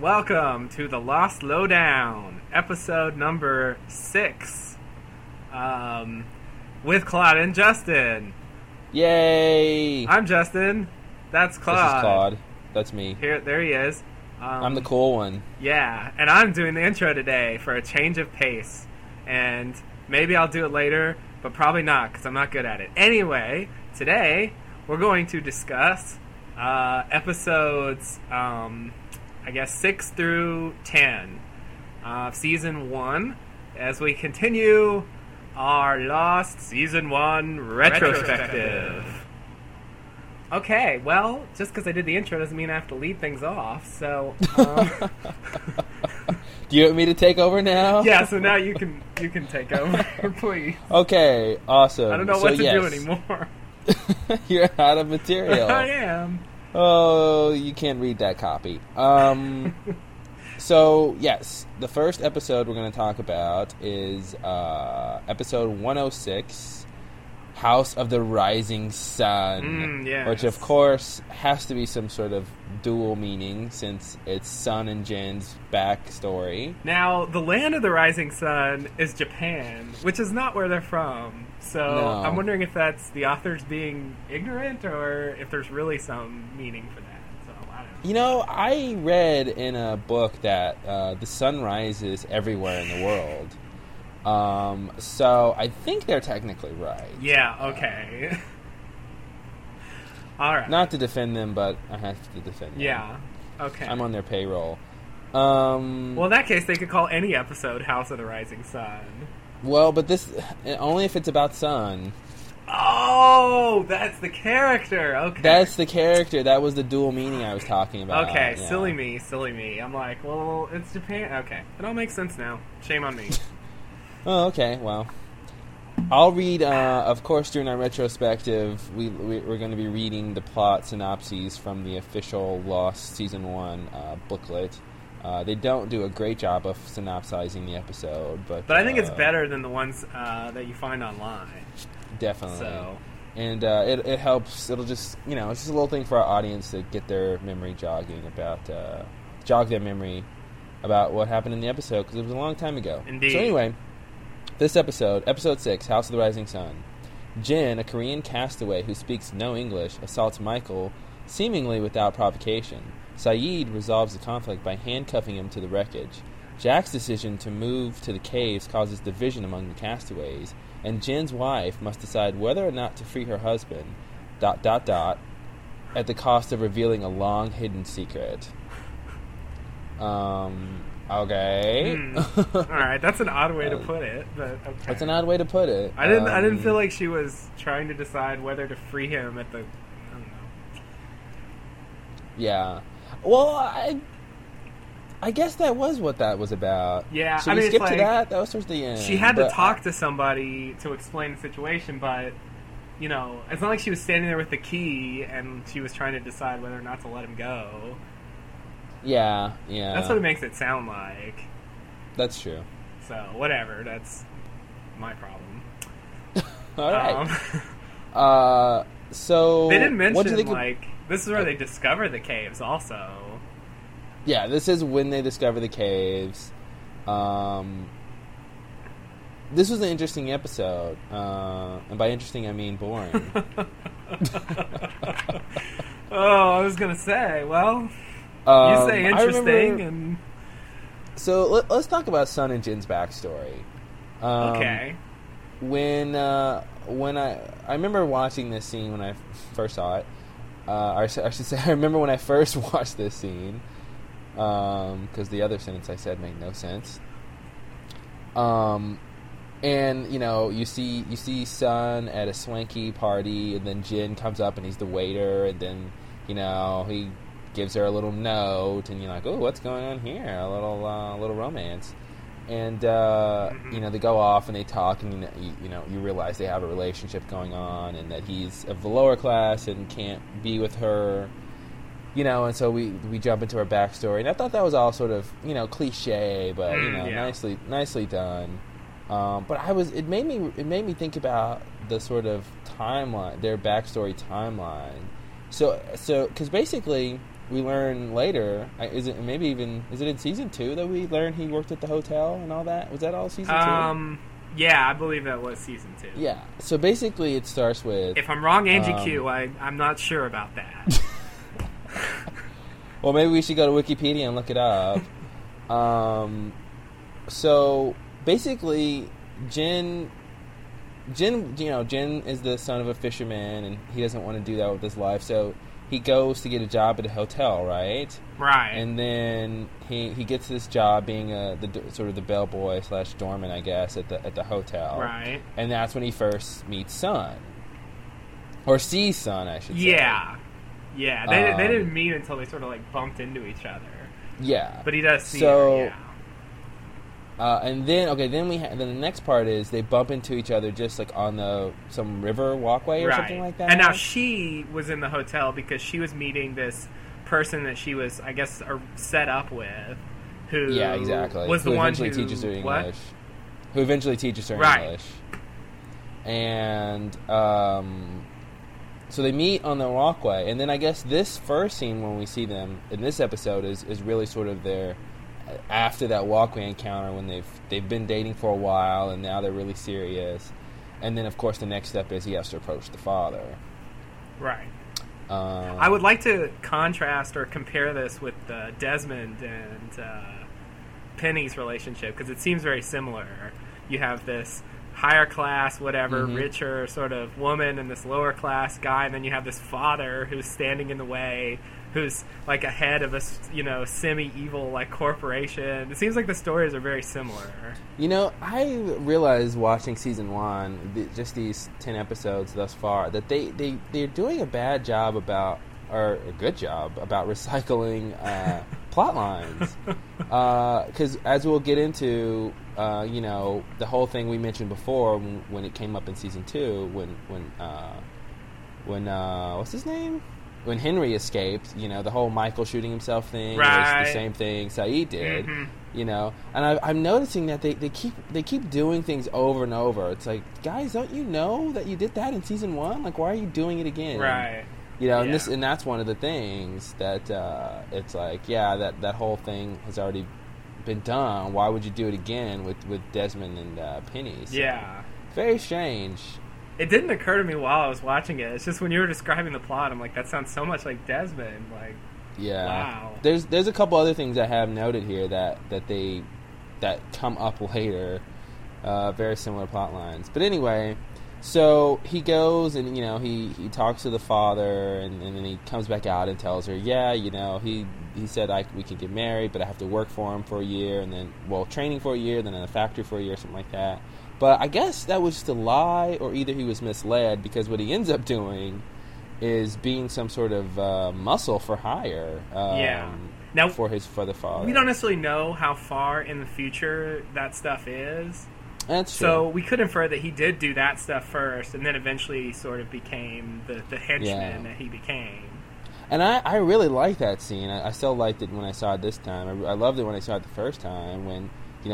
Welcome to The Lost Lowdown, episode number 6, with Claude and Justin. Yay! I'm Justin. That's Claude. This is Claude. That's me. There he is. I'm the cool one. Yeah, and I'm doing the intro today for a change of pace, and maybe I'll do it later, but probably not, because I'm not good at it. Anyway, today we're going to discuss episodes... I guess 6 through 10 of Season 1 as we continue our Lost Season 1 Retrospective. Okay, well, just because I did the intro doesn't mean I have to lead things off, so... Do you want me to take over now? Yeah, so now you can take over, please. Okay, awesome. I don't know what to do anymore. You're out of material. I am. Oh, you can't read that copy. So, yes, the first episode we're going to talk about is episode 106, House of the Rising Sun, yes. Which, of course, has to be some sort of dual meaning since it's Sun and Jin's backstory. Now, the land of the Rising Sun is Japan, which is not where they're from. So no. I'm wondering if that's the authors being ignorant or if there's really some meaning for that. So I don't know. You know, I read in a book that the sun rises everywhere in the world. So I think they're technically right. Yeah, okay. All right. Not to defend them, but I have to defend them. Yeah, okay. I'm on their payroll. Well, in that case, they could call any episode House of the Rising Sun. Well, but this... Only if it's about Sun. Oh! That's the character! Okay. That's the character. That was the dual meaning I was talking about. Okay, yeah. Silly me. I'm like, well, it's Japan. Okay. It all makes sense now. Shame on me. Oh, okay. Well, I'll read... of course, during our retrospective, we're going to be reading the plot synopses from the official Lost Season 1 booklet. They don't do a great job of synopsizing the episode, but I think it's better than the ones that you find online. Definitely. So, and it helps. It'll just it's just a little thing for our audience to get their memory jogging about jog their memory about what happened in the episode because it was a long time ago. Indeed. So anyway, this episode 6, House of the Rising Sun. Jin, a Korean castaway who speaks no English, assaults Michael seemingly without provocation. Saeed resolves the conflict by handcuffing him to the wreckage. Jack's decision to move to the caves causes division among the castaways, and Jin's wife must decide whether or not to free her husband, ... at the cost of revealing a long hidden secret. Okay. Alright, that's an odd way to put it, but okay. That's an odd way to put it. I didn't feel like she was trying to decide whether to free him at the... I don't know. Yeah. Well, I guess that was what that was about. Yeah, should we skip to that? That was towards the end. She had to talk to somebody to explain the situation, but, it's not like she was standing there with the key and she was trying to decide whether or not to let him go. Yeah. That's what it makes it sound like. That's true. So, whatever. That's my problem. All right. So... They didn't mention, this is where they discover the caves also. Yeah, this is when they discover the caves. This was an interesting episode. And by interesting, I mean boring. I was going to say, you say interesting. So let's talk about Sun and Jin's backstory. Okay. When I remember watching this scene when I first saw it. I should say, I remember when I first watched this scene. Because the other sentence I said made no sense. And you see Sun at a swanky party, and then Jin comes up and he's the waiter, and then he gives her a little note, and you're like, oh, what's going on here? A little romance, and they go off and they talk, and you realize they have a relationship going on, and that he's of the lower class and can't be with her. And so we jump into her backstory, and I thought that was all sort of cliche, but nicely done. But it made me think about the sort of timeline, their backstory timeline. So because basically we learn later, is it maybe even, is it in season 2 that we learn he worked at the hotel and all that? Was that all season 2? Yeah, I believe that was season 2. Yeah. So basically it starts with... If I'm wrong, Angie Q, I'm not sure about that. Well, maybe we should go to Wikipedia and look it up. So basically Jin is the son of a fisherman, and he doesn't want to do that with his life, so he goes to get a job at a hotel, right? Right. And then he gets this job being the bellboy / doorman, I guess, at the hotel. Right. And that's when he first meets Sun. Or sees Sun, I should say. Yeah. Yeah, they didn't meet until they sort of, bumped into each other. Yeah. But he does see her, yeah. And then the next part is they bump into each other just on some river walkway or something like that. And now she was in the hotel because she was meeting this person that she was, I guess, set up with, who was the one who teaches her English. What? Who eventually teaches her English. And so they meet on the walkway, and then I guess this first scene when we see them in this episode is really sort of their. After that walkway encounter, when they've been dating for a while and now they're really serious, and then of course the next step is he has to approach the father. Right. I would like to contrast or compare this with Desmond and Penny's relationship, because it seems very similar. You have this higher class, whatever, richer sort of woman and this lower class guy, and then you have this father who's standing in the way, who's a head of a semi-evil corporation. It seems like the stories are very similar. I realized watching season 1, just these 10 episodes thus far, that they're doing a bad job about, or a good job about, recycling plot lines. Because as we'll get into, the whole thing we mentioned before when it came up in season 2, when what's his name? When Henry escaped, the whole Michael shooting himself thing, was the same thing Saeed did, and I'm noticing that they keep doing things over and over. It's like, guys, don't you know that you did that in season 1? Why are you doing it again? Right. And that's one of the things that that whole thing has already been done. Why would you do it again with Desmond and Penny? So, yeah. Very strange. It didn't occur to me while I was watching it. It's just when you were describing the plot, I'm like, that sounds so much like Desmond. Yeah. Wow. There's a couple other things I have noted here that come up later. Very similar plot lines. But anyway, so he goes and, he talks to the father, and then he comes back out and tells her, he said we could get married, but I have to work for him for a year, and then, training for a year, then in the factory for a year, something like that. But I guess that was just a lie, or either he was misled, because what he ends up doing is being some sort of muscle for hire. Now, for the father. We don't necessarily know how far in the future that stuff is. That's true. So we could infer that he did do that stuff first, and then eventually sort of became the henchman that he became. And I really like that scene. I still liked it when I saw it this time. I loved it when I saw it the first time, when...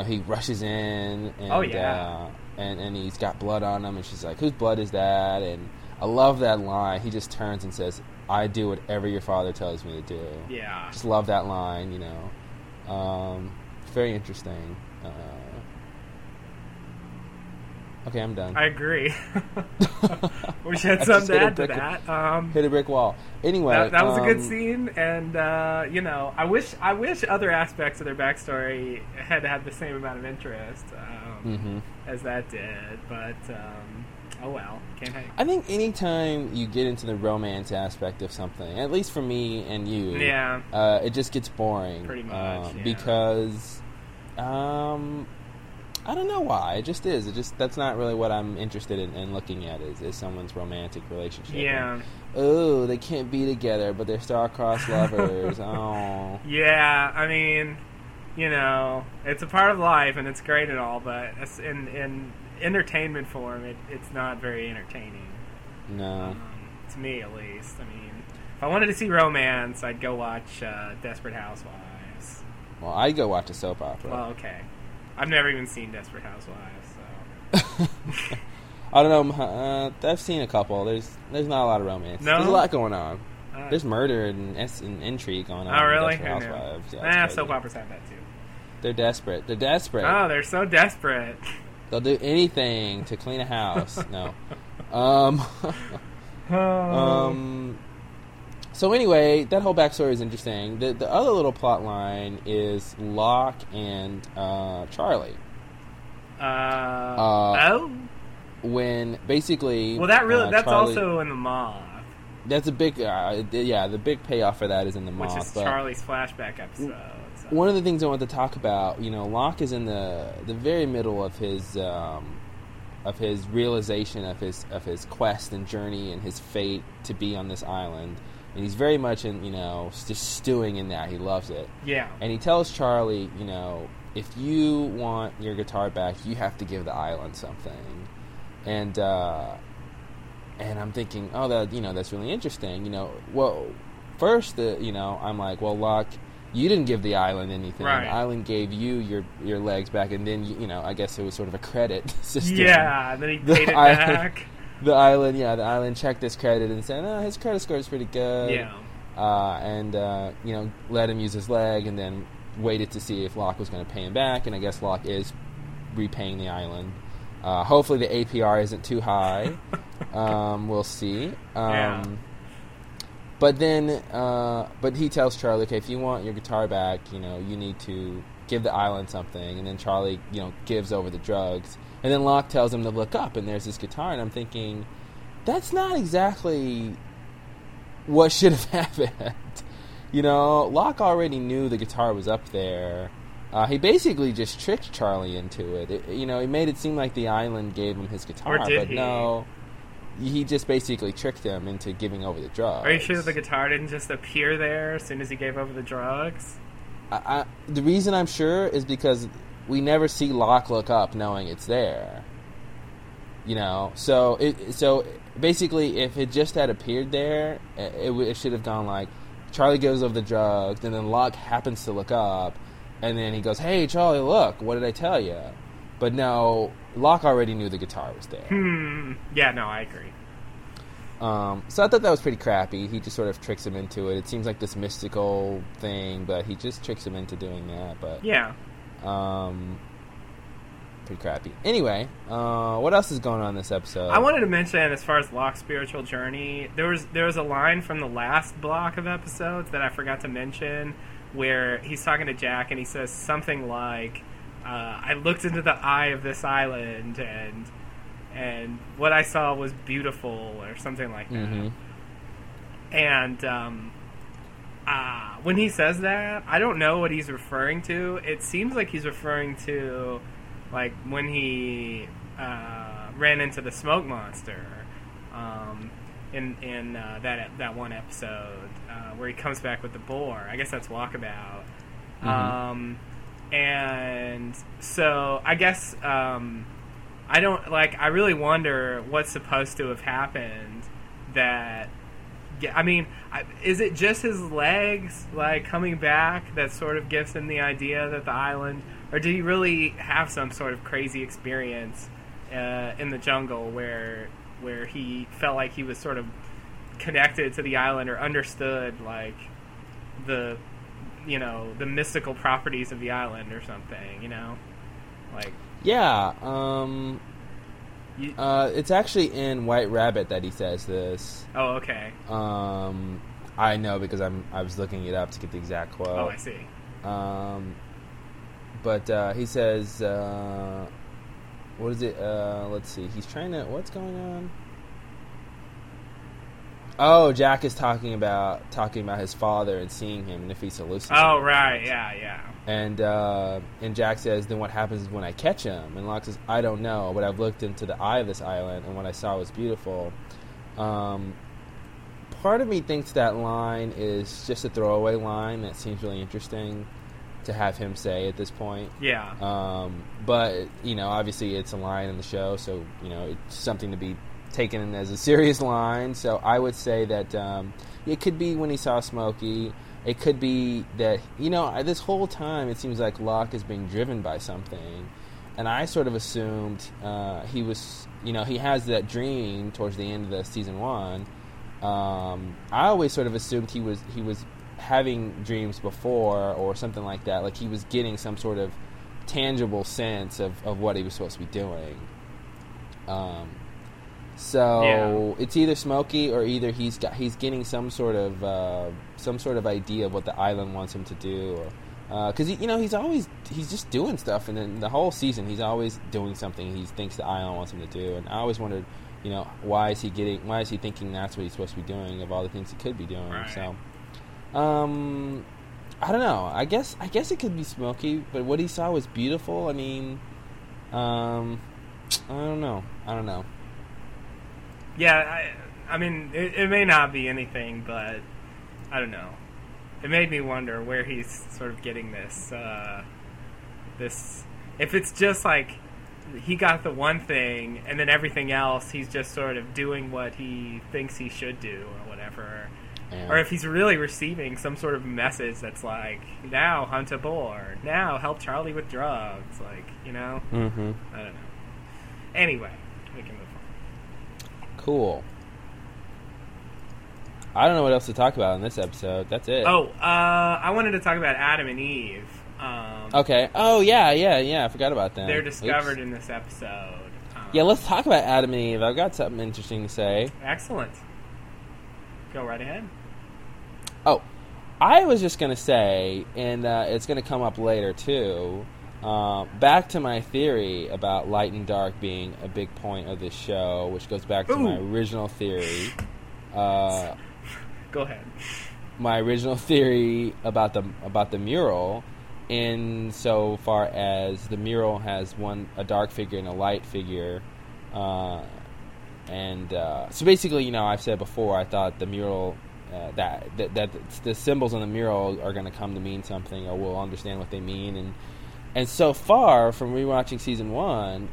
he rushes in, and and he's got blood on him, and she's like, whose blood is that? And I love that line. He just turns and says, I do whatever your father tells me to do. Yeah. Just love that line, very interesting. Okay, I'm done. I agree. Wish I had something to add to that. Hit a brick wall. Anyway. That was a good scene, and, I wish other aspects of their backstory had the same amount of interest as that did, but, oh well. Can't hang. I think any time you get into the romance aspect of something, at least for me and you, it just gets boring. Pretty much, because, I don't know why. It just is. That's not really what I'm interested in looking at is someone's romantic relationship. Yeah. Oh, they can't be together, but they're star-crossed lovers. Oh. Yeah, I mean, it's a part of life, and it's great and all, but in entertainment form, it's not very entertaining. No. To me, at least. I mean, if I wanted to see romance, I'd go watch Desperate Housewives. Well, I'd go watch a soap opera. Well, okay. I've never even seen Desperate Housewives, so... I don't know. I've seen a couple. There's not a lot of romance. No? There's a lot going on. There's murder and intrigue going on. Oh, really? Who knew? Yeah, soap operas have that, too. They're desperate. They're desperate. Oh, they're so desperate. They'll do anything to clean a house. No. So anyway, that whole backstory is interesting. The other little plot line is Locke and Charlie. When basically... Well, that really that's Charlie, also in the mob. That's a big... the big payoff for that is in the mob. Which is Charlie's flashback episode. One of the things I want to talk about, you know, Locke is in the very middle of his realization of his quest and journey and his fate to be on this island, and he's very much in, you know, just stewing in that. He loves it. Yeah. And he tells Charlie, you know, if you want your guitar back, you have to give the island something. And I'm thinking, oh, that, you know, that's really interesting. You know, well, first, you know, I'm like, well, Locke, you didn't give the island anything. Right. The island gave you your legs back, and then, you know, I guess it was sort of a credit system. Yeah, and then he paid it back. The island checked his credit and said, oh, his credit score is pretty good. Yeah. You know, let him use his leg, and then waited to see if Locke was going to pay him back, and I guess Locke is repaying the island. Hopefully the APR isn't too high. We'll see. Yeah. But then, but he tells Charlie, okay, if you want your guitar back, you know, you need to give the island something. And then Charlie, you know, gives over the drugs. And then Locke tells him to look up, and there's this guitar. And I'm thinking, that's not exactly what should have happened. You know, Locke already knew the guitar was up there. He basically just tricked Charlie into it. You know, he made it seem like the island gave him his guitar. Or did but he? No. He just basically tricked him into giving over the drugs. Are you sure that the guitar didn't just appear there as soon as he gave over the drugs? The reason I'm sure is because we never see Locke look up knowing it's there. You know? So basically, if it just had appeared there, it should have gone like, Charlie gives over the drugs, and then Locke happens to look up, and then he goes, hey, Charlie, look, what did I tell you? But no... Locke already knew the guitar was there. Yeah, no, I agree. So I thought that was pretty crappy. He just sort of tricks him into it. It seems like this mystical thing, but he just tricks him into doing that. But yeah. Pretty crappy. Anyway, what else is going on in this episode? I wanted to mention, as far as Locke's spiritual journey, there was a line from the last block of episodes that I forgot to mention, where he's talking to Jack, and he says something like, I looked into the eye of this island, and what I saw was beautiful, or something like that. Mm-hmm. And when he says that, I don't know what he's referring to. It seems like he's referring to, like, when he ran into the smoke monster in that one episode where he comes back with the boar. I guess that's Walkabout. Mm-hmm. And so I guess I really wonder what's supposed to have happened. That, I mean, is it just his legs, like, coming back that sort of gives him the idea that the island, or did he really have some sort of crazy experience in the jungle where he felt like he was sort of connected to the island, or understood, like, the mystical properties of the island or something, you know? Like... Yeah, it's actually in White Rabbit that he says this. Oh, okay. I know, because I was looking it up to get the exact quote. Oh, I see. But he says, what is it, let's see, he's trying to... What's going on? Oh, Jack is talking about his father and seeing him, and if he's hallucinating. Oh, right, yeah. And Jack says, then what happens is when I catch him? And Locke says, I don't know, but I've looked into the eye of this island, and what I saw was beautiful. Part of me thinks that line is just a throwaway line that seems really interesting to have him say at this point. Yeah. But, you know, obviously it's a line in the show, so, you know, it's something to be taken in as a serious line, so I would say that it could be when he saw Smokey. It could be that, you know, this whole time it seems like Locke is being driven by something, and I sort of assumed he was, you know, he has that dream towards the end of the season 1 I always sort of assumed he was having dreams before or something like that. Like he was getting some sort of tangible sense of what he was supposed to be doing. It's either Smokey or either he's getting some sort of idea of what the island wants him to do, or because he's just doing stuff, and then the whole season he's always doing something he thinks the island wants him to do. And I always wondered, why is he thinking that's what he's supposed to be doing of all the things he could be doing? Right. So, I don't know. I guess it could be Smokey, but what he saw was beautiful. I mean, I don't know. Yeah, I mean, it may not be anything, but I don't know. It made me wonder where he's sort of getting this. If it's just like he got the one thing, and then everything else, he's just sort of doing what he thinks he should do or whatever. Yeah. Or if he's really receiving some sort of message that's like, now hunt a boar, now help Charlie with drugs, Mm-hmm. I don't know. Anyway, we can move on. Cool. I don't know what else to talk about in this episode. That's it. Oh, I wanted to talk about Adam and Eve. Okay. Oh, yeah. I forgot about them. They're discovered in this episode. Yeah, let's talk about Adam and Eve. I've got something interesting to say. Excellent. Go right ahead. Oh, I was just going to say, and it's going to come up later, too, back to my theory about light and dark being a big point of this show, which goes back to my original theory. Go ahead. My original theory about the mural, in so far as the mural has a dark figure and a light figure, and so basically, I've said before, I thought the mural that the symbols on the mural are going to come to mean something, or we'll understand what they mean. And so far from rewatching season one,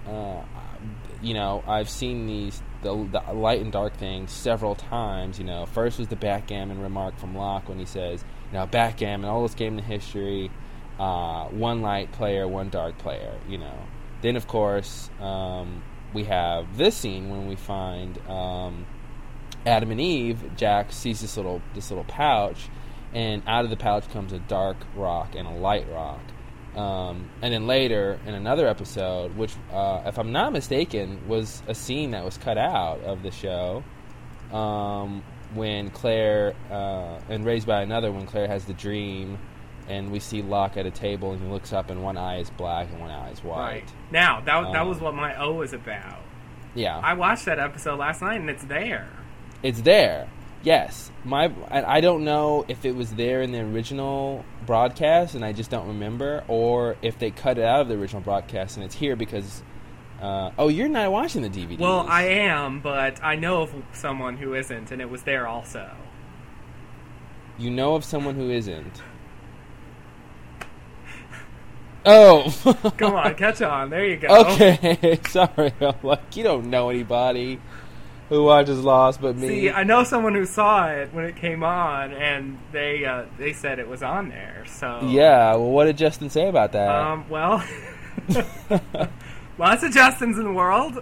I've seen the light and dark thing several times. First was the backgammon remark from Locke when he says, backgammon, oldest game in history, one light player, one dark player. Then of course we have this scene when we find Adam and Eve. Jack sees this little pouch, and out of the pouch comes a dark rock and a light rock. And then later in another episode, which, if I'm not mistaken, was a scene that was cut out of the show, when Claire, and Raised by Another, when Claire has the dream and we see Locke at a table and he looks up and one eye is black and one eye is white. Right. Now, that was what my O was about. Yeah. I watched that episode last night and it's there. It's there. Yes, I don't know if it was there in the original broadcast, and I just don't remember, or if they cut it out of the original broadcast and it's here because. You're not watching the DVD. Well, I am, but I know of someone who isn't, and it was there also. You know of someone who isn't. Oh, come on, catch on! There you go. Okay, sorry, like you don't know anybody who watches Lost but me. See, I know someone who saw it when it came on, and they said it was on there, so... Yeah, well, what did Justin say about that? Lots of Justins in the world.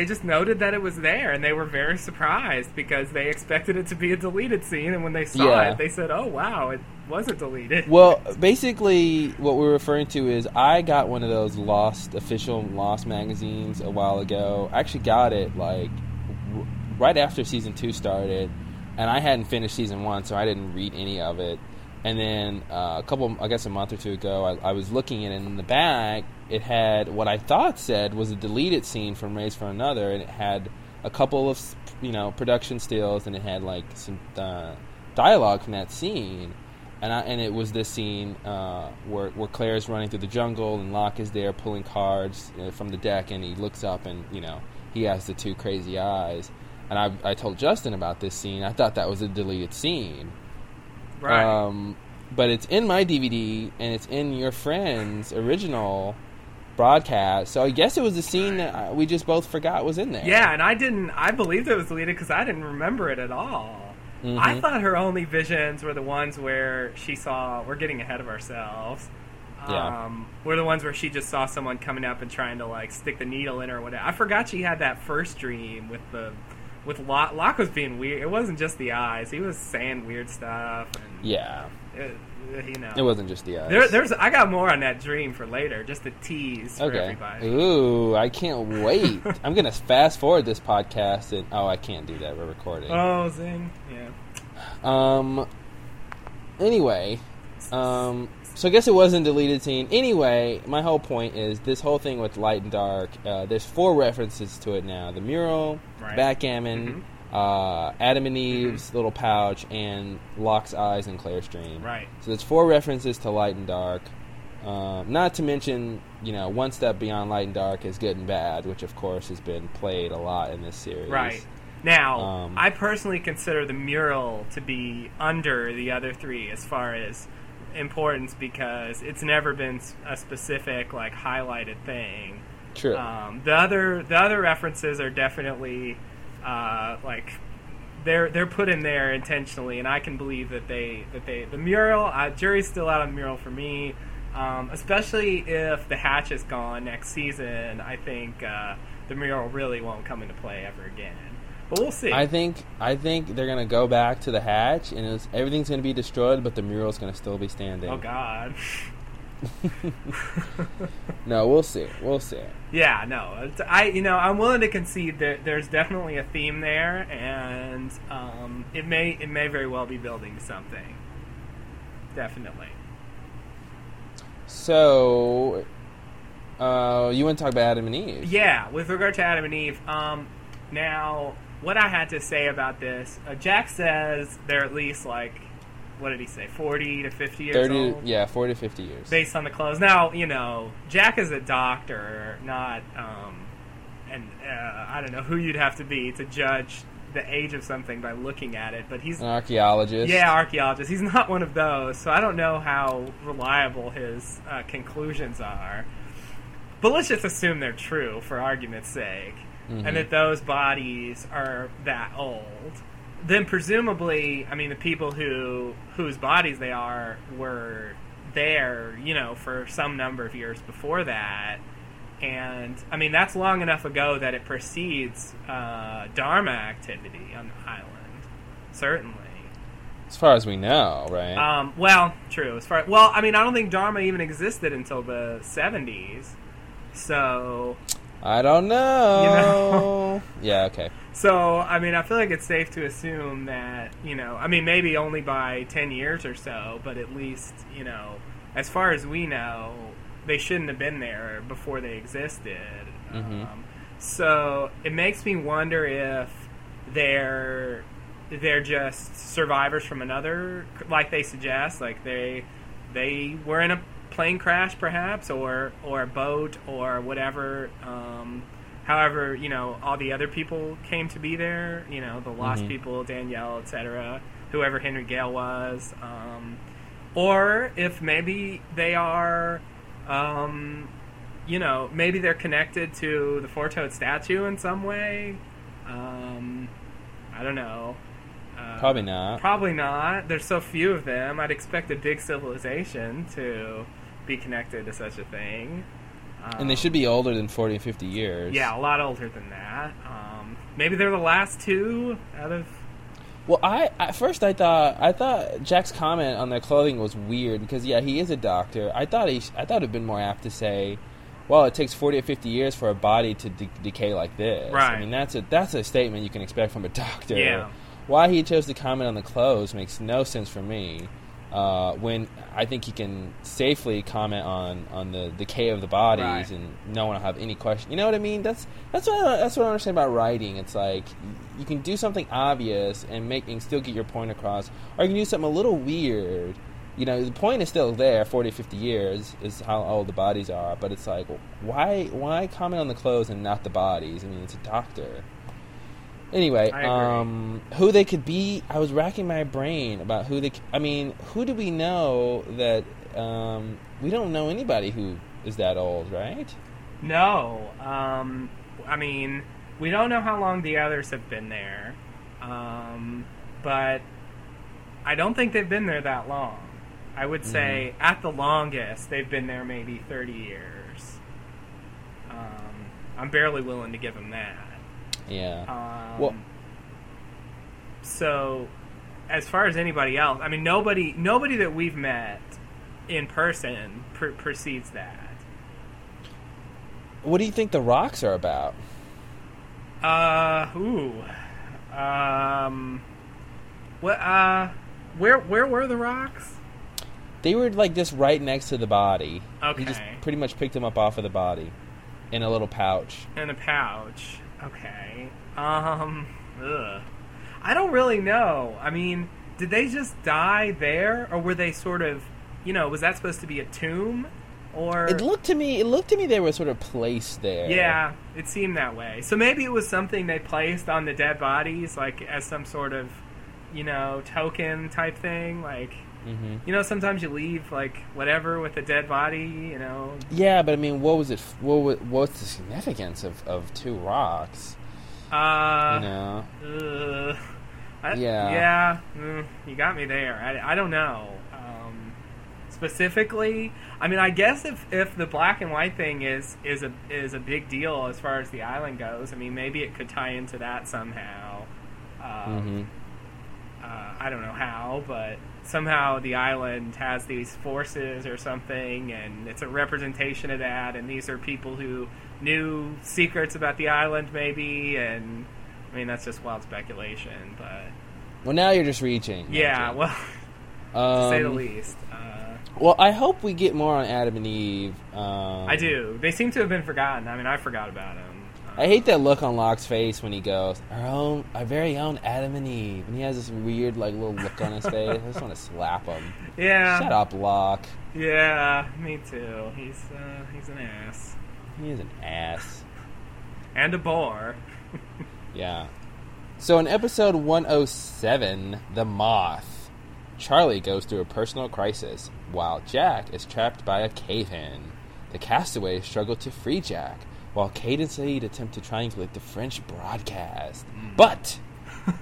They just noted that it was there, and they were very surprised because they expected it to be a deleted scene, and when they saw it, they said, oh, wow, it wasn't deleted. Well, basically, what we're referring to is I got one of those official Lost magazines a while ago. I actually got it, right after Season 2 started, and I hadn't finished Season 1, so I didn't read any of it. And then a month or two ago, I was looking at it, and in the back, it had what I thought said was a deleted scene from Raised for Another, and it had a couple of, production stills, and it had, some dialogue from that scene. And it was this scene where Claire's running through the jungle, and Locke is there pulling cards from the deck, and he looks up, and, he has the two crazy eyes. And I told Justin about this scene. I thought that was a deleted scene. Right. But it's in my DVD, and it's in your friend's original broadcast. So I guess it was the scene that we just both forgot was in there. Yeah, and I believed it was deleted because I didn't remember it at all. Mm-hmm. I thought her only visions were the ones where she saw, we're getting ahead of ourselves, were the ones where she just saw someone coming up and trying to, stick the needle in her or whatever. I forgot she had that first dream with the with Locke. Locke was being weird. It wasn't just the eyes. He was saying weird stuff. And yeah. It wasn't just the eyes. I got more on that dream for later, just a tease for everybody. Ooh, I can't wait. I'm going to fast forward this podcast and I can't do that. We're recording. Oh, zing. Yeah. Anyway, so I guess it wasn't deleted scene. Anyway, my whole point is this whole thing with light and dark, there's 4 references to it now. The mural, right. Backgammon, mm-hmm. Adam and Eve's mm-hmm. little pouch, and Locke's eyes and Claire's dream. Right. So there's 4 references to light and dark. Not to mention, one step beyond light and dark is good and bad, which of course has been played a lot in this series. Right. Now, I personally consider the mural to be under the other 3 as far as importance because it's never been a specific, highlighted thing. True. The other references are definitely, they're put in there intentionally, and I can believe that the mural, jury's still out on the mural for me, especially if the hatch is gone next season. I think the mural really won't come into play ever again. But we'll see. I think they're gonna go back to the hatch, and everything's gonna be destroyed, but the mural's gonna still be standing. Oh God! No, we'll see. Yeah, no, I'm willing to concede that there's definitely a theme there, and it may very well be building something. Definitely. So, you want to talk about Adam and Eve? Yeah, with regard to Adam and Eve, now. What I had to say about this, Jack says they're at least, what did he say, 40 to 50 years 30, old? Yeah, 40 to 50 years. Based on the clothes. Now, Jack is a doctor, not, I don't know who you'd have to be to judge the age of something by looking at it, but he's... An archaeologist. Yeah, archaeologist. He's not one of those, so I don't know how reliable his conclusions are. But let's just assume they're true, for argument's sake. Mm-hmm. And that those bodies are that old, then presumably, the people whose bodies they are were there, for some number of years before that, and that's long enough ago that it precedes Dharma activity on the island, certainly. As far as we know, right? Well, true. I don't think Dharma even existed until the 70s, so. I don't know. Yeah, okay. So, I feel like it's safe to assume that, maybe only by 10 years or so, but at least, as far as we know, they shouldn't have been there before they existed. Mm-hmm. So, it makes me wonder if they're just survivors from another, like they suggest, like they were in a plane crash perhaps or a boat or whatever, however all the other people came to be there, the lost mm-hmm. people, Danielle, etc., whoever Henry Gale was, or if maybe they are maybe they're connected to the four-toed statue in some way. I don't know. Probably not. There's so few of them. I'd expect a big civilization to be connected to such a thing. And they should be older than 40 and 50 years. Yeah, a lot older than that. Maybe they're the last 2 out of... Well, I thought Jack's comment on their clothing was weird because, yeah, he is a doctor. I thought it'd been more apt to say, well, it takes 40 or 50 years for a body to decay like this. Right. That's a statement you can expect from a doctor. Yeah. Why he chose to comment on the clothes makes no sense for me, when I think he can safely comment on the decay of the bodies, right. And no one will have any question. You know what I mean? That's what I understand about writing. It's like you can do something obvious and still get your point across, or you can do something a little weird. The point is still there, 40, 50 years is how old the bodies are, but it's like, why comment on the clothes and not the bodies? It's a doctor. Anyway, who they could be, I was racking my brain about who do we know that, we don't know anybody who is that old, right? No. We don't know how long the others have been there, but I don't think they've been there that long. I would say, at the longest, they've been there maybe 30 years. I'm barely willing to give them that. Yeah. Well, So as far as anybody else, I mean, nobody that we've met in person precedes that. What do you think the rocks are about? Where were the rocks? They were like just right next to the body. Okay. He just pretty much picked them up off of the body in a little pouch. In a pouch. Okay. Ugh. I don't really know. I mean, did they just die there, or were they sort of, you know, was that supposed to be a tomb? Or it looked to me they were sort of placed there. Yeah, it seemed that way. So maybe it was something they placed on the dead bodies, like as some sort of, you know, token type thing, like, mm-hmm. you know, sometimes you leave like whatever with a dead body, you know. Yeah, but I mean, what was it? What's the significance of two rocks? You got me there. I don't know. Specifically, I mean, I guess if the black and white thing is a big deal as far as the island goes, I mean, maybe it could tie into that somehow. I don't know how, but somehow the island has these forces or something, and it's a representation of that, and these are people who knew secrets about the island, maybe, and, I mean, that's just wild speculation, but... Well, now you're just reaching. Yeah, well, to say the least. Well, I hope we get more on Adam and Eve. I do. They seem to have been forgotten. I mean, I forgot about them. I hate that look on Locke's face when he goes, our very own Adam and Eve. And he has this weird, like, little look on his face. I just want to slap him. Yeah. Shut up, Locke. Yeah, me too. He's an ass. He is an ass. And a bore. Yeah. So in episode 107, The Moth, Charlie goes through a personal crisis, while Jack is trapped by a cave-in. The castaways struggle to free Jack, while Kate and Saeed attempt to triangulate the French broadcast. But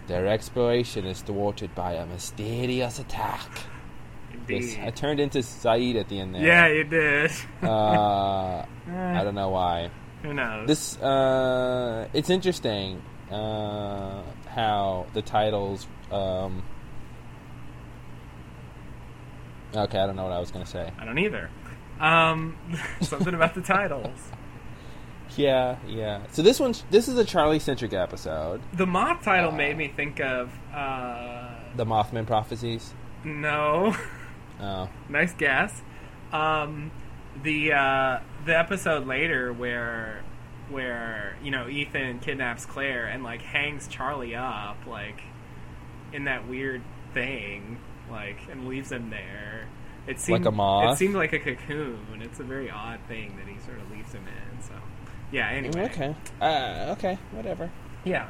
their exploration is thwarted by a mysterious attack. Yes, I turned into Saeed at the end there. Yeah, you did. I don't know why. Who knows? It's interesting how the titles... okay, I don't know what I was going to say. I don't either. Something about the titles. Yeah. So this is a Charlie-centric episode. The Moth title made me think of... The Mothman Prophecies? No. Oh. Nice guess. The episode later where you know, Ethan kidnaps Claire and like hangs Charlie up like in that weird thing, like, and leaves him there. It seemed like a moth. It seemed like a cocoon. It's a very odd thing that he sort of leaves him in. So yeah. Anyway. Okay. Okay. Whatever. Yeah.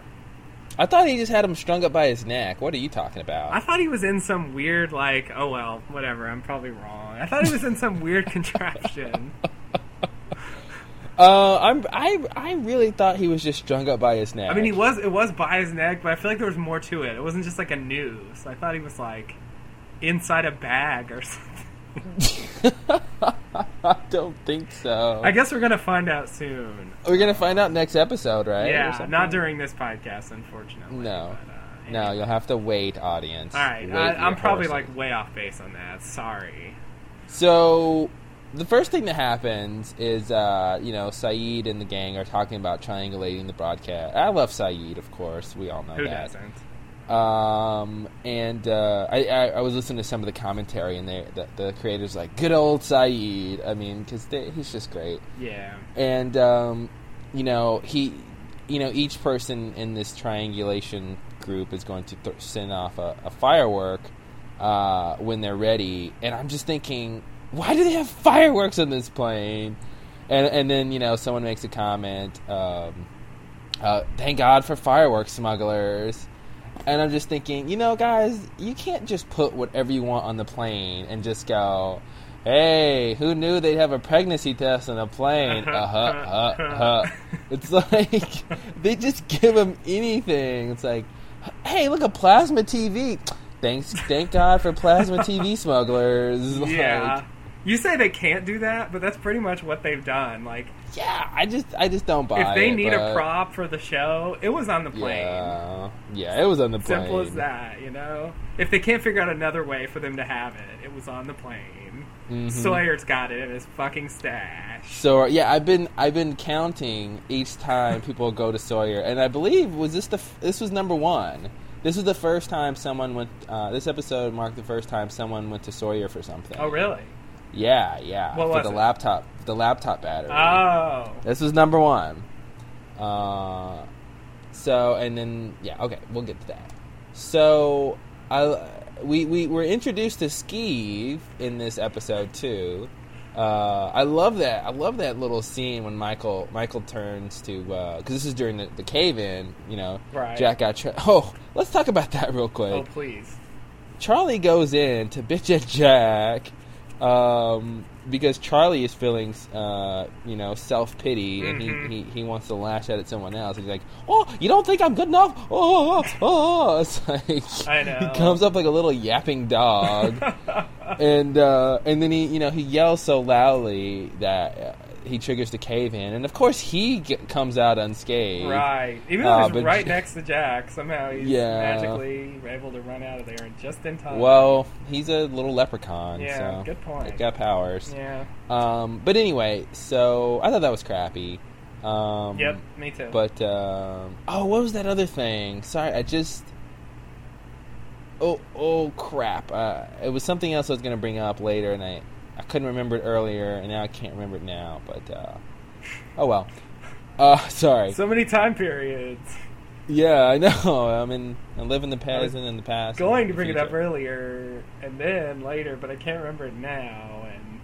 I thought he just had him strung up by his neck. What are you talking about? I thought he was in some weird, like, oh, well, whatever, I'm probably wrong. I thought he was in some weird contraption. I really thought he was just strung up by his neck. I mean, it was by his neck, but I feel like there was more to it. It wasn't just, like, a noose. I thought he was, like, inside a bag or something. I don't think so. I guess we're going to find out soon. We're going to find out next episode, right? Yeah, not during this podcast, unfortunately. No. But, anyway. No, you'll have to wait, audience. All right. I'm probably, like, way off base on that. Sorry. So, the first thing that happens is, you know, Saeed and the gang are talking about triangulating the broadcast. I love Saeed, of course. We all know that. Who doesn't? I was listening to some of the commentary, and the creator's like, good old Saeed. I mean, because he's just great. Yeah. And, you know, each person in this triangulation group is going to send off a firework when they're ready. And I'm just thinking, why do they have fireworks on this plane? And then, you know, someone makes a comment, thank God for fireworks smugglers. And I'm just thinking, you know, guys, you can't just put whatever you want on the plane and just go, hey, who knew they'd have a pregnancy test on a plane? It's like, they just give them anything. It's like, hey, look, a plasma TV. Thank God for plasma TV smugglers. Yeah. Like, You say they can't do that, but that's pretty much what they've done. Like, yeah, I just don't buy it. If they need a prop for the show, it was on the plane. Yeah, it was on the plane. Simple as that, you know? If they can't figure out another way for them to have it, it was on the plane. Mm-hmm. Sawyer's got it in his fucking stash. So, yeah, I've been counting each time people go to Sawyer, and I believe this was number one. This was the first time someone went... this episode marked the first time someone went to Sawyer for something. Oh, really? Yeah. What was it? The laptop battery. Oh. This was number one. Okay, we'll get to that. So, we were introduced to Skeeve in this episode too. I love that little scene when Michael turns to, because this is during the cave-in, you know. Right. Jack got... Oh, let's talk about that real quick. Oh, please. Charlie goes in to bitch at Jack... because Charlie is feeling, self-pity, and he wants to lash out at someone else. He's like, oh, you don't think I'm good enough? Oh. It's like, I know. He comes up like a little yapping dog. And then he yells so loudly that he triggers the cave-in. And, of course, he comes out unscathed. Right. Even though he's right next to Jack, somehow he's magically able to run out of there just in time. Well, he's a little leprechaun. Yeah, so good point. He's got powers. Yeah. But anyway, so I thought that was crappy. Yep, me too. But, what was that other thing? Sorry, I just... Oh, crap. It was something else I was going to bring up later, and I couldn't remember it earlier, and now I can't remember it now, but, oh well. Sorry. So many time periods. Yeah, I know. I live in the past and in the past. Going to bring it up earlier and then later, but I can't remember it now, and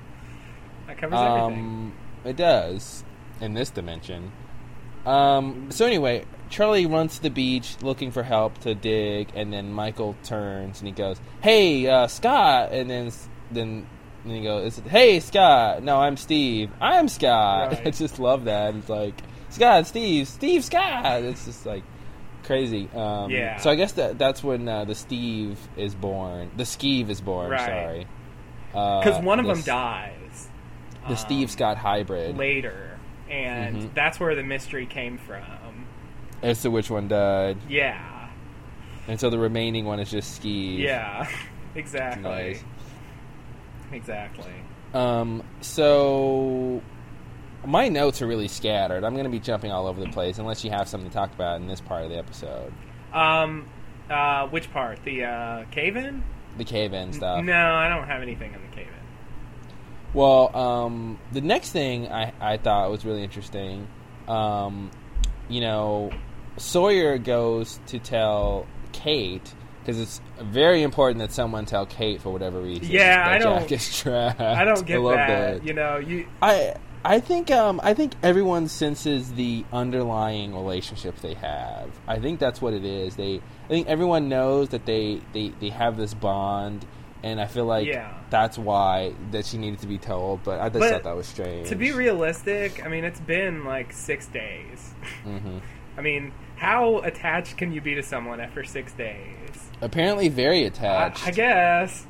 that covers everything. It does, in this dimension. So anyway, Charlie runs to the beach looking for help to dig, and then Michael turns and he goes, hey, Scott, and then... And he goes, hey, Scott. No, I'm Steve. I'm Scott. Right. I just love that. It's like, Scott, Steve, Scott. It's just like crazy. Yeah. So I guess that's when the Skeeve is born, right. Sorry. Because one of them dies. The Steve-Scott hybrid. Later. And that's where the mystery came from. As to which one died. Yeah. And so the remaining one is just Skeeve. Yeah, exactly. Nice. Exactly. So my notes are really scattered. I'm going to be jumping all over the place unless you have something to talk about in this part of the episode. Which part? The cave-in? The cave-in stuff. No, I don't have anything on the cave-in. Well, the next thing I thought was really interesting, Sawyer goes to tell Kate... Because it's very important that someone tell Kate for whatever reason. Yeah, that Jack is trapped. I don't get that. I think everyone senses the underlying relationship they have. I think that's what it is. I think everyone knows that they have this bond, and I feel like that's why that she needed to be told. But I just thought that was strange. To be realistic, it's been like 6 days. Mm-hmm. How attached can you be to someone after 6 days? Apparently very attached. I guess.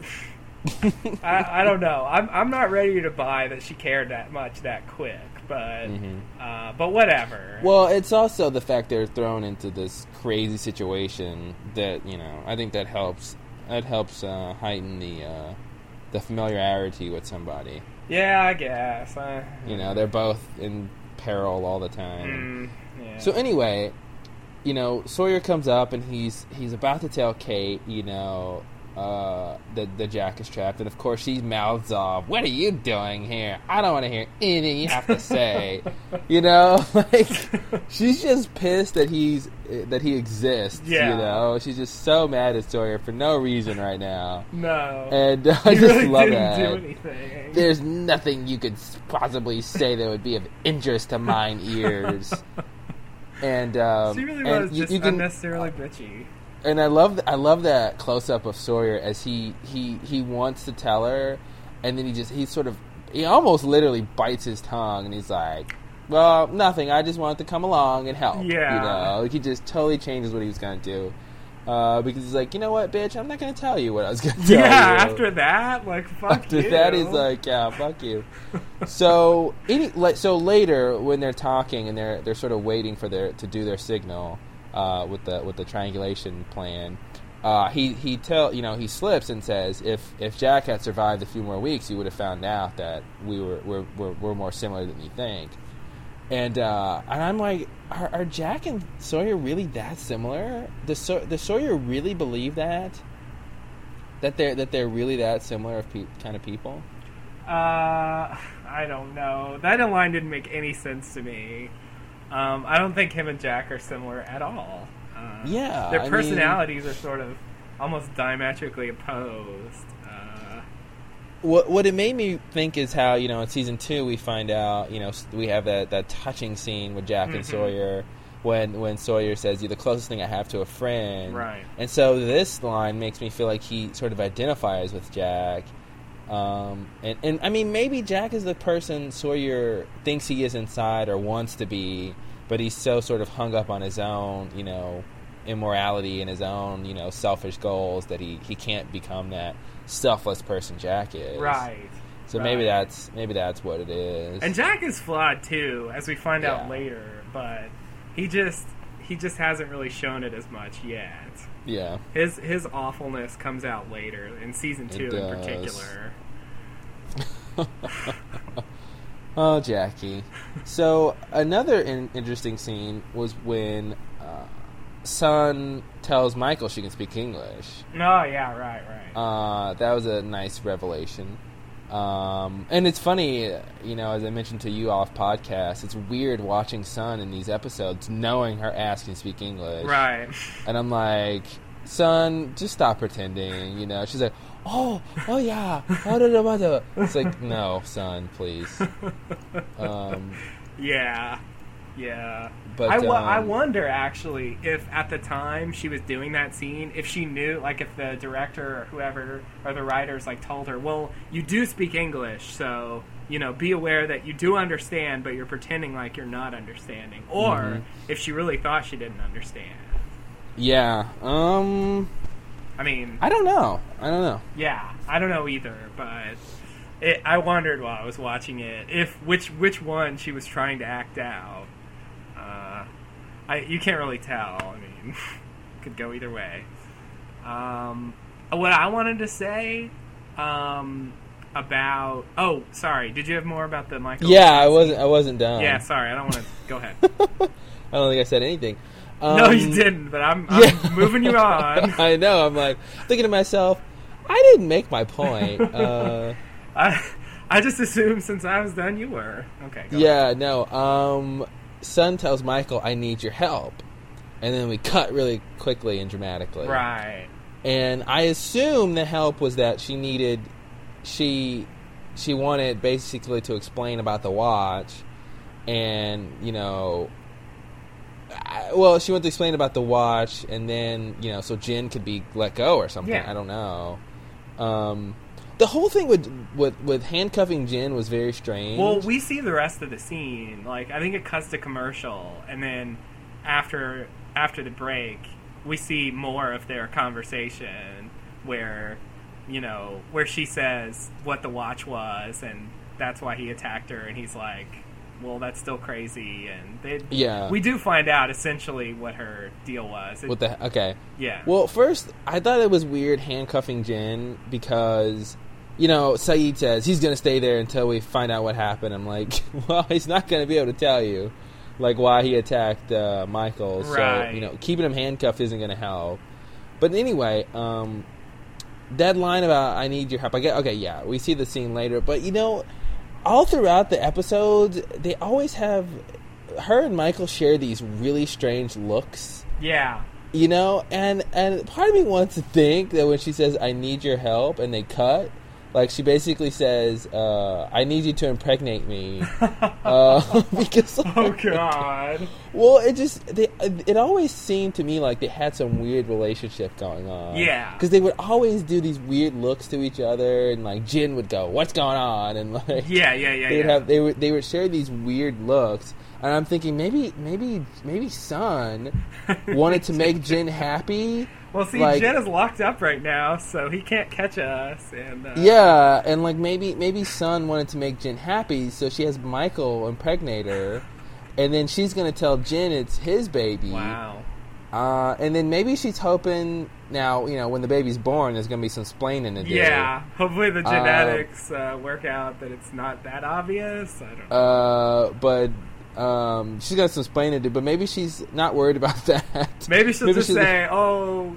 I don't know. I'm not ready to buy that she cared that much that quick, but but whatever. Well, it's also the fact they're thrown into this crazy situation that, I think that helps. That helps heighten the familiarity with somebody. Yeah, I guess. They're both in peril all the time. Yeah. So anyway... Sawyer comes up and he's about to tell Kate, that Jack is trapped. And, of course, she mouths off, what are you doing here? I don't want to hear anything you have to say. She's just pissed that he exists, . She's just so mad at Sawyer for no reason right now. No. And I just really love that. You really didn't do anything. There's nothing you could possibly say that would be of interest to mine ears. And she really was just unnecessarily bitchy. And I love that close up of Sawyer as he wants to tell her, and then he almost literally bites his tongue, and he's like, "Well, nothing. I just wanted to come along and help." Yeah, he just totally changes what he was going to do. Because he's like, you know what, bitch, I'm not going to tell you what I was going to tell you. Yeah, after that, like, fuck you. After that, he's like, yeah, fuck you. So later, when they're talking and they're sort of waiting for to do their signal with the triangulation plan, he slips and says, if Jack had survived a few more weeks, you would have found out that we're more similar than you think. And I'm like, are Jack and Sawyer really that similar? Does Sawyer really believe that they're really that similar of kind of people? I don't know. That line didn't make any sense to me. I don't think him and Jack are similar at all. Their personalities are sort of almost diametrically opposed. What it made me think is how, you know, in season 2 we find out, you know, we have that touching scene with Jack and Sawyer when Sawyer says, you're the closest thing I have to a friend. Right. And so this line makes me feel like he sort of identifies with Jack. And I mean, maybe Jack is the person Sawyer thinks he is inside or wants to be, but he's so sort of hung up on his own, you know, immorality and his own, you know, selfish goals that he can't become that selfless person Jack is. Right. So maybe that's what it is. And Jack is flawed too, as we find out later, but he just hasn't really shown it as much yet. Yeah. His awfulness comes out later in season 2 in particular. Oh, Jackie. So another interesting scene was when Sun tells Michael she can speak English. Oh, yeah, right. That was a nice revelation. And it's funny, you know, as I mentioned to you off podcast, it's weird watching Sun in these episodes knowing her ass can speak English. Right. And I'm like, Sun, just stop pretending, you know. She's like, oh yeah. It's like, no, Sun, please. Yeah. But I wonder actually if at the time she was doing that scene, if she knew, like, if the director or whoever or the writers like told her, well, you do speak English, so, you know, be aware that you do understand, but you're pretending like you're not understanding, or if she really thought she didn't understand. Yeah. I mean, I don't know. Yeah, I don't know either, but I wondered while I was watching it if which one she was trying to act out. You can't really tell. I mean, could go either way. What I wanted to say about... Oh, sorry. Did you have more about the Michael? Yeah, I wasn't done. Yeah, sorry. I don't want to... Go ahead. I don't think I said anything. No, you didn't, but I'm moving you on. I know. I'm like, thinking to myself, I didn't make my point. I just assumed since I was done, you were. Okay, go ahead. No, Sun tells Michael, I need your help. And then we cut really quickly and dramatically. Right. And I assume the help was that she wanted basically to explain about the watch. And, you know, she wanted to explain about the watch and then, you know, so Jin could be let go or something. Yeah. I don't know. The whole thing with handcuffing Jin was very strange. Well, we see the rest of the scene. Like, I think it cuts to commercial, and then after the break, we see more of their conversation where, you know, where she says what the watch was, and that's why he attacked her, and he's like, well, that's still crazy, and we do find out essentially what her deal was. Well, first, I thought it was weird handcuffing Jin because, you know, Saeed says he's going to stay there until we find out what happened. I'm like, well, he's not going to be able to tell you, like, why he attacked Michael. Right. So, you know, keeping him handcuffed isn't going to help. But anyway, that line about I need your help, I get, okay, yeah, we see the scene later, but, you know, all throughout the episodes, they always have... Her and Michael share these really strange looks. Yeah. You know? And part of me wants to think that when she says, I need your help, and they cut, like, she basically says, I need you to impregnate me. Because... Like, oh, God. Well, it just... It always seemed to me like they had some weird relationship going on. Yeah. Because they would always do these weird looks to each other, and, like, Jin would go, what's going on? And, like... Yeah. They would share these weird looks, and I'm thinking, maybe Sun wanted to make Jin happy... Well, see, like, Jin is locked up right now, so he can't catch us. And yeah, and like maybe Sun wanted to make Jin happy, so she has Michael impregnate her, and then she's gonna tell Jin it's his baby. Wow. And then maybe she's hoping now, you know, when the baby's born, there's gonna be some splaining to do. Yeah, hopefully the genetics work out that it's not that obvious. I don't know. But. She's got some explaining to do, but maybe she's not worried about that. Maybe she'll just say, "Oh,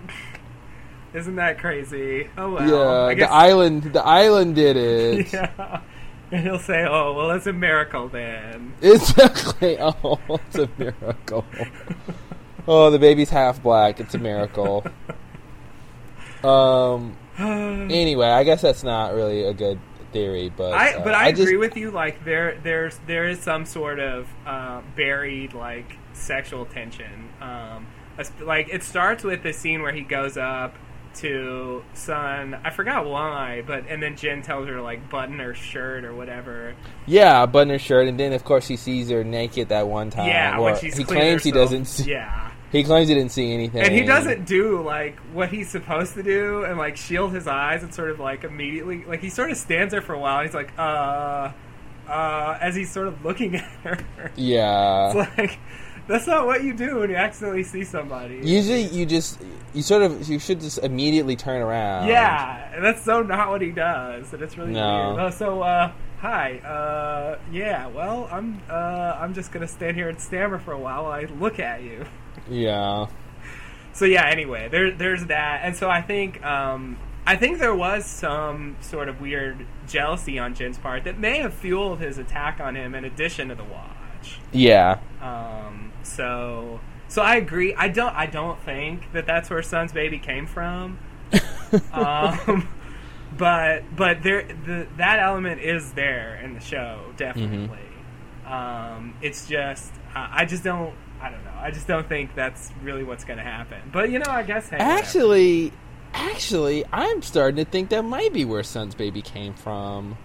isn't that crazy? Oh well." Yeah, I guess the island did it. Yeah, and he'll say, "Oh well, it's a miracle then." Exactly. Oh, it's a miracle. Oh, the baby's half black. It's a miracle. Anyway, I guess that's not really a good theory, but I agree with you. Like there is some sort of buried like sexual tension. Like it starts with the scene where he goes up to Sun. I forgot why, and then Jin tells her to, like, button her shirt or whatever. Yeah, button her shirt, and then of course he sees her naked that one time. Yeah, or when he claims herself. He doesn't. See, yeah. He claims he didn't see anything. And he doesn't do, like, what he's supposed to do and, like, shield his eyes and sort of, like, immediately... Like, he sort of stands there for a while and he's like, as he's sort of looking at her. Yeah. It's like, that's not what you do when you accidentally see somebody. Usually you should just immediately turn around. Yeah, and that's so not what he does, and it's really weird. Hi, yeah, well, I'm just gonna stand here and stammer for a while I look at you. Yeah. So yeah, anyway, there's that, and so I think there was some sort of weird jealousy on Jin's part that may have fueled his attack on him in addition to the watch. Yeah. So I agree. I don't think that that's where Sun's baby came from. But that element is there in the show, definitely. Mm-hmm. It's just I don't know. I just don't think that's really what's going to happen. But you know, I guess actually, I'm starting to think that might be where Sun's baby came from.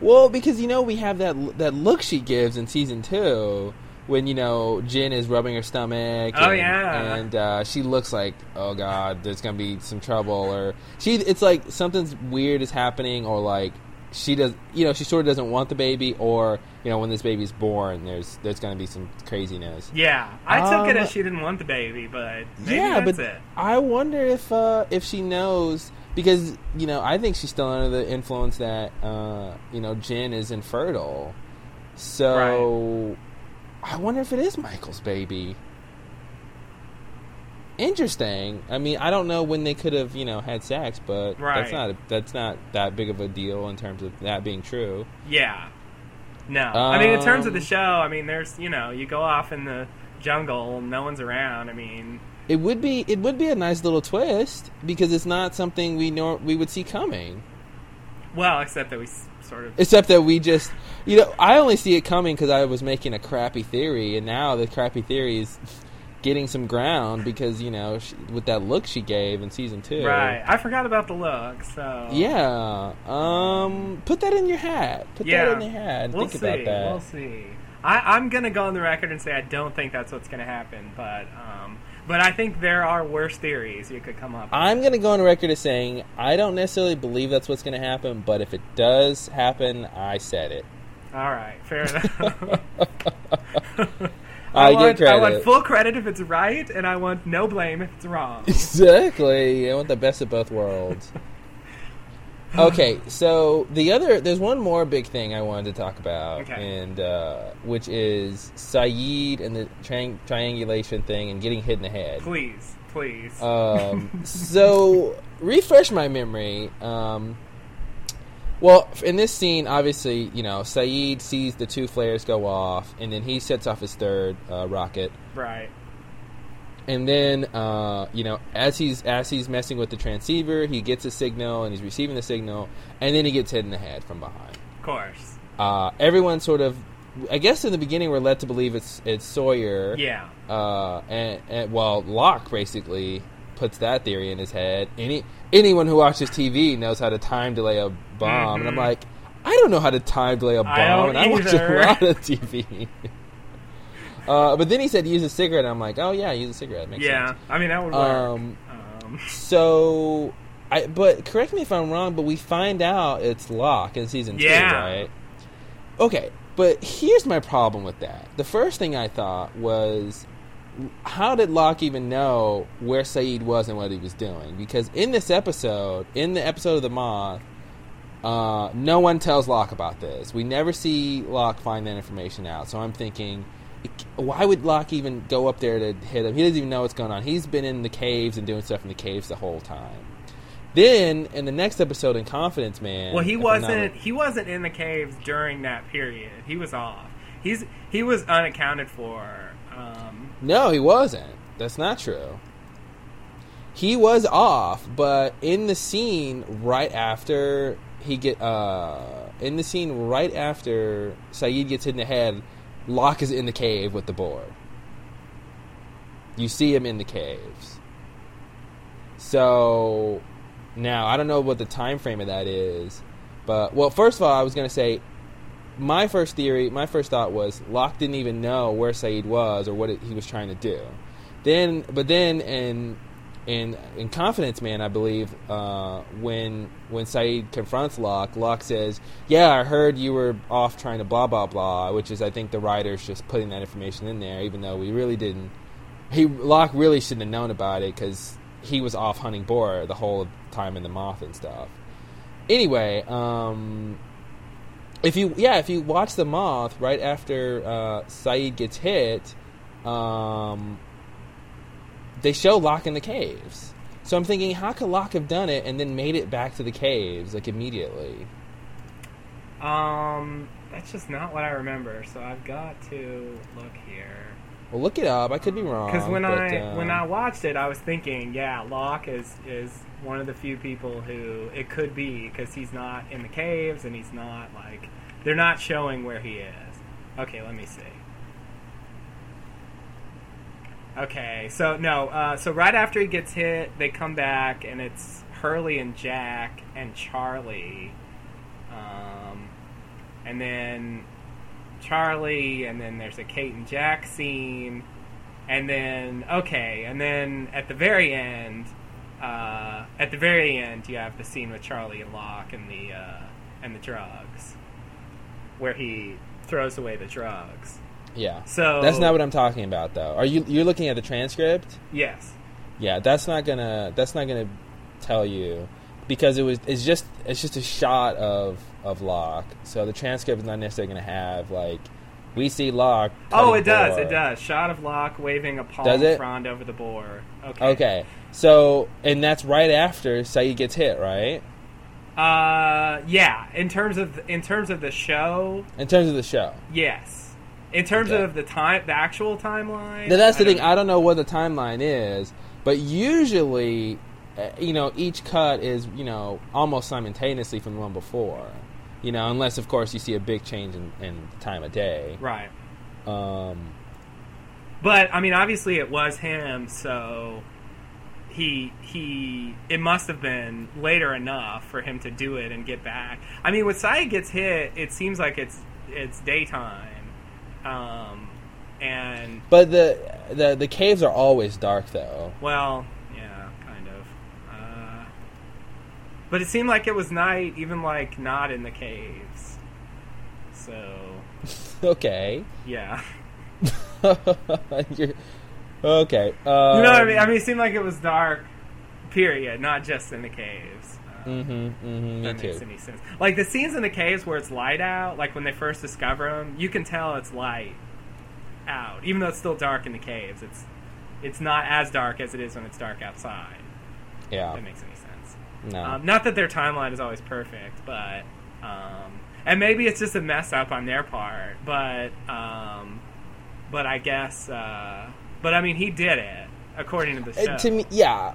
Well, because you know we have that look she gives in season 2 when you know Jin is rubbing her stomach. Oh yeah, and she looks like, oh god, there's gonna be some trouble, or it's like something's weird is happening, or like she does, you know, she sort of doesn't want the baby, or you know, when this baby's born, there's gonna be some craziness. Yeah, I took it as she didn't want the baby, but maybe that's it. I wonder if she knows, because you know I think she's still under the influence that you know Jin is infertile, so. Right. I wonder if it is Michael's baby. Interesting. I mean, I don't know when they could have, you know, had sex, but right. that's not that big of a deal in terms of that being true. Yeah. No. I mean, in terms of the show, I mean, there's, you know, you go off in the jungle and no one's around. I mean, it would be a nice little twist because it's not something we would see coming. Well, except that we sort of... Except that we just... You know, I only see it coming because I was making a crappy theory, and now the crappy theory is getting some ground because, you know, with that look she gave in season 2. Right. I forgot about the look, so... Yeah. Put that in your hat. Put that in your hat and think about that. We'll see. I'm going to go on the record and say I don't think that's what's going to happen, but I think there are worse theories you could come up with. I'm going to go on record as saying I don't necessarily believe that's what's going to happen, but if it does happen, I said it. All right, fair enough. I want full credit if it's right, and I want no blame if it's wrong. Exactly. I want the best of both worlds. Okay, so there's one more big thing I wanted to talk about, and which is Saeed and the triangulation thing and getting hit in the head. Please. So refresh my memory. Well, in this scene, obviously, you know, Saeed sees the two flares go off, and then he sets off his third rocket. Right. And then, you know, as he's messing with the transceiver, he gets a signal, and he's receiving the signal, and then he gets hit in the head from behind. Of course. Everyone sort of, I guess in the beginning, we're led to believe it's Sawyer. Yeah. And Locke basically puts that theory in his head. Anyone who watches TV knows how to time delay a bomb, and I'm like, I don't know how to time delay a bomb, I watch a lot of TV. But then he said use a cigarette, and I'm like, oh yeah, use a cigarette. Makes sense. I mean, that would work. them. So, but correct me if I'm wrong, but we find out it's Locke in season 2, right? Okay, but here's my problem with that. The first thing I thought was, how did Locke even know where Saeed was and what he was doing? Because in this episode, in the episode of the Moth, no one tells Locke about this. We never see Locke find that information out. So I'm thinking, why would Locke even go up there to hit him? He doesn't even know what's going on. He's been in the caves and doing stuff in the caves the whole time. Then in the next episode in Confidence Man, well, he wasn't in the caves during that period. He was off. He was unaccounted for. No, he wasn't. That's not true. He was off, but in the scene right after Saeed gets hit in the head, Locke is in the cave with the board. You see him in the caves. So now I don't know what the time frame of that is, but first of all, I was going to say, my first thought was Locke didn't even know where Saeed was or what he was trying to do. But then in Confidence Man, I believe when Saeed confronts Locke, Locke says, "Yeah, I heard you were off trying to blah blah blah," which is, I think, the writers just putting that information in there, even though we really didn't. Locke really shouldn't have known about it because he was off hunting boar the whole time in the Moth and stuff. Anyway, If you watch the Moth right after Saeed gets hit, they show Locke in the caves. So I'm thinking, how could Locke have done it and then made it back to the caves like immediately? That's just not what I remember. So I've got to look here. Well, look it up. I could be wrong. Because when I watched it, I was thinking, yeah, Locke is one of the few people who it could be, because he's not in the caves and he's not, like, they're not showing where he is. Okay, let me see. Okay, so no, so right after he gets hit, they come back and it's Hurley and Jack and Charlie, and then Charlie, and then there's a Kate and Jack scene, and then at the very end. At the very end, you have the scene with Charlie and Locke and the drugs, where he throws away the drugs. Yeah. So that's not what I'm talking about, though. Are you're looking at the transcript? Yes. Yeah, that's not gonna tell you, because it's just a shot of Locke. So the transcript is not necessarily gonna have, like, we see Locke. Oh, it does. Shot of Locke waving a palm frond over the board. Okay. So, and that's right after Saeed gets hit, right? Yeah. In terms of the show. In terms of the show. Yes. In terms of the time, the actual timeline. Now, that's the thing. I don't know what the timeline is, but usually, each cut is, almost simultaneously from the one before. Unless, of course, you see a big change in time of day. Right. But, I mean, obviously it was him, so it must have been later enough for him to do it and get back. I mean, when Saeed gets hit, it seems like it's daytime. But the caves are always dark, though. Well, yeah, kind of. But it seemed like it was night, even, like, not in the caves. So okay. Yeah. Okay. You know what I mean? It seemed like it was dark, period, not just in the caves. That makes any sense. Like, the scenes in the caves where it's light out, like when they first discover them, you can tell it's light out. Even though it's still dark in the caves, it's not as dark as it is when it's dark outside. Yeah. That makes any sense. No. Not that their timeline is always perfect, but and maybe it's just a mess up on their part, but I guess but, I mean, he did it, according to the show. To me, yeah.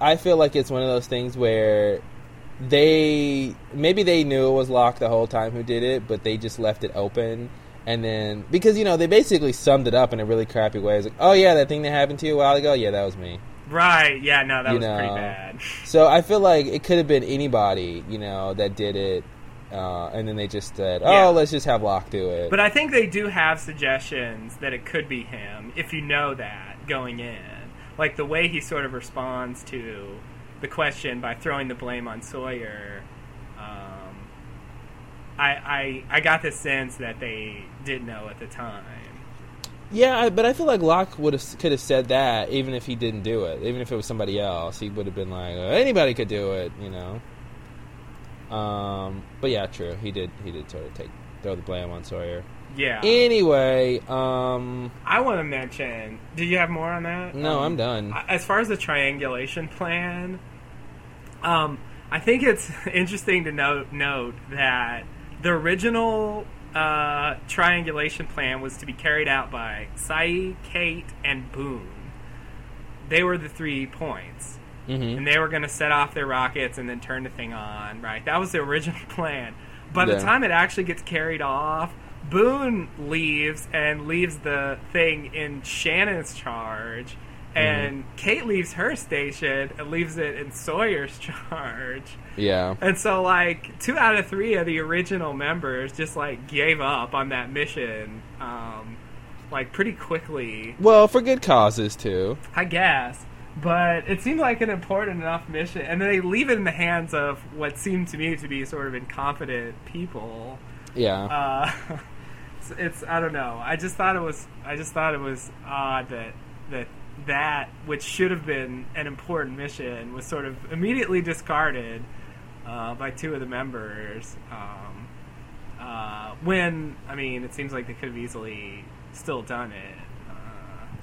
I feel like it's one of those things where maybe they knew it was Locke the whole time who did it, but they just left it open. And then, because, they basically summed it up in a really crappy way. It's like, oh, yeah, that thing that happened to you a while ago? Yeah, that was me. Right. Yeah, no, that was pretty bad. So I feel like it could have been anybody, that did it. And then they just said, let's just have Locke do it. But I think they do have suggestions that it could be him, if you know that, going in. like the way he sort of responds to the question by throwing the blame on Sawyer, I got the sense that they didn't know at the time. Yeah, but I feel like Locke could have said that even if he didn't do it. Even if it was somebody else, he would have been like, anybody could do it, you know. But yeah, true. He did sort of throw the blame on Sawyer. Yeah. Anyway, I want to mention... Do you have more on that? No, I'm done. As far as the triangulation plan, I think it's interesting to note that the original triangulation plan was to be carried out by Saeed, Kate, and Boone. They were the 3 points. Mm-hmm. And they were going to set off their rockets and then turn the thing on, right? That was the original plan. By the time it actually gets carried off, Boone leaves and leaves the thing in Shannon's charge, and Kate leaves her station and leaves it in Sawyer's charge. Yeah. And so, like, 2 out of 3 of the original members just, like, gave up on that mission, like, pretty quickly. Well, for good causes, too. I guess. But it seemed like an important enough mission. And then they leave it in the hands of what seemed to me to be sort of incompetent people. Yeah. It's I don't know. I just thought it was odd that which should have been an important mission was sort of immediately discarded by 2 of the members. When I mean, it seems like they could have easily still done it.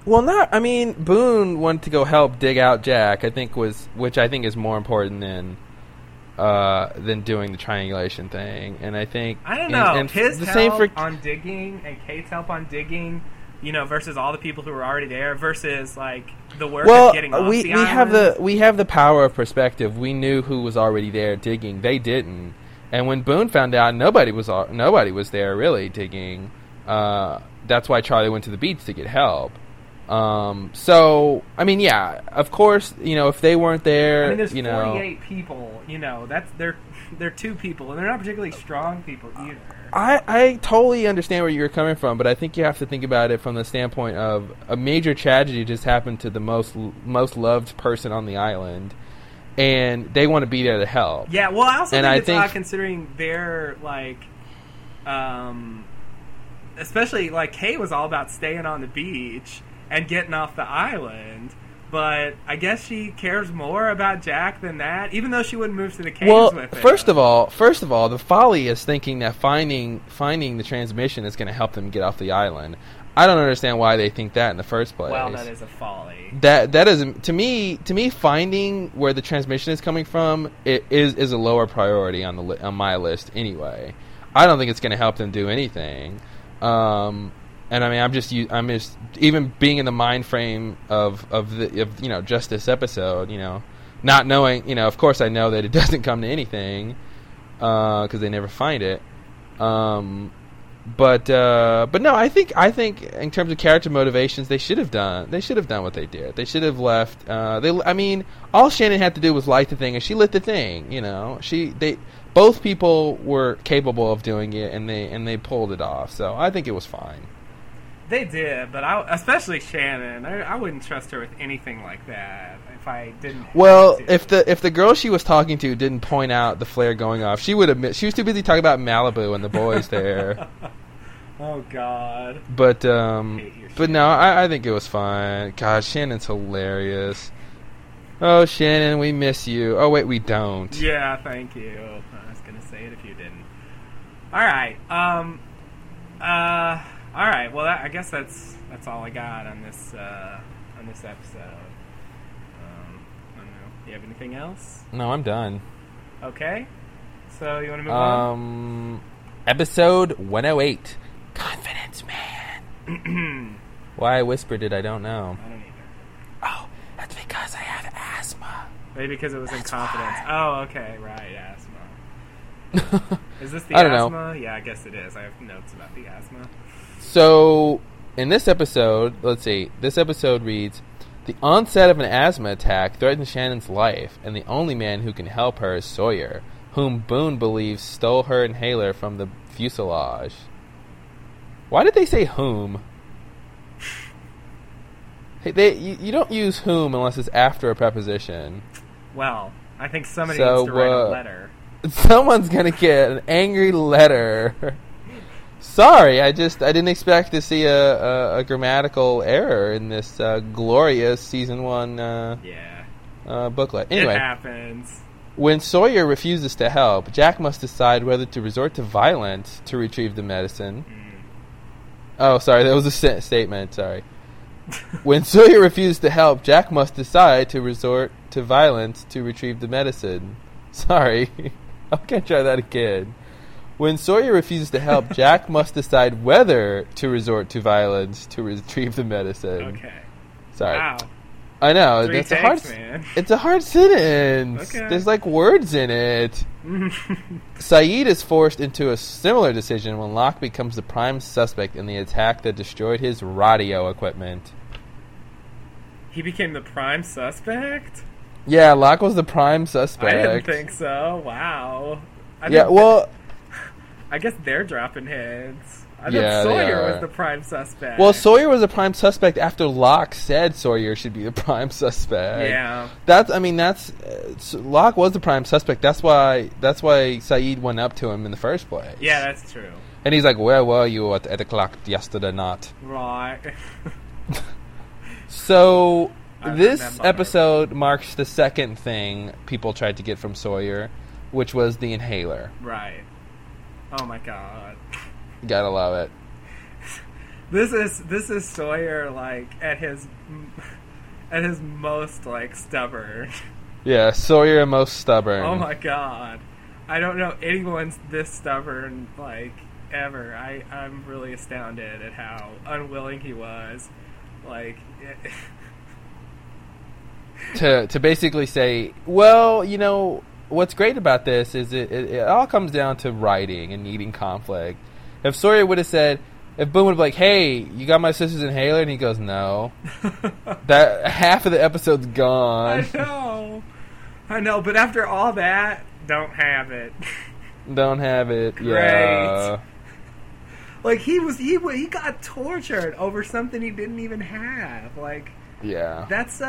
Boone wanted to go help dig out Jack, which I think is more important than doing the triangulation thing, and I think I don't know and his the help same for... on digging and Kate's help on digging, you know, versus all the people who were already there versus like the work of getting off the island. We have the power of perspective. We knew who was already there digging. They didn't, and when Boone found out, nobody was there really digging. That's why Charlie went to the beach to get help. So, I mean, yeah, of course, you know, if they weren't there, I mean, there's 48 people, you know, that's, they're 2 people, and they're not particularly strong people either. I totally understand where you're coming from, but I think you have to think about it from the standpoint of a major tragedy just happened to the most loved person on the island, and they want to be there to help. Yeah, well, I also think it's odd considering their, like, especially, like, Kay was all about staying on the beach and getting off the island, but I guess she cares more about Jack than that, even though she wouldn't move to the caves with him. First of all, the folly is thinking that finding the transmission is going to help them get off the island. I don't understand why they think that in the first place. Well, that is a folly. That is to me finding where the transmission is coming from is a lower priority on my list anyway. I don't think it's going to help them do anything. And I mean, I'm just even being in the mind frame of you know, just this episode, you know, not knowing, you know, of course I know that it doesn't come to anything, cause they never find it. But no, I think in terms of character motivations, they should have done what they did. They should have left. All Shannon had to do was light the thing, and she lit the thing, you know, both people were capable of doing it, and they pulled it off. So I think it was fine. They did, but especially Shannon, I wouldn't trust her with anything like that if I didn't. Well, if the girl she was talking to didn't point out the flare going off, she would admit she was too busy talking about Malibu and the boys there. Oh God! But no, I think it was fine. God, Shannon's hilarious. Oh, Shannon, we miss you. Oh wait, we don't. Yeah, thank you. I was gonna say it if you didn't. All right. All right. Well, I guess that's all I got on this episode. I don't know. Do you have anything else? No, I'm done. Okay. So you want to move on? Episode 108. Confidence Man. Why I whispered it, I don't know. I don't either. Oh, that's because I have asthma. Maybe because it was incompetence. Oh, okay. Right. Asthma. Is this the asthma? Know. Yeah, I guess it is. I have notes about the asthma. So, in this episode, let's see. This episode reads, the onset of an asthma attack threatens Shannon's life, and the only man who can help her is Sawyer, whom Boone believes stole her inhaler from the fuselage. Why did they say whom? Hey, you don't use whom unless it's after a preposition. Well, I think somebody needs to write a letter. Someone's going to get an angry letter. Sorry, I didn't expect to see a grammatical error in this glorious season one booklet. Anyway, it happens. When Sawyer refuses to help, Jack must decide whether to resort to violence to retrieve the medicine. Oh, sorry, that was a statement, sorry. When Sawyer refuses to help, Jack must decide to resort to violence to retrieve the medicine. Sorry, I'm going to try that again. When Sawyer refuses to help, Jack must decide whether to resort to violence to retrieve the medicine. Okay. Sorry. Wow. I know. Three takes, man. It's a hard sentence. Okay. There's like words in it. Saeed is forced into a similar decision when Locke becomes the prime suspect in the attack that destroyed his radio equipment. He became the prime suspect? Yeah, Locke was the prime suspect. I didn't think so. Wow. I guess they're dropping hints. I thought Sawyer was the prime suspect. Well, Sawyer was a prime suspect after Locke said Sawyer should be the prime suspect. Yeah. Locke was the prime suspect. That's why Saeed went up to him in the first place. Yeah, that's true. And he's like, where were you at 8 o'clock yesterday night? Right. So, this episode marks the second thing people tried to get from Sawyer, which was the inhaler. Right. Oh, my God. Gotta love it. This is Sawyer like at his most like stubborn. Yeah, Sawyer most stubborn. Oh my God, I don't know anyone's this stubborn like ever. I'm really astounded at how unwilling he was, like. To basically say, well, you know what's great about this is it all comes down to writing and needing conflict. If Sawyer would have said, if Boone would have been like, hey, you got my sister's inhaler? And he goes, no. That half of the episode's gone. I know, but after all that, don't have it. Don't have it. Great. Yeah. Like, he got tortured over something he didn't even have. Like, yeah. That's,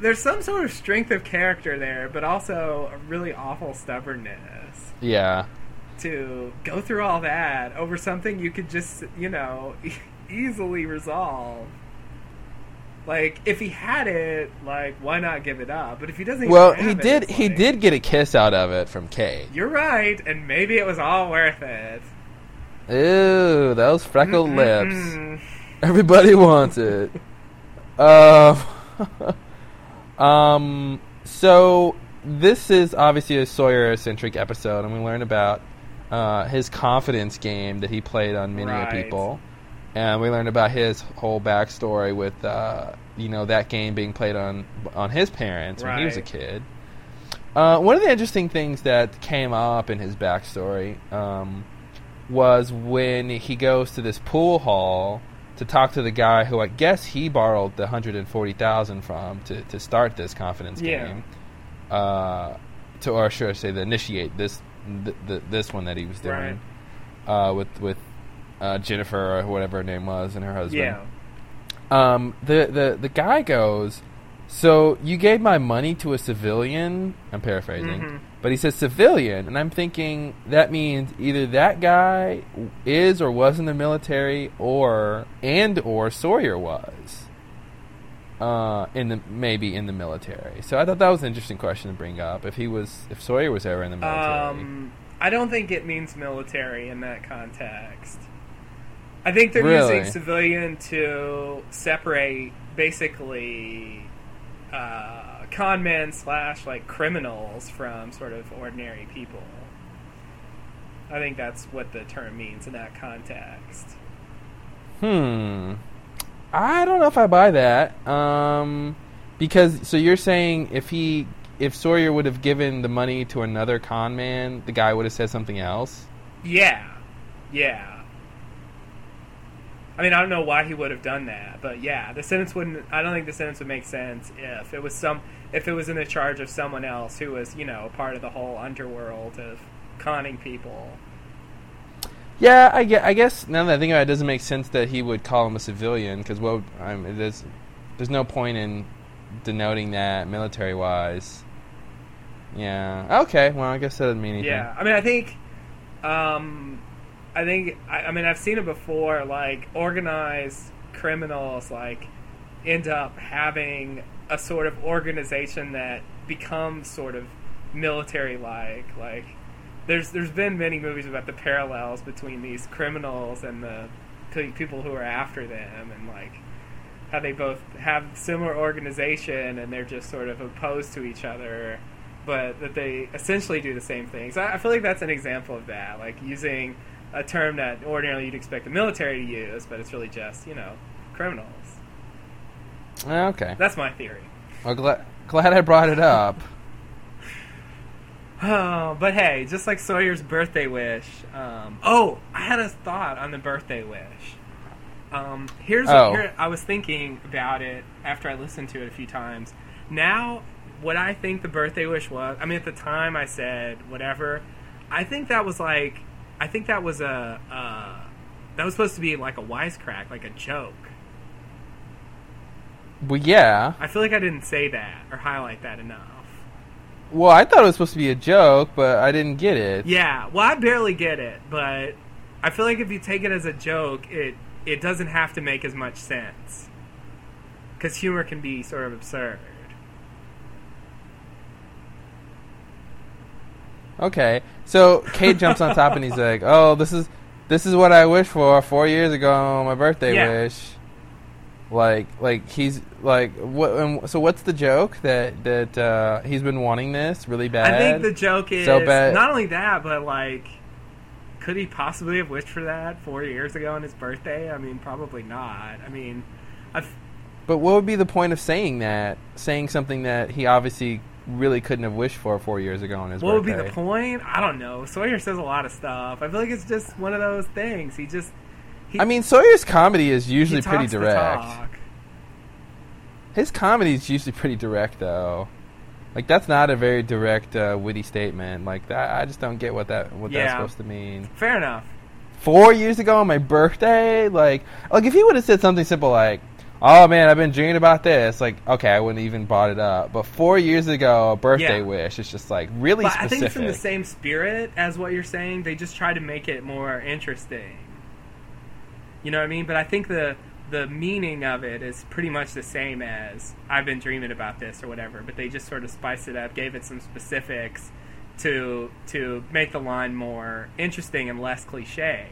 there's some sort of strength of character there, but also a really awful stubbornness. Yeah. To go through all that over something you could just, easily resolve. Like, if he had it, like, why not give it up? But if he doesn't even have it... Well, he did get a kiss out of it from Kate. You're right, and maybe it was all worth it. Ew, those freckled lips. Everybody wants it. So... This is obviously a Sawyer-centric episode, and we learn about his confidence game that he played on many people. And we learn about his whole backstory with, that game being played on his parents when he was a kid. One of the interesting things that came up in his backstory was when he goes to this pool hall to talk to the guy who I guess he borrowed the $140,000 from to start this confidence game. To initiate this one that he was doing with Jennifer or whatever her name was and her husband. Yeah. The guy goes, so you gave my money to a civilian. I'm paraphrasing, but he says civilian, and I'm thinking that means either that guy is or was in the military, or Sawyer was. In the military. So I thought that was an interesting question to bring up. If Sawyer was ever in the military, I don't think it means military in that context. I think they're using civilian to separate basically con men / like criminals from sort of ordinary people. I think that's what the term means in that context. I don't know if I buy that, because so you're saying if Sawyer would have given the money to another con man, the guy would have said something else? Yeah. I mean, I don't know why he would have done that, but yeah, I don't think the sentence would make sense if it was in the charge of someone else who was, part of the whole underworld of conning people. Yeah, I guess now that I think about it, it doesn't make sense that he would call him a civilian, because there's no point in denoting that military-wise. Yeah. Okay, well, I guess that doesn't mean anything. Yeah, I mean, I think I've seen it before, like, organized criminals, like, end up having a sort of organization that becomes sort of military-like, like, There's been many movies about the parallels between these criminals and the people who are after them, and like how they both have similar organization and they're just sort of opposed to each other, but that they essentially do the same things. I feel like that's an example of that, like using a term that ordinarily you'd expect the military to use, but it's really just, you know, criminals. Okay. That's my theory. Well, glad I brought it up. Oh, but hey, just like Sawyer's birthday wish. I had a thought on the birthday wish. Here, I was thinking about it after I listened to it a few times. Now, what I think the birthday wish was, I mean, at the time I said whatever. That was supposed to be like a wisecrack, like a joke. Well, yeah. I feel like I didn't say that or highlight that enough. Well, I thought it was supposed to be a joke, but I didn't get it. Yeah, well, I barely get it, but I feel like if you take it as a joke, it doesn't have to make as much sense. Because humor can be sort of absurd. Okay, so Kate jumps on top and he's like, oh, this is what I wished for 4 years ago on my birthday wish. Like he's like, what? So what's the joke that he's been wanting this really bad? I think the joke is so bad. Not only that, but like, could he possibly have wished for that 4 years ago on his birthday? I mean, probably not. I mean, but what would be the point of saying that? Saying something that he obviously really couldn't have wished for 4 years ago on his birthday. What would be the point? I don't know. Sawyer says a lot of stuff. I feel like it's just one of those things. Sawyer's comedy is usually pretty direct. His comedy is usually pretty direct, though. Like, that's not a very direct, witty statement. Like, that, I just don't get what that's supposed to mean. Fair enough. 4 years ago on my birthday? Like if he would have said something simple like, oh, man, I've been dreaming about this. Like, okay, I wouldn't even brought it up. But 4 years ago, a birthday wish. It's just, like, really specific. I think it's in the same spirit as what you're saying. They just try to make it more interesting. You know what I mean? But I think the meaning of it is pretty much the same as I've been dreaming about this or whatever, but they just sort of spiced it up, gave it some specifics to make the line more interesting and less cliche.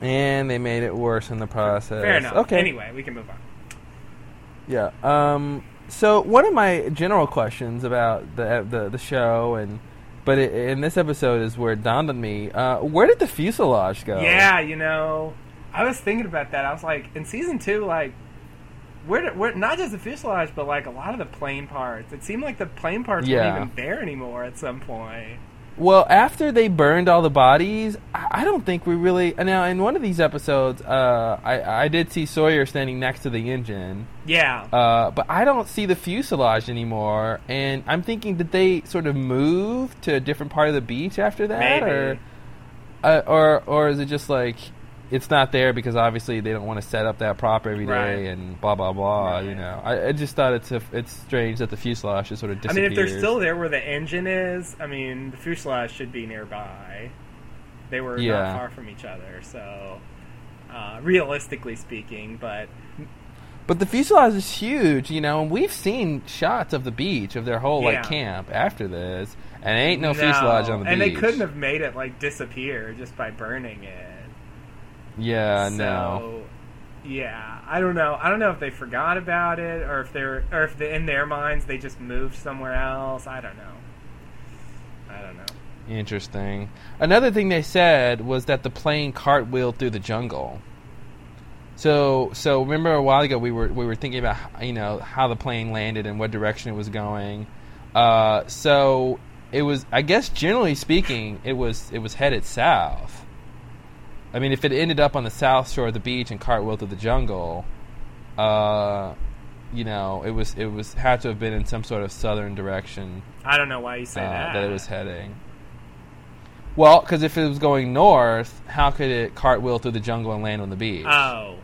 And they made it worse in the process. Fair enough. Okay. Anyway, we can move on. Yeah. So one of my general questions about the show and... But in this episode is where it dawned on me, where did the fuselage go? Yeah, you know, I was thinking about that. I was like, in season two, like, where not just the fuselage, but like a lot of the plane parts. It seemed like the plane parts weren't even there anymore at some point. Well, after they burned all the bodies, I don't think we really... Now, in one of these episodes, I did see Sawyer standing next to the engine. Yeah. But I don't see the fuselage anymore, and I'm thinking that they sort of moved to a different part of the beach after that? Maybe. Or is it just like, it's not there because obviously they don't want to set up that prop every day and blah, blah, blah, you know. I just thought it's strange that the fuselage just sort of disappeared. I mean, if they're still there where the engine is, I mean, the fuselage should be nearby. They were not far from each other, so realistically speaking, but... But the fuselage is huge, you know, and we've seen shots of the beach, of their whole, like, camp after this, and ain't no fuselage on the beach. And they couldn't have made it, like, disappear just by burning it. Yeah, so, no. Yeah, I don't know. I don't know if they forgot about it or if in their minds they just moved somewhere else. I don't know. Interesting. Another thing they said was that the plane cartwheeled through the jungle. So remember a while ago we were thinking about, you know, how the plane landed and what direction it was going. So it was, I guess generally speaking, it was headed south. I mean, if it ended up on the south shore of the beach and cartwheeled through the jungle, you know, it was had to have been in some sort of southern direction. I don't know why you say that. That it was heading. Well, because if it was going north, how could it cartwheel through the jungle and land on the beach? Oh.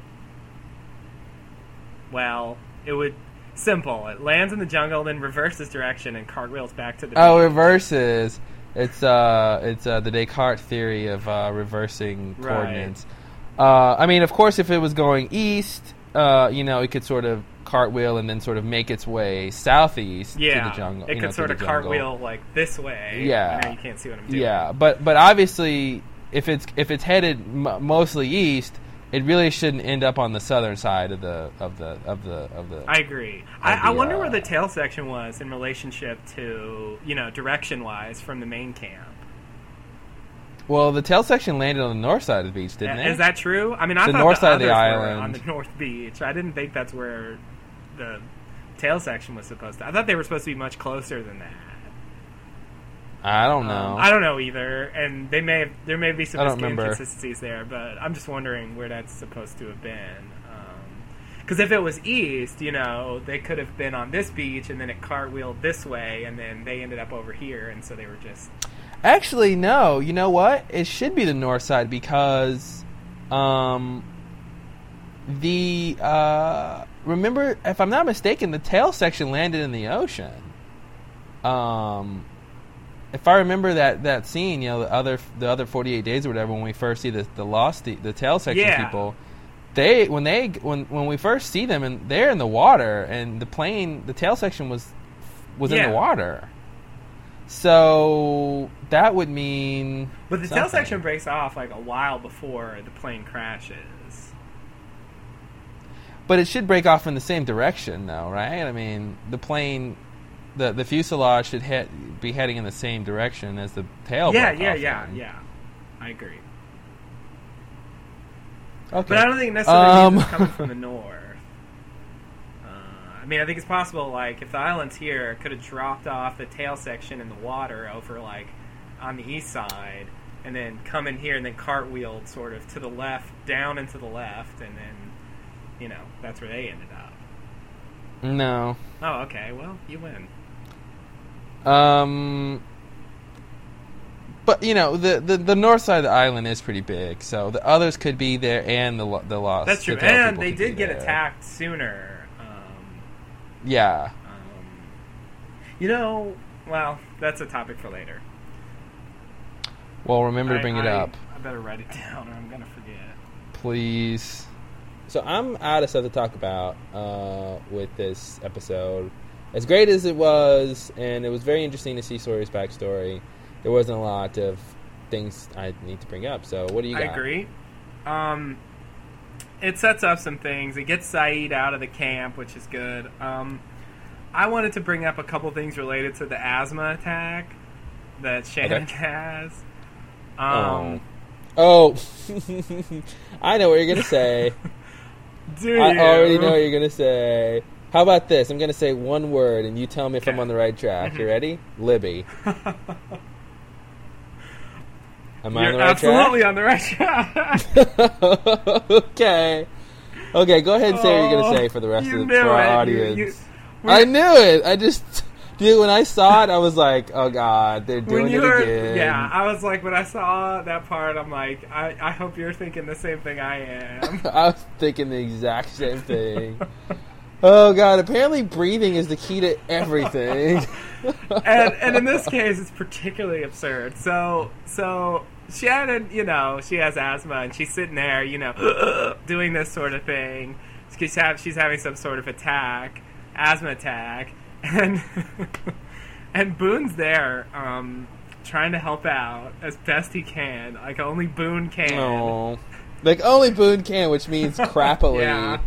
Well, it would... Simple. It lands in the jungle, then reverses direction and cartwheels back to the beach. Oh, reverses. It's the Descartes theory of reversing coordinates. I mean, of course, if it was going east, it could sort of cartwheel and then sort of make its way southeast to the jungle. It could sort of cartwheel like this way. Yeah, now you can't see what I'm doing. Yeah, but obviously, if it's headed mostly east, it really shouldn't end up on the southern side of the. I agree. I wonder where the tail section was in relationship to direction wise from the main camp. Well, the tail section landed on the north side of the beach, didn't it? Is that true? I mean, I thought the north side of the island on the north beach. I didn't think that's where the tail section was supposed to. I thought they were supposed to be much closer than that. I don't know. I don't know either, and there may be some inconsistencies there, but I'm just wondering where that's supposed to have been. Because if it was east, they could have been on this beach, and then it cartwheeled this way, and then they ended up over here, and so they were just... Actually, no. You know what? It should be the north side, because remember, if I'm not mistaken, the tail section landed in the ocean. If I remember that scene, the other 48 days or whatever, when we first see the tail section people, when we first see them and they're in the water, and the tail section was in the water, so that would mean. But the tail section breaks off like a while before the plane crashes. But it should break off in the same direction, though, right? I mean, the plane. The fuselage should be heading in the same direction as the tail. Yeah. I agree. Okay. But I don't think necessarily it's coming from the north. I mean, I think it's possible, like, if the island's here, it could have dropped off the tail section in the water over, like, on the east side, and then come in here and then cartwheeled sort of to the left, down and to the left, and then, that's where they ended up. No. Oh, okay. Well, you win. But the north side of the island is pretty big, so the others could be there, and the lost. That's true, and they did get attacked sooner. Yeah. Well, that's a topic for later. Well, remember to bring it up. I better write it down, or I'm gonna forget. Please. So I'm out of stuff to talk about with this episode. As great as it was, and it was very interesting to see Sawyer's backstory, there wasn't a lot of things I need to bring up. So what do you got? I agree. It sets up some things. It gets Saeed out of the camp, which is good. I wanted to bring up a couple things related to the asthma attack that Shannon has. I know what you're going to say. I already know what you're going to say. How about this? I'm going to say one word, and you tell me if I'm on the right track. You ready? Libby. Am I on the right track? Okay. Okay, go ahead and say what you're going to say for the rest of our audience. I knew it. I just... Dude, when I saw it, I was like, oh, God, they're doing it again. Yeah, I was like, when I saw that part, I'm like, I hope you're thinking the same thing I am. I was thinking the exact same thing. Oh, God, apparently breathing is the key to everything. and in this case, it's particularly absurd. So Shannon, she has asthma, and she's sitting there, doing this sort of thing. She's having some sort of asthma attack. And Boone's there, trying to help out as best he can. Like, only Boone can. Aww. Like, only Boone can, which means crappily. Yeah.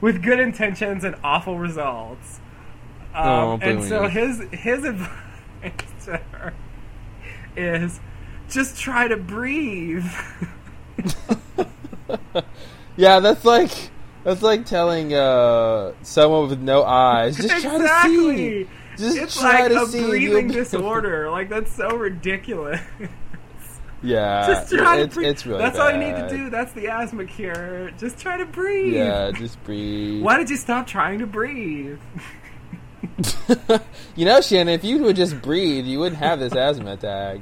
With good intentions and awful results. And so his advice to her is, just try to breathe. Yeah, that's like telling someone with no eyes, just try to see. It's like a breathing disorder. Like, that's so ridiculous. Yeah, just try to breathe. It's really bad. All you need to do. That's the asthma cure. Just try to breathe. Yeah, just breathe. Why did you stop trying to breathe? Shannon, if you would just breathe, you wouldn't have this asthma attack.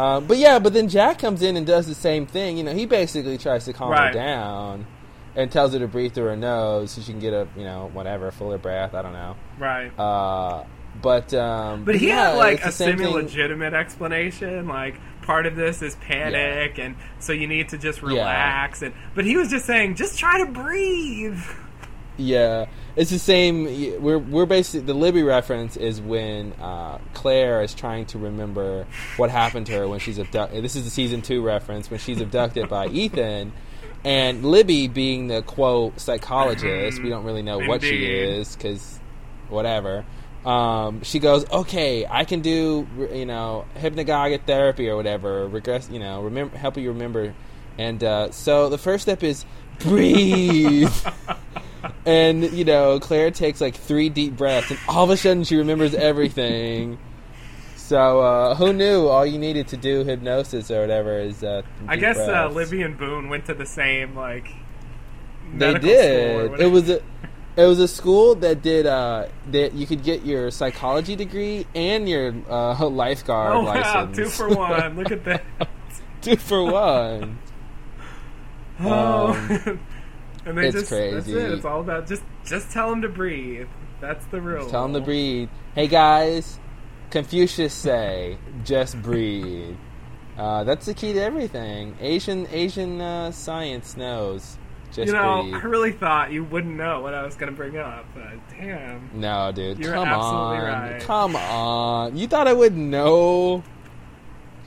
But then Jack comes in and does the same thing. You know, he basically tries to calm her down and tells her to breathe through her nose so she can get a, you know, whatever, fuller breath. I don't know. Right. But he had, like, a semi-legitimate explanation. Like, part of this is panic, and so you need to just relax. Yeah. But he was just saying, just try to breathe. Yeah. It's the same. We're basically, the Libby reference is when Claire is trying to remember what happened to her when she's abducted. This is the season 2 reference, when she's abducted by Ethan. And Libby, being the, quote, psychologist, we don't really know what she is, because whatever. She goes, okay, I can do, you know, hypnagogic therapy or whatever, regress, you know, remember, help you remember. And so the first step is breathe. And, you know, Claire takes like 3 deep breaths, and all of a sudden she remembers everything. So, who knew all you needed to do hypnosis or whatever is, I guess, breaths. Libby and Boone went to the same, like, medical school. They did. It was a school that did, that you could get your psychology degree and your, lifeguard license. 2 for 1. Look at that. 2 for 1. And they crazy. That's it. It's all about just tell them to breathe. That's the rule. Just tell them to breathe. Hey, guys. Confucius say, just breathe. That's the key to everything. Asian science knows. Just breathe. I really thought you wouldn't know what I was going to bring up, but damn. No, dude. You're absolutely right. Come on. You thought I wouldn't know?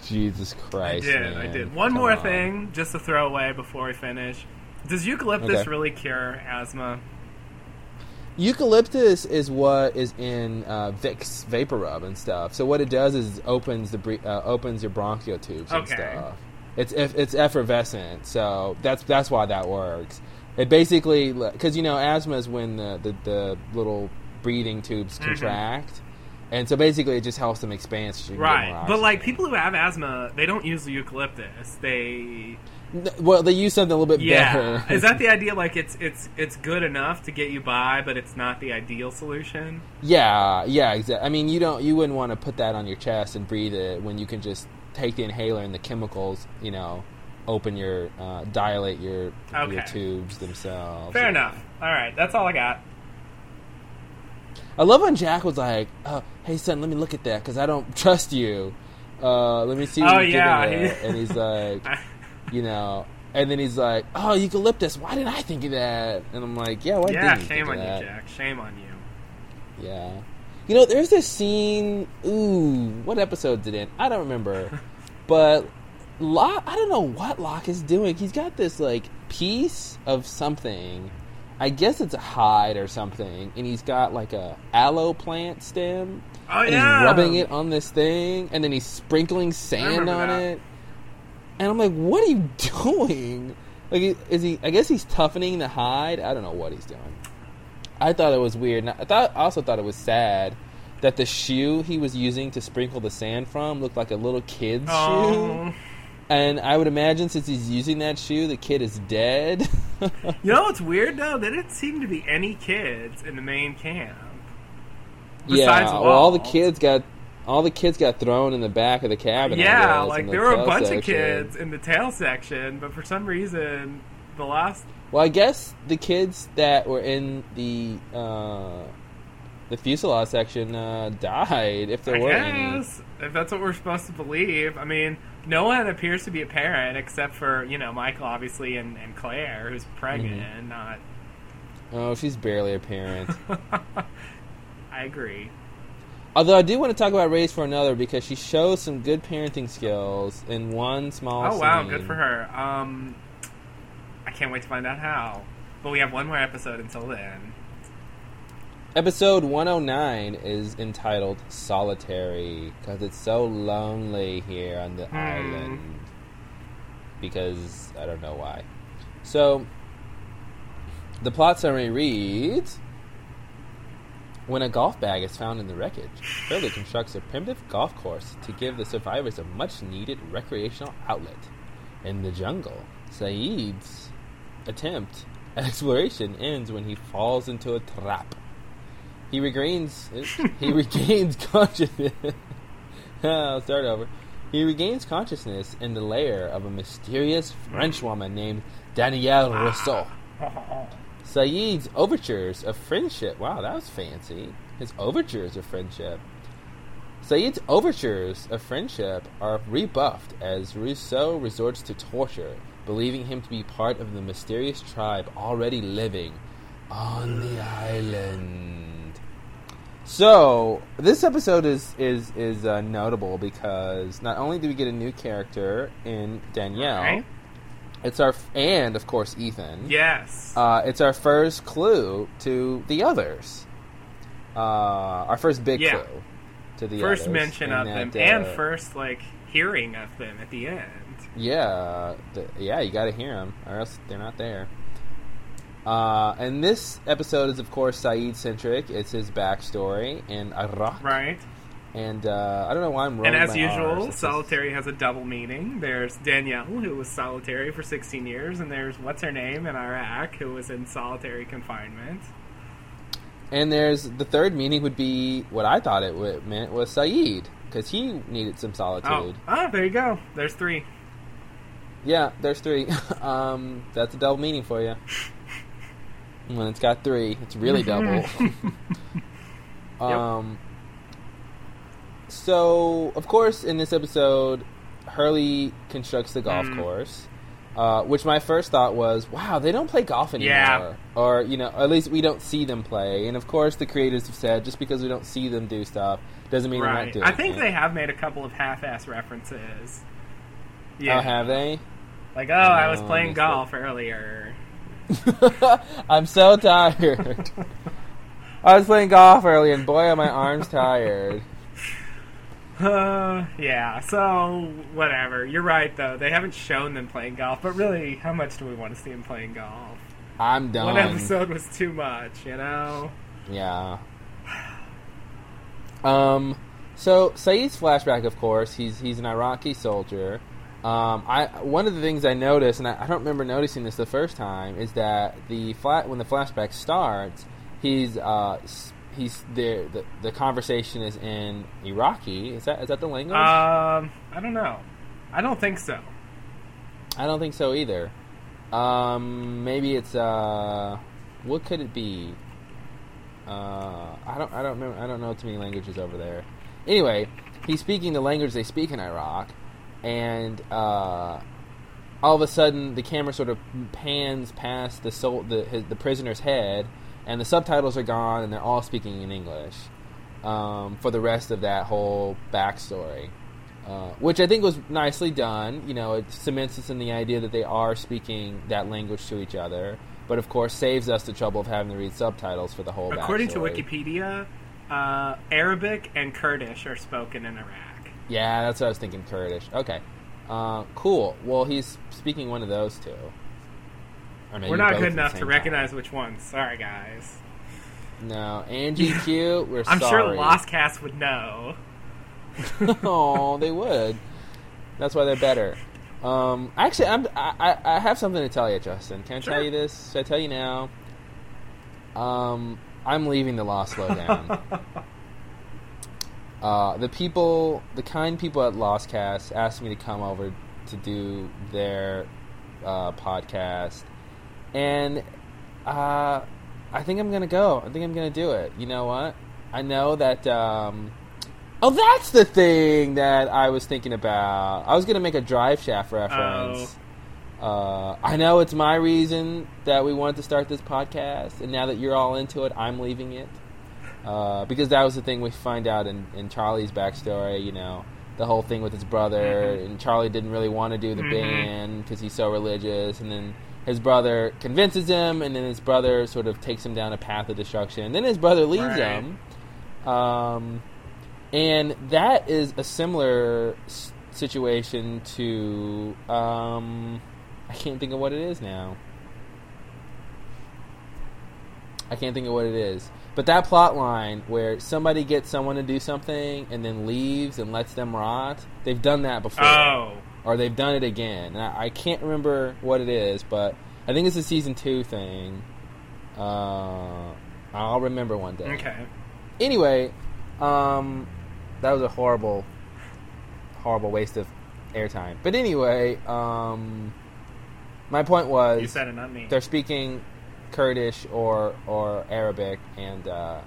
Jesus Christ, I did. One more thing, just to throw away before we finish. Does eucalyptus really cure asthma? Eucalyptus is what is in Vicks Vapor Rub and stuff. So what it does is it opens opens your bronchial tubes and stuff. It's effervescent, so that's why that works. It basically, because you know asthma is when the little breathing tubes contract, and so basically it just helps them expand. So you can get more oxygen. But like people who have asthma, they don't use the eucalyptus. Well, they use something a little bit better. Is that the idea? Like, it's good enough to get you by, but it's not the ideal solution? Yeah, exactly. I mean, you wouldn't want to put that on your chest and breathe it when you can just take the inhaler and the chemicals, you know, open your, dilate your tubes themselves. Fair enough. All right, that's all I got. I love when Jack was like, oh, hey, son, let me look at that, because I don't trust you. Let me see what you're getting at. And he's like... You know, and then he's like, "Oh, eucalyptus! Why didn't I think of that?" And I'm like, "Yeah, why didn't you think of that?" Yeah, shame on you, Jack. Shame on you. Yeah, you know, there's this scene. Ooh, what episode did it? I don't remember. But Locke, I don't know what Locke is doing. He's got this like piece of something. I guess it's a hide or something, and he's got like a aloe plant stem. Oh and he's rubbing it on this thing, and then he's sprinkling sand on it. And I'm like, what are you doing? Like, is he? I guess he's toughening the hide. I don't know what he's doing. I thought it was weird. And I also thought it was sad that the shoe he was using to sprinkle the sand from looked like a little kid's shoe. And I would imagine since he's using that shoe, the kid is dead. You know what's weird, though? There didn't seem to be any kids in the main camp. Besides Walt. Well, all the kids got thrown in the back of the cabin. Yeah, like there were a bunch of kids in the tail section, but for some reason, the last... Well, I guess the kids that were in the fuselage section died, if there were any. If that's what we're supposed to believe. I mean, no one appears to be a parent except for, you know, Michael, obviously, and Claire, who's pregnant and not... Oh, she's barely a parent. I agree. Although I do want to talk about Raised for Another because she shows some good parenting skills in one small scene. Oh, wow, good for her. I can't wait to find out how. But we have one more episode until then. Episode 109 is entitled Solitary because it's so lonely here on the island. Because I don't know why. So, the plot summary reads... When a golf bag is found in the wreckage, Hurley constructs a primitive golf course to give the survivors a much-needed recreational outlet. In the jungle, Saeed's attempt at exploration ends when he falls into a trap. He regains consciousness. He regains consciousness in the lair of a mysterious French woman named Danielle Rousseau. Saeed's overtures of friendship. Wow, that was fancy. His overtures of friendship. Saeed's overtures of friendship are rebuffed as Rousseau resorts to torture, believing him to be part of the mysterious tribe already living on the island. So, this episode is notable because not only do we get a new character in Danielle, okay. It's our and of course Ethan. Yes, it's our first clue to the others. Our first big clue to the first others. Mention and of them and first like hearing of them at the end. Yeah, you got to hear them, or else they're not there. And this episode is, of course, Saeed-centric. It's his backstory in Iraq. Right. And I don't know why I'm rolling my R's. And as usual, solitary has a double meaning. There's Danielle, who was solitary for 16 years, and there's what's-her-name in Iraq, who was in solitary confinement. And there's the third meaning would be what I thought it meant was Saeed, because he needed some solitude. Oh, there you go. There's three. Yeah, there's three. That's a double meaning for you. When it's got three, it's really double. Yep. So, of course, in this episode, Hurley constructs the golf course, which my first thought was, wow, they don't play golf anymore. Yeah. Or, you know, at least we don't see them play. And, of course, the creators have said, just because we don't see them do stuff doesn't mean they're not doing it. I think they have made a couple of half-ass references. Yeah. Oh, have they? Like, oh, I was playing golf earlier. I'm so tired. I was playing golf earlier, and boy, are my arms tired. Yeah, so, whatever. You're right, though. They haven't shown them playing golf, but really, how much do we want to see them playing golf? I'm done. One episode was too much, you know? Yeah. So, Saeed's flashback, of course. He's an Iraqi soldier. One of the things I noticed, and I don't remember noticing this the first time, is that when the flashback starts, he's there. The conversation is in Iraqi. Is that the language? I don't know. I don't think so. I don't think so either. Maybe it's what could it be? I don't remember. I don't know too many languages over there. Anyway, he's speaking the language they speak in Iraq. And all of a sudden, the camera sort of pans past the prisoner's head, and the subtitles are gone, and they're all speaking in English for the rest of that whole backstory, which I think was nicely done. You know, it cements us in the idea that they are speaking that language to each other, but of course saves us the trouble of having to read subtitles for the whole backstory. According to Wikipedia, Arabic and Kurdish are spoken in Iraq. Yeah, that's what I was thinking, Kurdish. Okay. Cool. Well, he's speaking one of those two. Or maybe we're not good enough to recognize which one. Sorry, guys. No. Angie Q, we're sorry. I'm sure Lost Cast would know. Oh, they would. That's why they're better. Actually, I have something to tell you, Justin. Can I tell you this? Should I tell you now? I'm leaving the Lost Lowdown. The kind people at Lost Cast asked me to come over to do their podcast, and I think I'm gonna go. I think I'm gonna do it. You know what? I know that. That's the thing that I was thinking about. I was gonna make a Drive Shaft reference. I know it's my reason that we wanted to start this podcast, and now that you're all into it, I'm leaving it. Because that was the thing we find out in Charlie's backstory, you know, the whole thing with his brother, and Charlie didn't really want to do the band because he's so religious, and then his brother convinces him, and then his brother sort of takes him down a path of destruction, and then his brother leaves him, and that is a similar situation to, I can't think of what it is now. I can't think of what it is. But that plot line where somebody gets someone to do something and then leaves and lets them rot, they've done that before. Oh. Or they've done it again. And I can't remember what it is, but I think it's a season 2 thing. I'll remember one day. Okay. Anyway, that was a horrible, horrible waste of airtime. But anyway, my point was... You said it, not me. They're speaking Kurdish or Arabic, and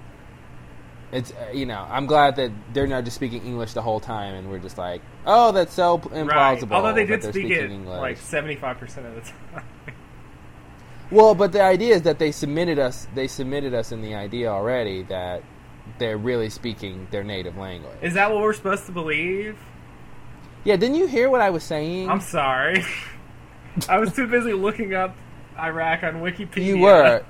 it's, you know, I'm glad that they're not just speaking English the whole time, and we're just like, oh, that's so implausible. Right. Although they did speak it English like 75% of the time. Well, but the idea is that they submitted us in the idea already that they're really speaking their native language. Is that what we're supposed to believe? Yeah, didn't you hear what I was saying? I'm sorry. I was too busy looking up Iraq on Wikipedia. You were.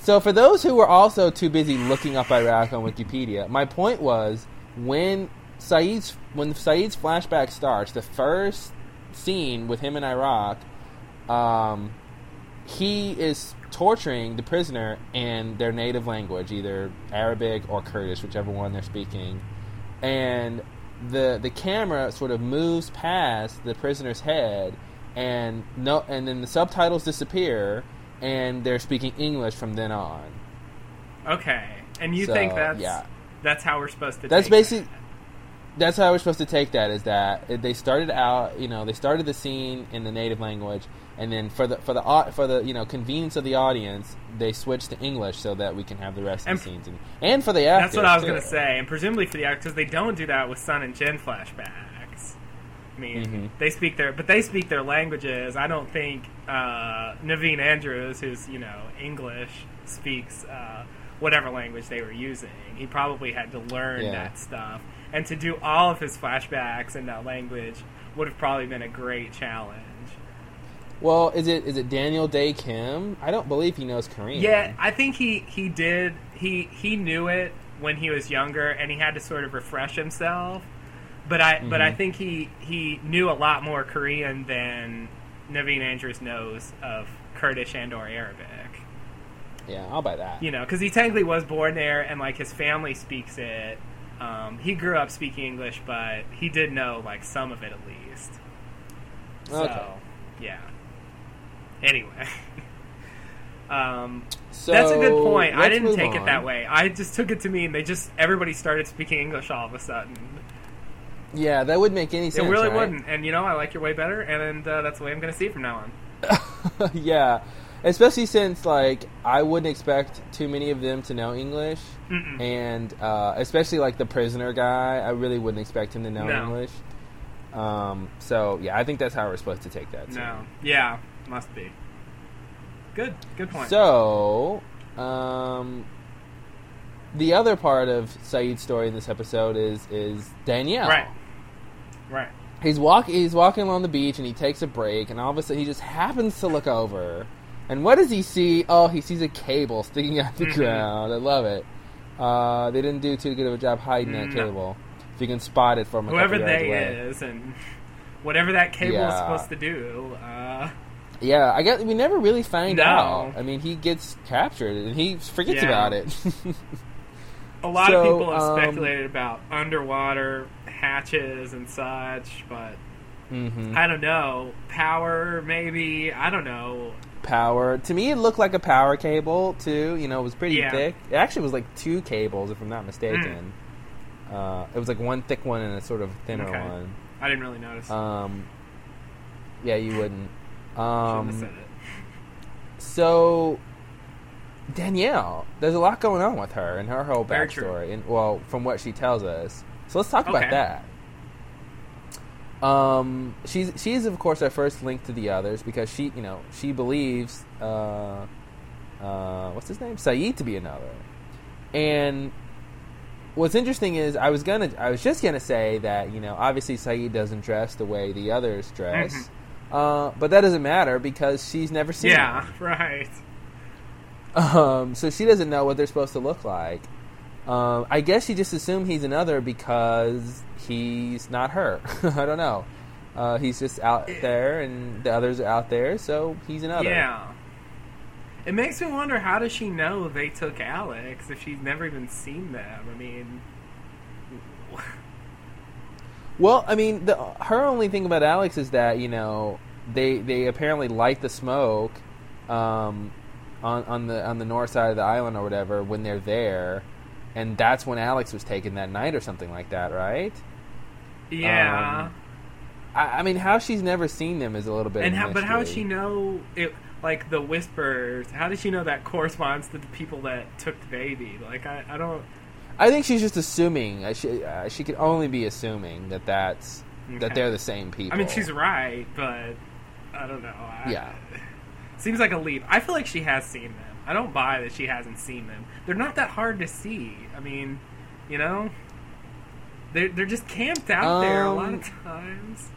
So for those who were also too busy looking up Iraq on Wikipedia, my point was when Saeed's flashback starts, the first scene with him in Iraq, he is torturing the prisoner in their native language, either Arabic or Kurdish, whichever one they're speaking. And the camera sort of moves past the prisoner's head, and then the subtitles disappear, and they're speaking English from then on. Okay, and you think that's that's how we're supposed to? That's how we're supposed to take that. Is that they started out, you know, they started the scene in the native language, and then for the you know, convenience of the audience, they switched to English so that we can have the rest of the scenes, and for the actors. That's what I was going to say, and presumably for the actors, they don't do that with Sun and Jin flashbacks. I mean, they speak their languages. I don't think Naveen Andrews, who's, you know, English, speaks whatever language they were using. He probably had to learn that stuff. And to do all of his flashbacks in that language would have probably been a great challenge. Well, is it Daniel Day Kim? I don't believe he knows Korean. Yeah, I think he did. He knew it when he was younger, and he had to sort of refresh himself. But I think he knew a lot more Korean than Naveen Andrews knows of Kurdish and or Arabic. Yeah, I'll buy that. You know, because he technically was born there, and like his family speaks it. He grew up speaking English, but he did know, like, some of it at least. So, yeah. Anyway. So, that's a good point. I didn't take it that way. I just took it to mean everybody started speaking English all of a sudden. Yeah, that wouldn't make any sense, It really wouldn't. And, you know, I like your way better, and that's the way I'm going to see it from now on. Yeah. Especially since, like, I wouldn't expect too many of them to know English. Mm-mm. And especially, like, the prisoner guy, I really wouldn't expect him to know English. So, yeah, I think that's how we're supposed to take that, too. No. Yeah, must be. Good point. So, the other part of Saeed's story in this episode is Danielle. Right. He's walking along the beach, and he takes a break, and all of a sudden he just happens to look over. And what does he see? Oh, he sees a cable sticking out the ground. I love it. They didn't do too good of a job hiding that cable. If you can spot it from a whoever they away. Is, and whatever that cable is supposed to do. Yeah, I guess we never really find out. I mean, he gets captured and he forgets about it. A lot of people have speculated about underwater hatches and such, but I don't know. Power, maybe. I don't know. Power. To me, it looked like a power cable, too. You know, it was pretty thick. It actually was like two cables, if I'm not mistaken. It was like one thick one and a sort of thinner one. I didn't really notice. Yeah, you wouldn't. Shouldn't have said it. So, Danielle, there's a lot going on with her and her whole backstory. And, well, from what she tells us. So let's talk about that. She's of course our first link to the others because she believes what's his name, Saeed, to be another. And what's interesting is I was just gonna say that, you know, obviously Saeed doesn't dress the way the others dress, but that doesn't matter because she's never seen him. So she doesn't know what they're supposed to look like. I guess she just assumed he's another because he's not her. I don't know. He's just out there, and the others are out there, so he's another. Yeah. It makes me wonder, how does she know they took Alex if she's never even seen them? I mean... Well, I mean, her only thing about Alex is that, you know, they apparently light the smoke on the north side of the island or whatever when they're there. And that's when Alex was taken that night or something like that, right? Yeah. I mean, how she's never seen them is a little bit. And how, but how would she know it? Like the whispers. How does she know that corresponds to the people that took the baby? Like I don't. I think she's just assuming. She could only be assuming that that's okay. That they're the same people. I mean, she's right, but I don't know. Seems like a leap. I feel like she has seen them. I don't buy that she hasn't seen them. They're not that hard to see. I mean, you know, they're just camped out there a lot of times.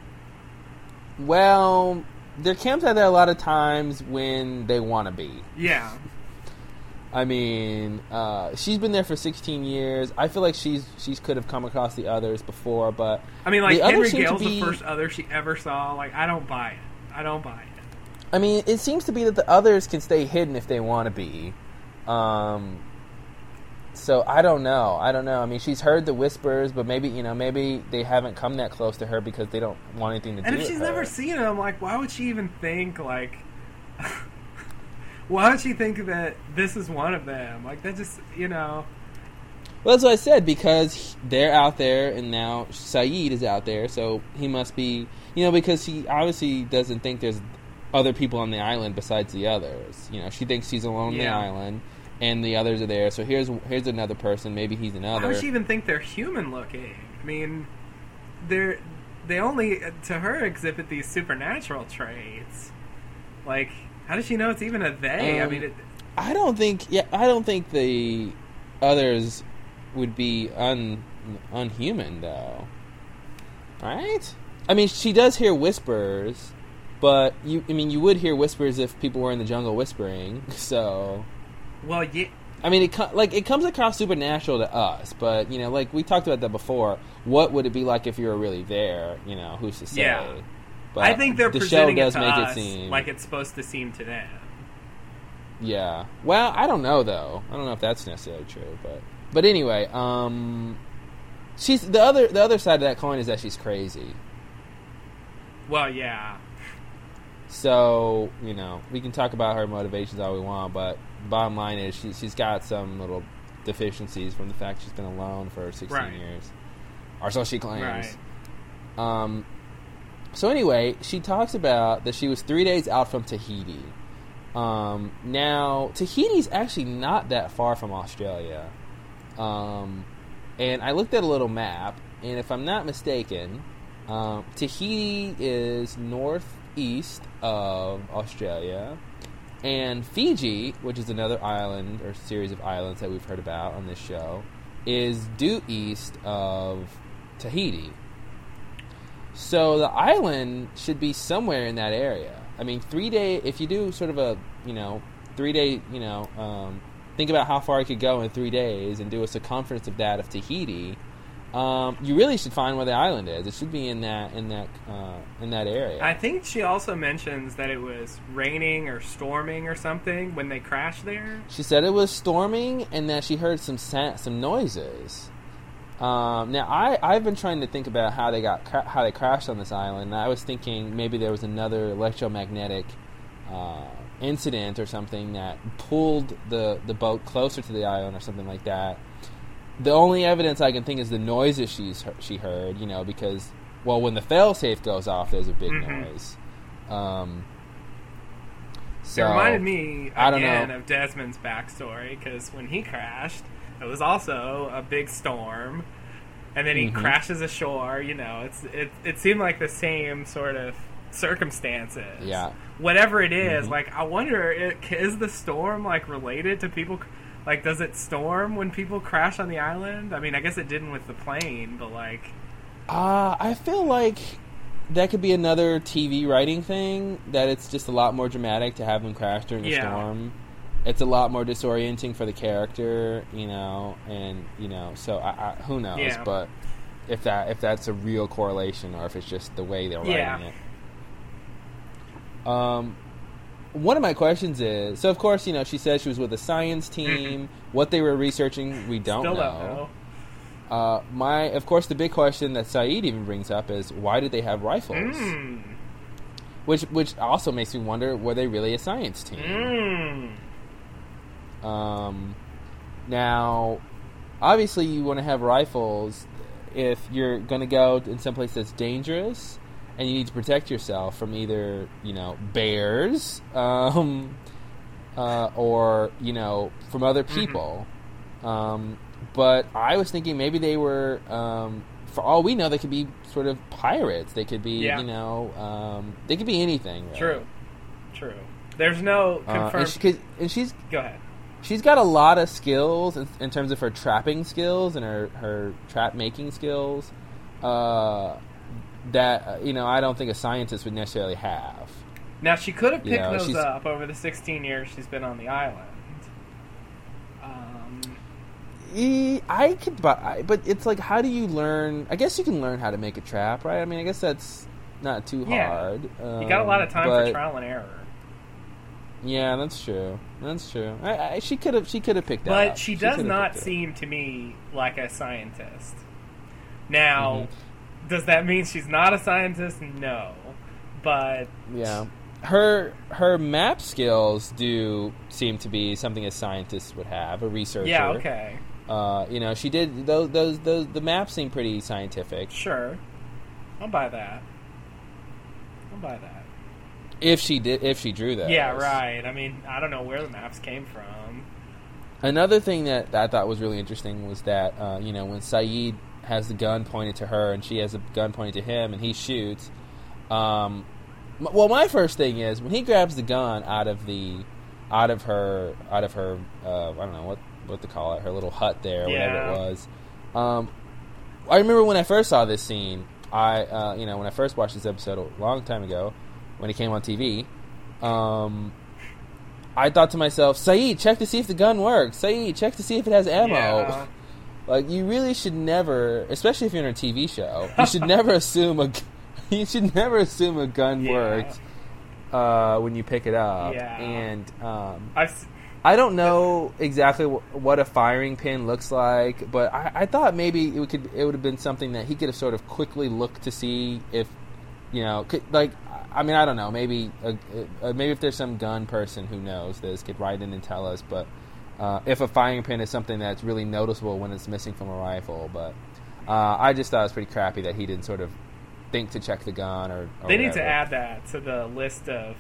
Well, they're camped out there a lot of times when they want to be. Yeah. I mean, she's been there for 16 years. I feel like she's could have come across the others before, but I mean, like Henry Gale's the first other she ever saw. Like, I don't buy it. I mean, it seems to be that the others can stay hidden if they want to be. So I don't know. I mean, she's heard the whispers, but maybe, you know, maybe they haven't come that close to her because they don't want anything to do with her. And if she's never seen them, like, why would she even think, like, why would she think that this is one of them? Like, that just, you know. Well, that's what I said, because they're out there, and now Saeed is out there, so he must be, you know, because she obviously doesn't think there's other people on the island besides the others. You know, she thinks she's alone on the island, and the others are there. So here's another person. Maybe he's another. Why would she even think they're human looking? I mean, they only to her exhibit these supernatural traits. Like, how does she know it's even a they? I mean, I don't think the others would be unhuman though, right? I mean, she does hear whispers. But you would hear whispers if people were in the jungle whispering. So, well, yeah. I mean, it comes across supernatural to us, but you know, like we talked about that before. What would it be like if you were really there? You know, who's to say? Yeah. But I think they're presenting it to us like it's supposed to seem to them. Yeah. Well, I don't know though. I don't know if that's necessarily true, but anyway, she's the other side of that coin is that she's crazy. Well, yeah. So, you know, we can talk about her motivations all we want, but bottom line is she's got some little deficiencies from the fact she's been alone for 16 years. Or so she claims. Right. So anyway, she talks about that she was 3 days out from Tahiti. Now, Tahiti's actually not that far from Australia. And I looked at a little map, and if I'm not mistaken, Tahiti is northeast of Australia, and Fiji, which is another island or series of islands that we've heard about on this show, is due east of Tahiti. So the island should be somewhere in that area. I mean, 3 day, if you do sort of a, you know, 3 day, you know, think about how far it could go in 3 days and do a circumference of that of Tahiti. You really should find where the island is. It should be in that area. I think she also mentions that it was raining or storming or something when they crashed there. She said it was storming and that she heard some noises. Now I've been trying to think about how they crashed on this island. And I was thinking maybe there was another electromagnetic incident or something that pulled the boat closer to the island or something like that. The only evidence I can think is the noises she heard, you know, because, well, when the failsafe goes off, there's a big noise. So, it reminded me, again, of Desmond's backstory, because when he crashed, it was also a big storm, and then he crashes ashore, you know, it seemed like the same sort of circumstances. Yeah. Whatever it is, like, I wonder, is the storm, like, related to people... Like, does it storm when people crash on the island? I mean, I guess it didn't with the plane, but, like... I feel like that could be another TV writing thing, that it's just a lot more dramatic to have them crash during a storm. It's a lot more disorienting for the character, you know, and, you know, so I who knows, but if that's a real correlation or if it's just the way they're writing it. One of my questions is, so of course, you know, she says she was with a science team. What they were researching, we don't know. Of course, the big question that Saeed even brings up is, why did they have rifles? Which also makes me wonder, were they really a science team? Now, obviously, you want to have rifles. if you're going to go in some place that's dangerous and you need to protect yourself from either, you know, bears or, you know, from other people. But I was thinking maybe they were, for all we know, they could be sort of pirates. They could be, you know, they could be anything. Really. True. There's no confirmed... and she's... Go ahead. She's got a lot of skills in terms of her trapping skills and her trap-making skills that, you know, I don't think a scientist would necessarily have. Now, she could have picked those up over the 16 years she's been on the island. I could buy... But it's like, how do you learn... I guess you can learn how to make a trap, right? I mean, I guess that's not too hard. You got a lot of time for trial and error. Yeah, that's true. She could have picked that up. But she does not seem to me like a scientist. Now, does that mean she's not a scientist? No. But... Yeah. Her map skills do seem to be something a scientist would have, a researcher. Yeah, okay. You know, she did... Those the maps seem pretty scientific. Sure. I'll buy that. If she drew those. Yeah, right. I mean, I don't know where the maps came from. Another thing that I thought was really interesting was that, you know, when Saeed has the gun pointed to her and she has the gun pointed to him and he shoots, well, my first thing is, when he grabs the gun out of her, I don't know what to call it, her little hut there, whatever it was. I remember when I first saw this scene, you know, when I first watched this episode a long time ago, when it came on TV, I thought to myself, Saeed, check to see if the gun works. Saeed, check to see if it has ammo. Yeah. Like, you really should never, especially if you're in a TV show, you should never assume a gun works when you pick it up. Yeah. And I don't know exactly what a firing pin looks like, but I thought maybe it would have been something that he could have sort of quickly looked to see if, you know, I mean, I don't know. Maybe maybe if there's some gun person who knows this, could write in and tell us. But if a firing pin is something that's really noticeable when it's missing from a rifle. But I just thought it was pretty crappy that he didn't sort of think to check the gun or they need whatever. To add that to the list of,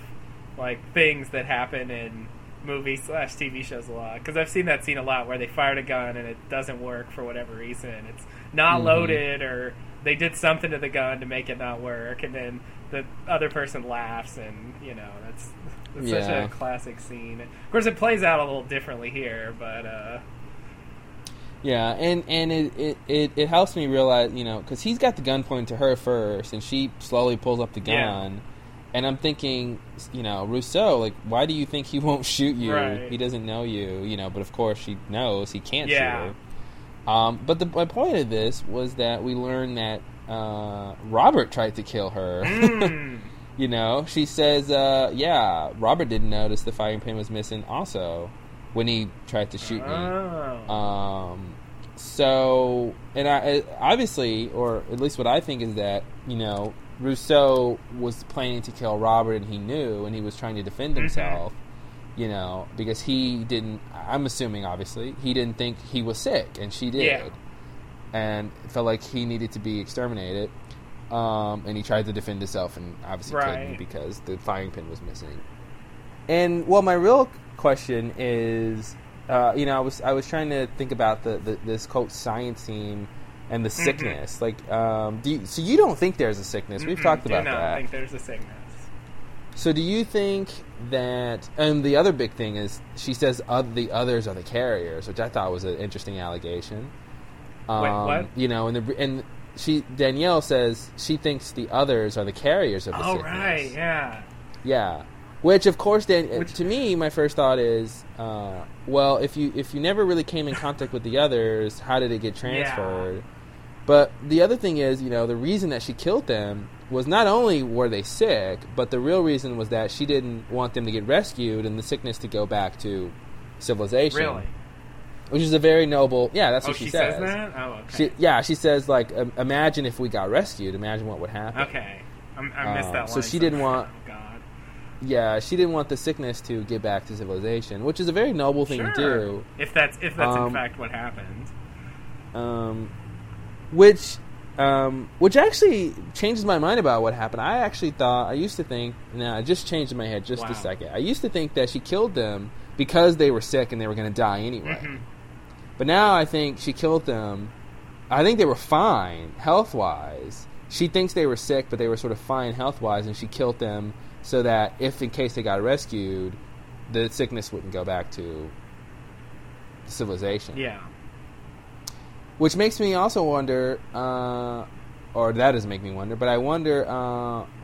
like, things that happen in movies/TV shows a lot. Because I've seen that scene a lot where they fired a gun and it doesn't work for whatever reason. It's not loaded, or they did something to the gun to make it not work. And then... the other person laughs, and, you know, that's such a classic scene. Of course, it plays out a little differently here, but... Yeah, and it helps me realize, you know, because he's got the gun pointed to her first, and she slowly pulls up the gun, and I'm thinking, you know, Rousseau, like, why do you think he won't shoot you? Right. He doesn't know you, you know, but of course she knows he can't shoot her. But my point of this was that we learned that Robert tried to kill her. You know, she says, Robert didn't notice the firing pin was missing also when he tried to shoot me. So, and I obviously, or at least what I think is that, you know, Rousseau was planning to kill Robert and he knew, and he was trying to defend himself, you know, because he didn't, I'm assuming obviously, he didn't think he was sick, and she did. Yeah. And felt like he needed to be exterminated. And he tried to defend himself and obviously couldn't because the firing pin was missing. And, well, my real question is, you know, I was trying to think about this, quote, science scene and the sickness. Like, so you don't think there's a sickness. We've talked about that. No, I don't think there's a sickness. So do you think that... And the other big thing is she says the others are the carriers, which I thought was an interesting allegation. Wait, what? You know, and Danielle says she thinks the others are the carriers of the sickness. Oh, right, yeah. Yeah. Which, of course, to me, my first thought is, well, if you never really came in contact with the others, how did it get transferred? Yeah. But the other thing is, you know, the reason that she killed them was not only were they sick, but the real reason was that she didn't want them to get rescued and the sickness to go back to civilization. Really? Which is a very noble... Yeah, that's what she says. Oh, she says that? Oh, okay. She says, like, imagine if we got rescued. Imagine what would happen. Okay. I missed that line. So she didn't want... Oh, God. Yeah, she didn't want the sickness to get back to civilization, which is a very noble thing to do. If that's in fact what happened. Which actually changes my mind about what happened. I actually thought, I used to think, nah, it just changed in my head just a second. I used to think that she killed them because they were sick and they were going to die anyway. Mm-hmm. But now I think she killed them. I think they were fine health-wise. She thinks they were sick, but they were sort of fine health-wise, and she killed them so that if in case they got rescued, the sickness wouldn't go back to civilization. Yeah. Which makes me also wonder, or that doesn't make me wonder, but I wonder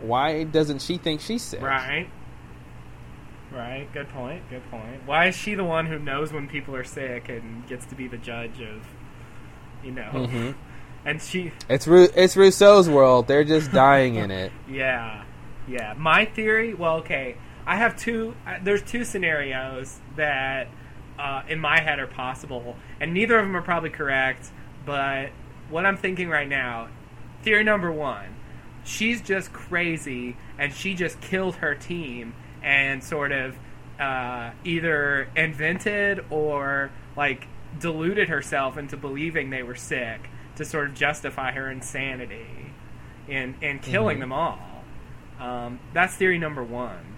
why doesn't she think she's sick? Right. Right. Good point. Good point. Why is she the one who knows when people are sick and gets to be the judge of, you know? Mm-hmm. And she... It's Rousseau's world. They're just dying in it. Yeah. Yeah. My theory... Well, okay. I have two... There's two scenarios that in my head are possible, and neither of them are probably correct, but what I'm thinking right now... Theory number one. She's just crazy, and she just killed her team and sort of either invented or, like, deluded herself into believing they were sick to sort of justify her insanity in killing them all. That's theory number one.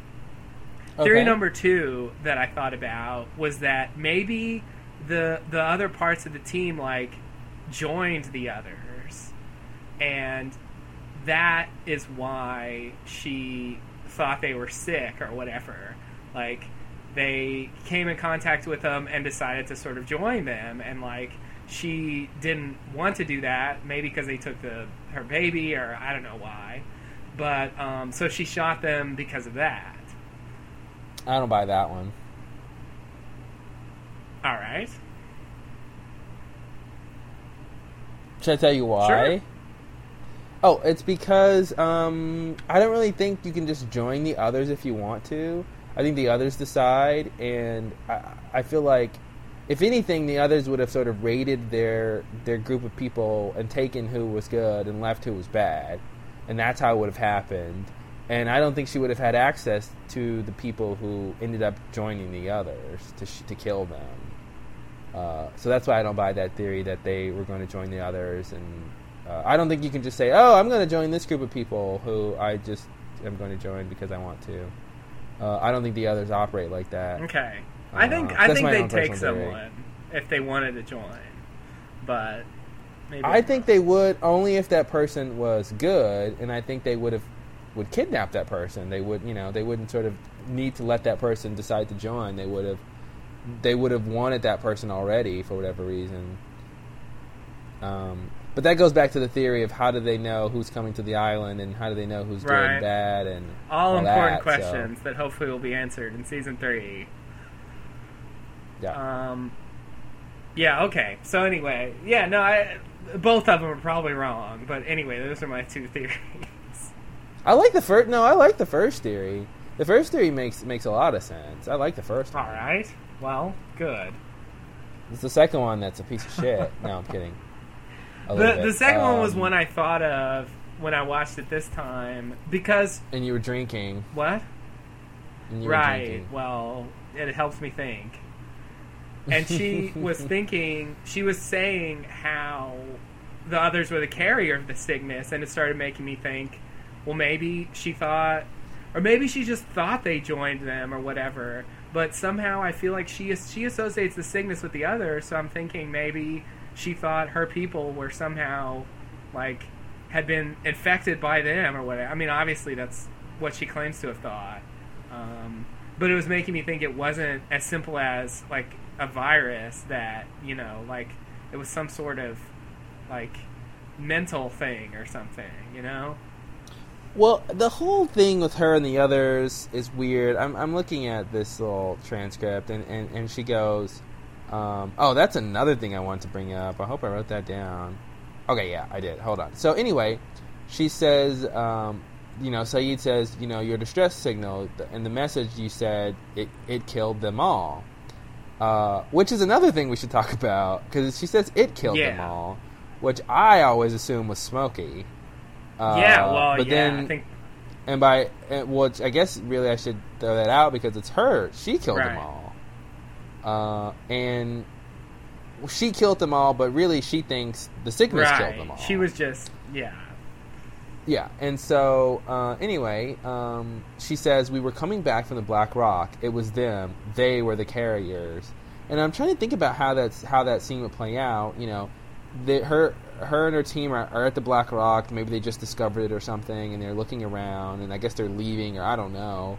Okay. Theory number two that I thought about was that maybe the other parts of the team, like, joined the others. And that is why she thought they were sick or whatever. Like, they came in contact with them and decided to sort of join them, and, like, she didn't want to do that, maybe because they took her baby, or I don't know why. But, so she shot them because of that. I don't buy that one. All right. Should I tell you why? Sure. Oh, it's because I don't really think you can just join the others if you want to. I think the others decide, and I feel like if anything, the others would have sort of raided their group of people and taken who was good and left who was bad. And that's how it would have happened. And I don't think she would have had access to the people who ended up joining the others to kill them. So that's why I don't buy that theory that they were going to join the others. And I don't think you can just say, oh, I'm going to join this group of people who I just am going to join because I want to. I don't think the others operate like that. Okay. I think they'd take someone if they wanted to join, but maybe I think they would only if that person was good, and I think they would kidnap that person. They would, you know, they wouldn't sort of need to let that person decide to join. They would have wanted that person already for whatever reason. But that goes back to the theory of how do they know who's coming to the island and how do they know who's doing bad and all important questions that hopefully will be answered in season 3. Yeah. Yeah. Okay. So anyway, yeah. No, both of them are probably wrong, but anyway, those are my two theories. I like the first theory. The first theory makes a lot of sense. I like the first one. All right. Well, good. It's the second one that's a piece of shit. No, I'm kidding. The second one was one I thought of when I watched it this time because. And you were drinking. What? And you were drinking. Well, it helps me think. And she was thinking, she was saying how the others were the carrier of the sickness, and it started making me think, well, maybe she thought, or maybe she just thought they joined them or whatever, but somehow I feel like she associates the sickness with the others, so I'm thinking maybe she thought her people were somehow, like, had been infected by them or whatever. I mean, obviously that's what she claims to have thought. But it was making me think it wasn't as simple as, like, a virus, that, you know, like, it was some sort of, like, mental thing or something, you know? Well, the whole thing with her and the others is weird. I'm looking at this little transcript, and she goes, oh, that's another thing I wanted to bring up. I hope I wrote that down. Okay, yeah, I did. Hold on. So, anyway, she says, you know, Saeed says, you know, your distress signal, and the message you said, it killed them all. Which is another thing we should talk about, because she says it killed them all, which I always assume was Smokey. Then, I think... And by... Which I guess really I should throw that out, because it's her. She killed them all. And she killed them all, but really she thinks the sickness killed them all. She was just, yeah. And so, anyway, she says, we were coming back from the Black Rock. It was them. They were the carriers. And I'm trying to think about how that scene would play out. You know, her and her team are at the Black Rock. Maybe they just discovered it or something, and they're looking around, and I guess they're leaving, or I don't know.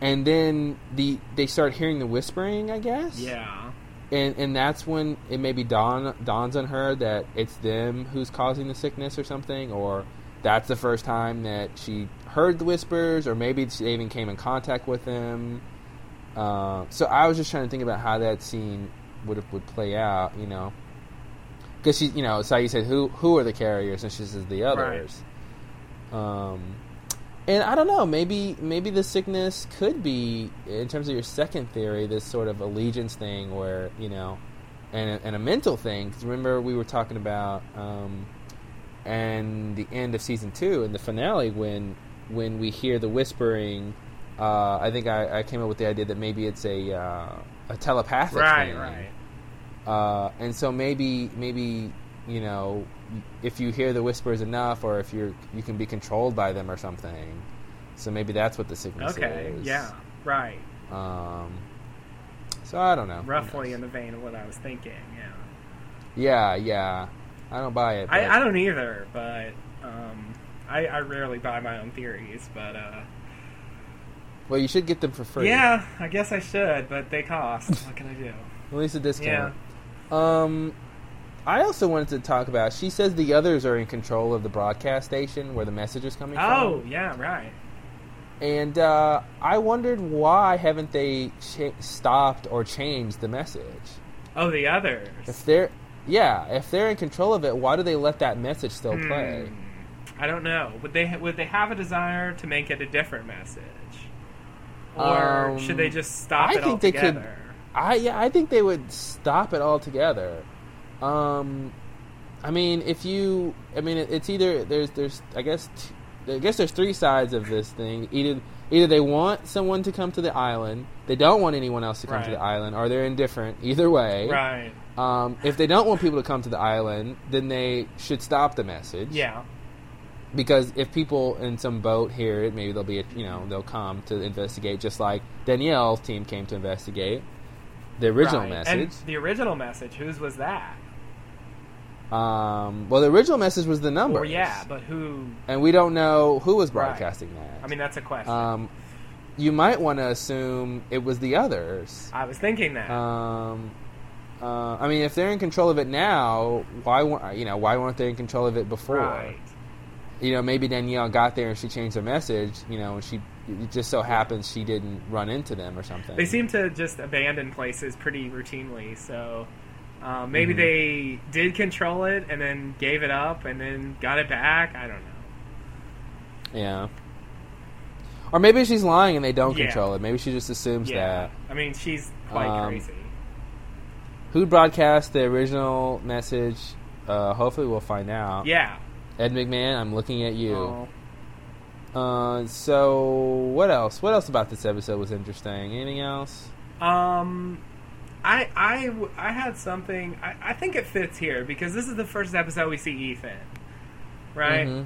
And then they start hearing the whispering, I guess. Yeah. And that's when it maybe dawns on her that it's them who's causing the sickness or something, or that's the first time that she heard the whispers, or maybe she even came in contact with them. So I was just trying to think about how that scene would play out, you know. Because, you know, Saeed said, who are the carriers? And she says, the others. Right. And I don't know, maybe the sickness could be, in terms of your second theory, this sort of allegiance thing where, you know, and a mental thing. Because remember we were talking about and the end of season 2 and the finale when we hear the whispering, I think I came up with the idea that maybe it's a telepathic thing. Right. And so maybe you know, if you hear the whispers enough, or if you can be controlled by them or something. So maybe that's what the sickness is. Okay, yeah, right. So I don't know. Roughly in the vein of what I was thinking, yeah. Yeah. I don't buy it. I don't either, but I rarely buy my own theories, but... Well, you should get them for free. Yeah, I guess I should, but they cost. What can I do? At least a discount. Yeah. I also wanted to talk about, she says the others are in control of the broadcast station where the message is coming from. Oh, yeah, right. And I wondered why haven't they stopped or changed the message? Oh, the others. If they're in control of it, why do they let that message still play? I don't know. Would they have a desire to make it a different message? Or should they just stop it altogether? I think they would stop it altogether. It's either there's I guess there's three sides of this thing. Either they want someone to come to the island, they don't want anyone else to come to the island, or they're indifferent. Either way, right? If they don't want people to come to the island, then they should stop the message. Yeah. Because if people in some boat hear it, maybe they'll be, they'll come to investigate, just like Danielle's team came to investigate the original message. And the original message, whose was that? Well, the original message was the numbers. Well, yeah, but who? And we don't know who was broadcasting that. I mean, that's a question. You might want to assume it was the others. I was thinking that. If they're in control of it now, why weren't they in control of it before? Right. You know, maybe Danielle got there and she changed her message, and it just so happens she didn't run into them or something. They seem to just abandon places pretty routinely, so maybe they did control it and then gave it up and then got it back. I don't know. Yeah. Or maybe she's lying and they don't control it. Maybe she just assumes that. I mean, she's quite crazy. Who broadcast the original message? Hopefully we'll find out. Yeah. Ed McMahon, I'm looking at you. Oh. So, what else? What else about this episode was interesting? Anything else? I had something. I think it fits here because this is the first episode we see Ethan, right? Mm-hmm.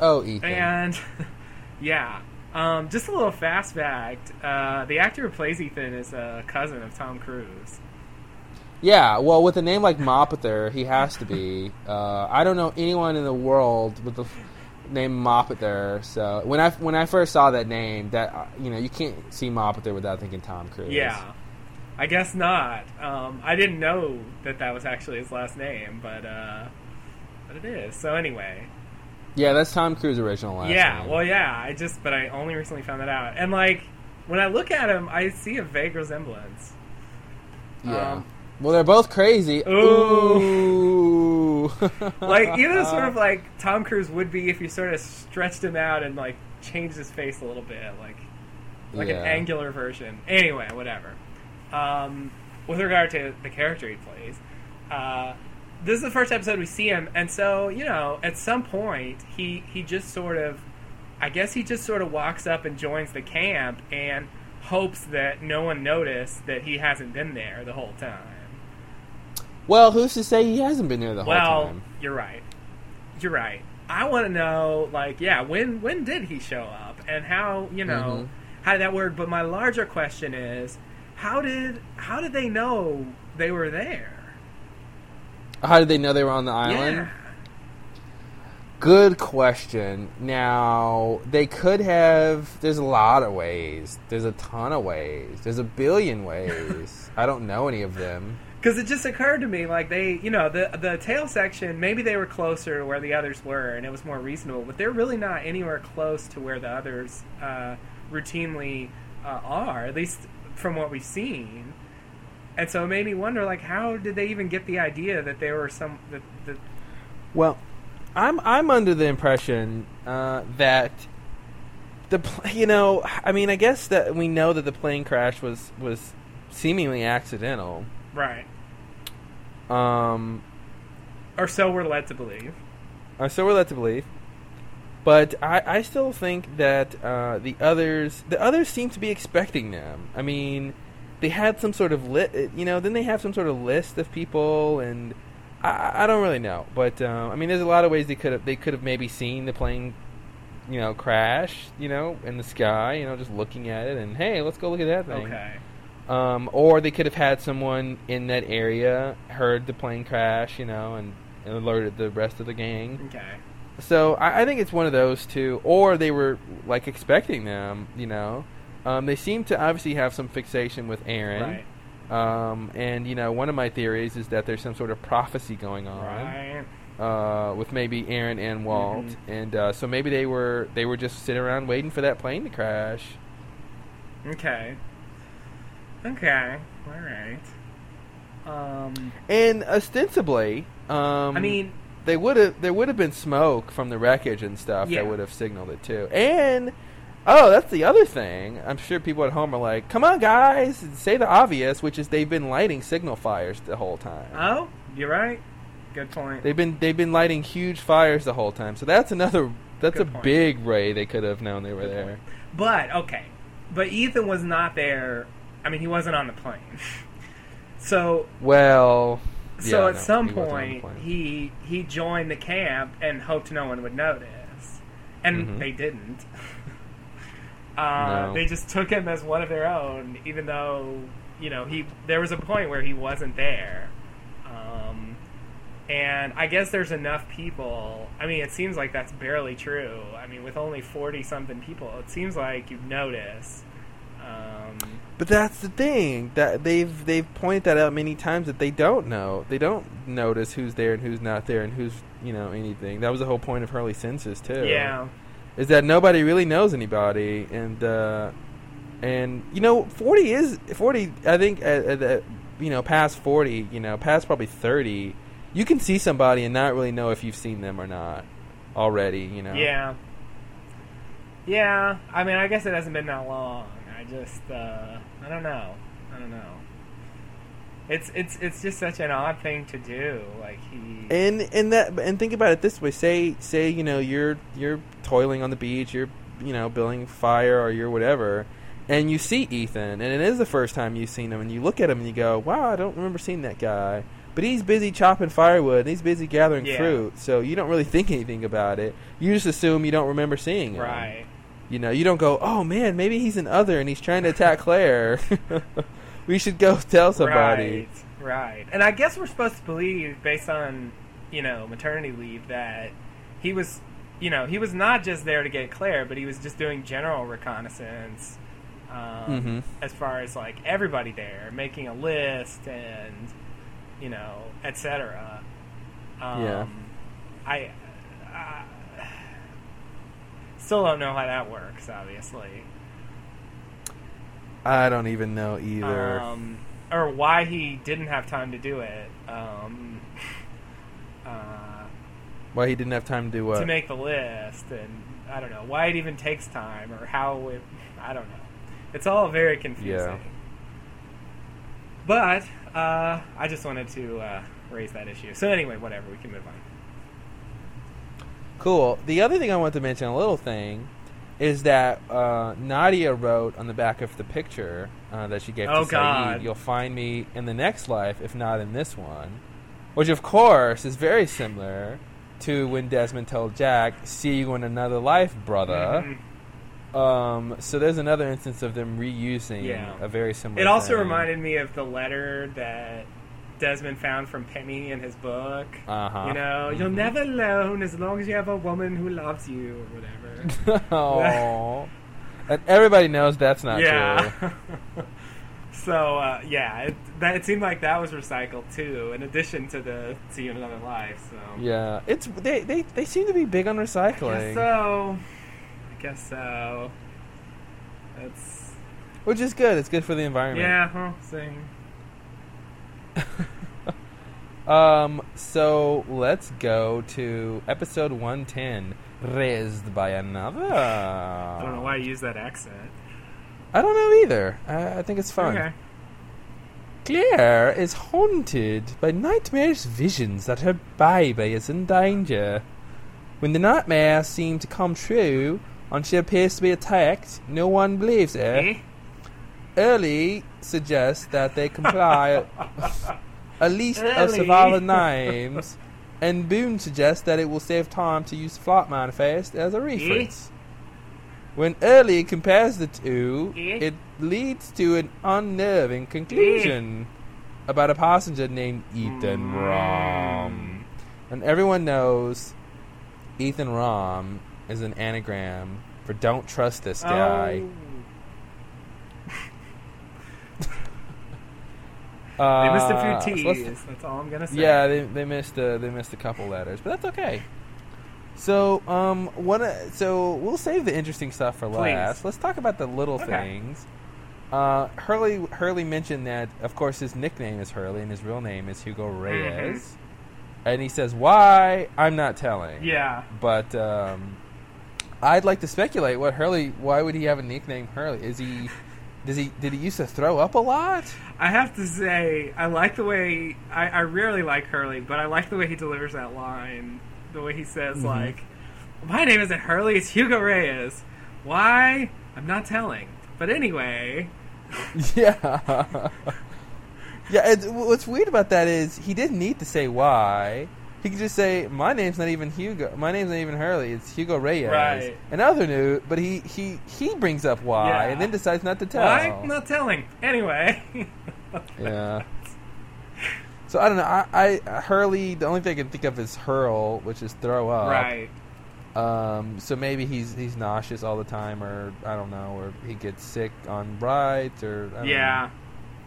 Oh, Ethan. And yeah, just a little fast fact: the actor who plays Ethan is a cousin of Tom Cruise. Yeah, well, with a name like Mopather, he has to be. I don't know anyone in the world with the name Mopather. So when I first saw that name, that you can't see Mopather without thinking Tom Cruise. Yeah, I guess not. I didn't know that was actually his last name, but it is. So anyway. Yeah, that's Tom Cruise's original last name. Yeah, well, yeah. But I only recently found that out, and when I look at him, I see a vague resemblance. Yeah. Well, they're both crazy. Ooh. Even sort of like Tom Cruise would be if you sort of stretched him out and changed his face a little bit, like an angular version. Anyway, whatever. With regard to the character he plays, this is the first episode we see him, and so at some point he just sort of, I guess he just sort of walks up and joins the camp and hopes that no one noticed that he hasn't been there the whole time. Well, who's to say he hasn't been there the whole time? Well, you're right. You're right. I want to know, like, yeah, when did he show up? And how, you know, how did that work? But my larger question is, how did they know they were there? How did they know they were on the island? Yeah. Good question. Now, they could have... There's a lot of ways. There's a ton of ways. There's a billion ways. I don't know any of them. Because it just occurred to me, like, they... You know, the tail section, maybe they were closer to where the others were, and it was more reasonable, but they're really not anywhere close to where the others routinely are, at least from what we've seen. And so it made me wonder, like, how did they even get the idea that they were some... Well... I'm under the impression that I guess that we know that the plane crash was seemingly accidental, right? Or so we're led to believe. But I still think that the others seem to be expecting them. I mean, they had some sort of Then they have some sort of list of people and. I don't really know, but there's a lot of ways they could have maybe seen the plane, crash, in the sky, just looking at it, and hey, let's go look at that thing. Okay. Or they could have had someone in that area heard the plane crash, and alerted the rest of the gang. Okay. So I think it's one of those two, or they were like expecting them, They seem to obviously have some fixation with Aaron. Right. One of my theories is that there's some sort of prophecy going on, right. With maybe Aaron and Walt, and so maybe they were just sitting around waiting for that plane to crash. Okay, all right. And ostensibly, there would have been smoke from the wreckage and stuff that would have signaled it too, and. Oh, that's the other thing. I'm sure people at home are like, come on, guys, say the obvious, which is they've been lighting signal fires the whole time. Oh, you're right. Good point. They've been lighting huge fires the whole time. So that's a big way they could have known they were there. But, okay. But Ethan was not there. I mean, he wasn't on the plane. At some point, he joined the camp and hoped no one would notice. And they didn't. No. They just took him as one of their own, even though, there was a point where he wasn't there. And I guess there's enough people. I mean, it seems like that's barely true. I mean, with only 40-something people, it seems like you'd notice. But that's the thing. That they've pointed that out many times that they don't know. They don't notice who's there and who's not there and who's, anything. That was the whole point of Hurley's census, too. Yeah. Is that nobody really knows anybody, and 40 is 40. I think past 40, past probably 30, you can see somebody and not really know if you've seen them or not already. Yeah. I mean, I guess it hasn't been that long. I just I don't know. It's just such an odd thing to do. Like and think about it this way. Say you're toiling on the beach, you're building fire or you're whatever, and you see Ethan, and it is the first time you've seen him, and you look at him and you go, wow, I don't remember seeing that guy, but he's busy chopping firewood and he's busy gathering fruit, so you don't really think anything about it. You just assume you don't remember seeing him. Right. You don't go, oh man, maybe he's an other and he's trying to attack Claire. We should go tell somebody. Right. And I guess we're supposed to believe, based on, maternity leave, that he was, he was not just there to get Claire, but he was just doing general reconnaissance as far as, like, everybody there, making a list and, et cetera. I still don't know how that works, obviously. I don't even know either. Or why he didn't have time to do it. Why he didn't have time to do what? To make the list. And I don't know. Why it even takes time or how it... I don't know. It's all very confusing. Yeah. But I just wanted to raise that issue. So anyway, whatever. We can move on. Cool. The other thing I want to mention, a little thing... is that Nadia wrote on the back of the picture that she gave to Saeed, you'll find me in the next life, if not in this one. which of course is very similar to when Desmond told Jack, "See you in another life, brother." Mm-hmm. So there's another instance of them reusing a very similar. It also reminded me of the letter that Desmond found from Penny in his book. You know, you're never alone as long as you have a woman who loves you or whatever. Oh. And everybody knows that's not true. So, it seemed like that was recycled, too, in addition to the See You in Another Life. So. Yeah. They seem to be big on recycling. I guess so. That's... which is good. It's good for the environment. Yeah, so let's go to episode 110, Raised by Another. I don't know why I use that accent. I don't know either. I think it's fun. Okay. Claire is haunted by nightmarish visions that her baby is in danger. When the nightmares seem to come true and she appears to be attacked, no one believes her. Early suggests that they compile a list of survivor names, and Boone suggests that it will save time to use the flight manifest as a reference. When Early compares the two, it leads to an unnerving conclusion about a passenger named Ethan Rom. And everyone knows Ethan Rom is an anagram for "Don't trust this guy." They missed a few T's. That's all I'm gonna say. Yeah, they missed a couple letters, but that's okay. So so we'll save the interesting stuff for last. Let's talk about the little things. Hurley mentioned that, of course, his nickname is Hurley and his real name is Hugo Reyes, and he says why I'm not telling. Yeah, but I'd like to speculate what Hurley. Why would he have a nickname Hurley? Is he? Did he used to throw up a lot? I have to say, I like the way... I rarely like Hurley, but I like the way he delivers that line. The way he says, like, "My name isn't Hurley, it's Hugo Reyes. Why? I'm not telling. But anyway..." Yeah. What's weird about that is he didn't need to say why. He could just say, "My name's not even Hugo. My name's not even Hurley. It's Hugo Reyes." Right. Another new, but he brings up why and then decides not to tell. Why? Not telling. Anyway. Yeah. So I don't know. I Hurley. The only thing I can think of is hurl, which is throw up. Right. So maybe he's nauseous all the time, or I don't know, or he gets sick on rides, or I don't know.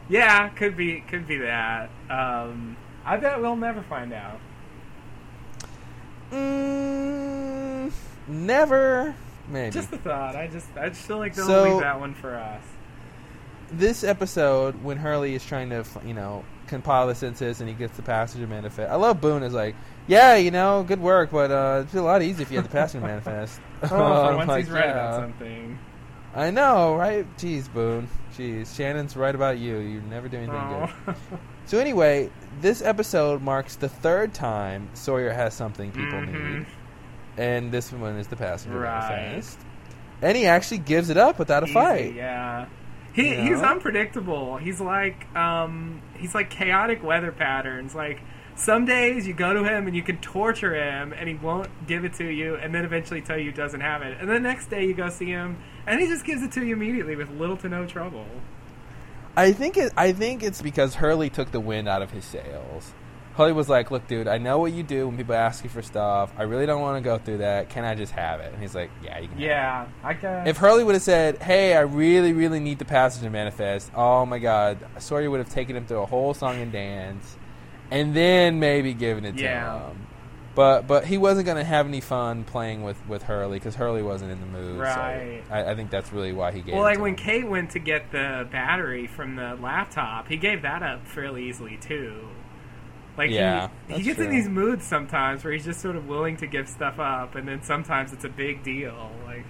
Yeah, could be that. I bet we'll never find out. Never. Maybe. Just a thought. I feel like they'll leave that one for us. This episode, when Hurley is trying to, compile the census and he gets the passenger manifest. I love Boone is like, "Yeah, good work, but it'd be a lot easier if you had the passenger manifest." For once he's right about something. I know, right? Jeez, Boone. Jeez, Shannon's right about you. You never do anything good. So anyway, this episode marks the third time Sawyer has something people need. And this one is the passenger manifest. And he actually gives it up without a fight. Yeah. He's unpredictable. He's like chaotic weather patterns. Like, some days you go to him and you can torture him and he won't give it to you and then eventually tell you he doesn't have it. And the next day you go see him and he just gives it to you immediately with little to no trouble. I think it's because Hurley took the wind out of his sails. Hurley was like, "Look, dude, I know what you do when people ask you for stuff. I really don't want to go through that. Can I just have it?" And he's like, "Yeah, you can have it." Yeah, I guess. If Hurley would have said, "Hey, I really, really need the passenger manifest," oh my God, Sawyer would have taken him through a whole song and dance and then maybe given it to him. But he wasn't going to have any fun playing with Hurley because Hurley wasn't in the mood. Right. So I think that's really why he gave it to him. Well, like when Kate went to get the battery from the laptop, he gave that up fairly easily too. Like he gets in these moods sometimes where he's just sort of willing to give stuff up, and then sometimes it's a big deal. Like,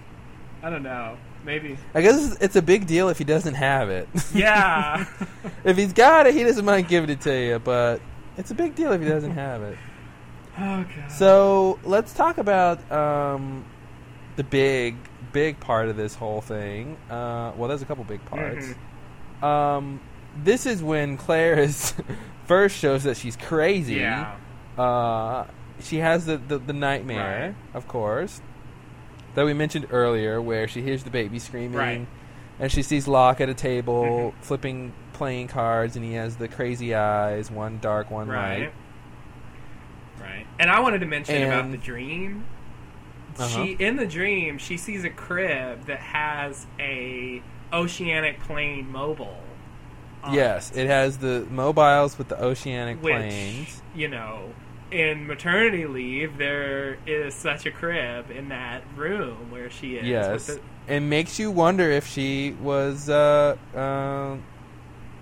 I don't know. Maybe. I guess it's a big deal if he doesn't have it. Yeah. If he's got it, he doesn't mind giving it to you, but it's a big deal if he doesn't have it. Oh, God. So let's talk about the big part of this whole thing. Well, there's a couple big parts. this is when Claire is first shows that she's crazy. Yeah. She has the nightmare, right, of course, that we mentioned earlier, where she hears the baby screaming, right, and she sees Locke at a table, mm-hmm, flipping playing cards, and he has the crazy eyes, one dark, one light. Right. And I wanted to mention about the dream. Uh-huh. In the dream, she sees a crib that has a oceanic plane mobile. Yes, it has the mobiles with the oceanic planes. You know, in maternity leave, there is such a crib in that room where she is. Yes, it makes you wonder if she was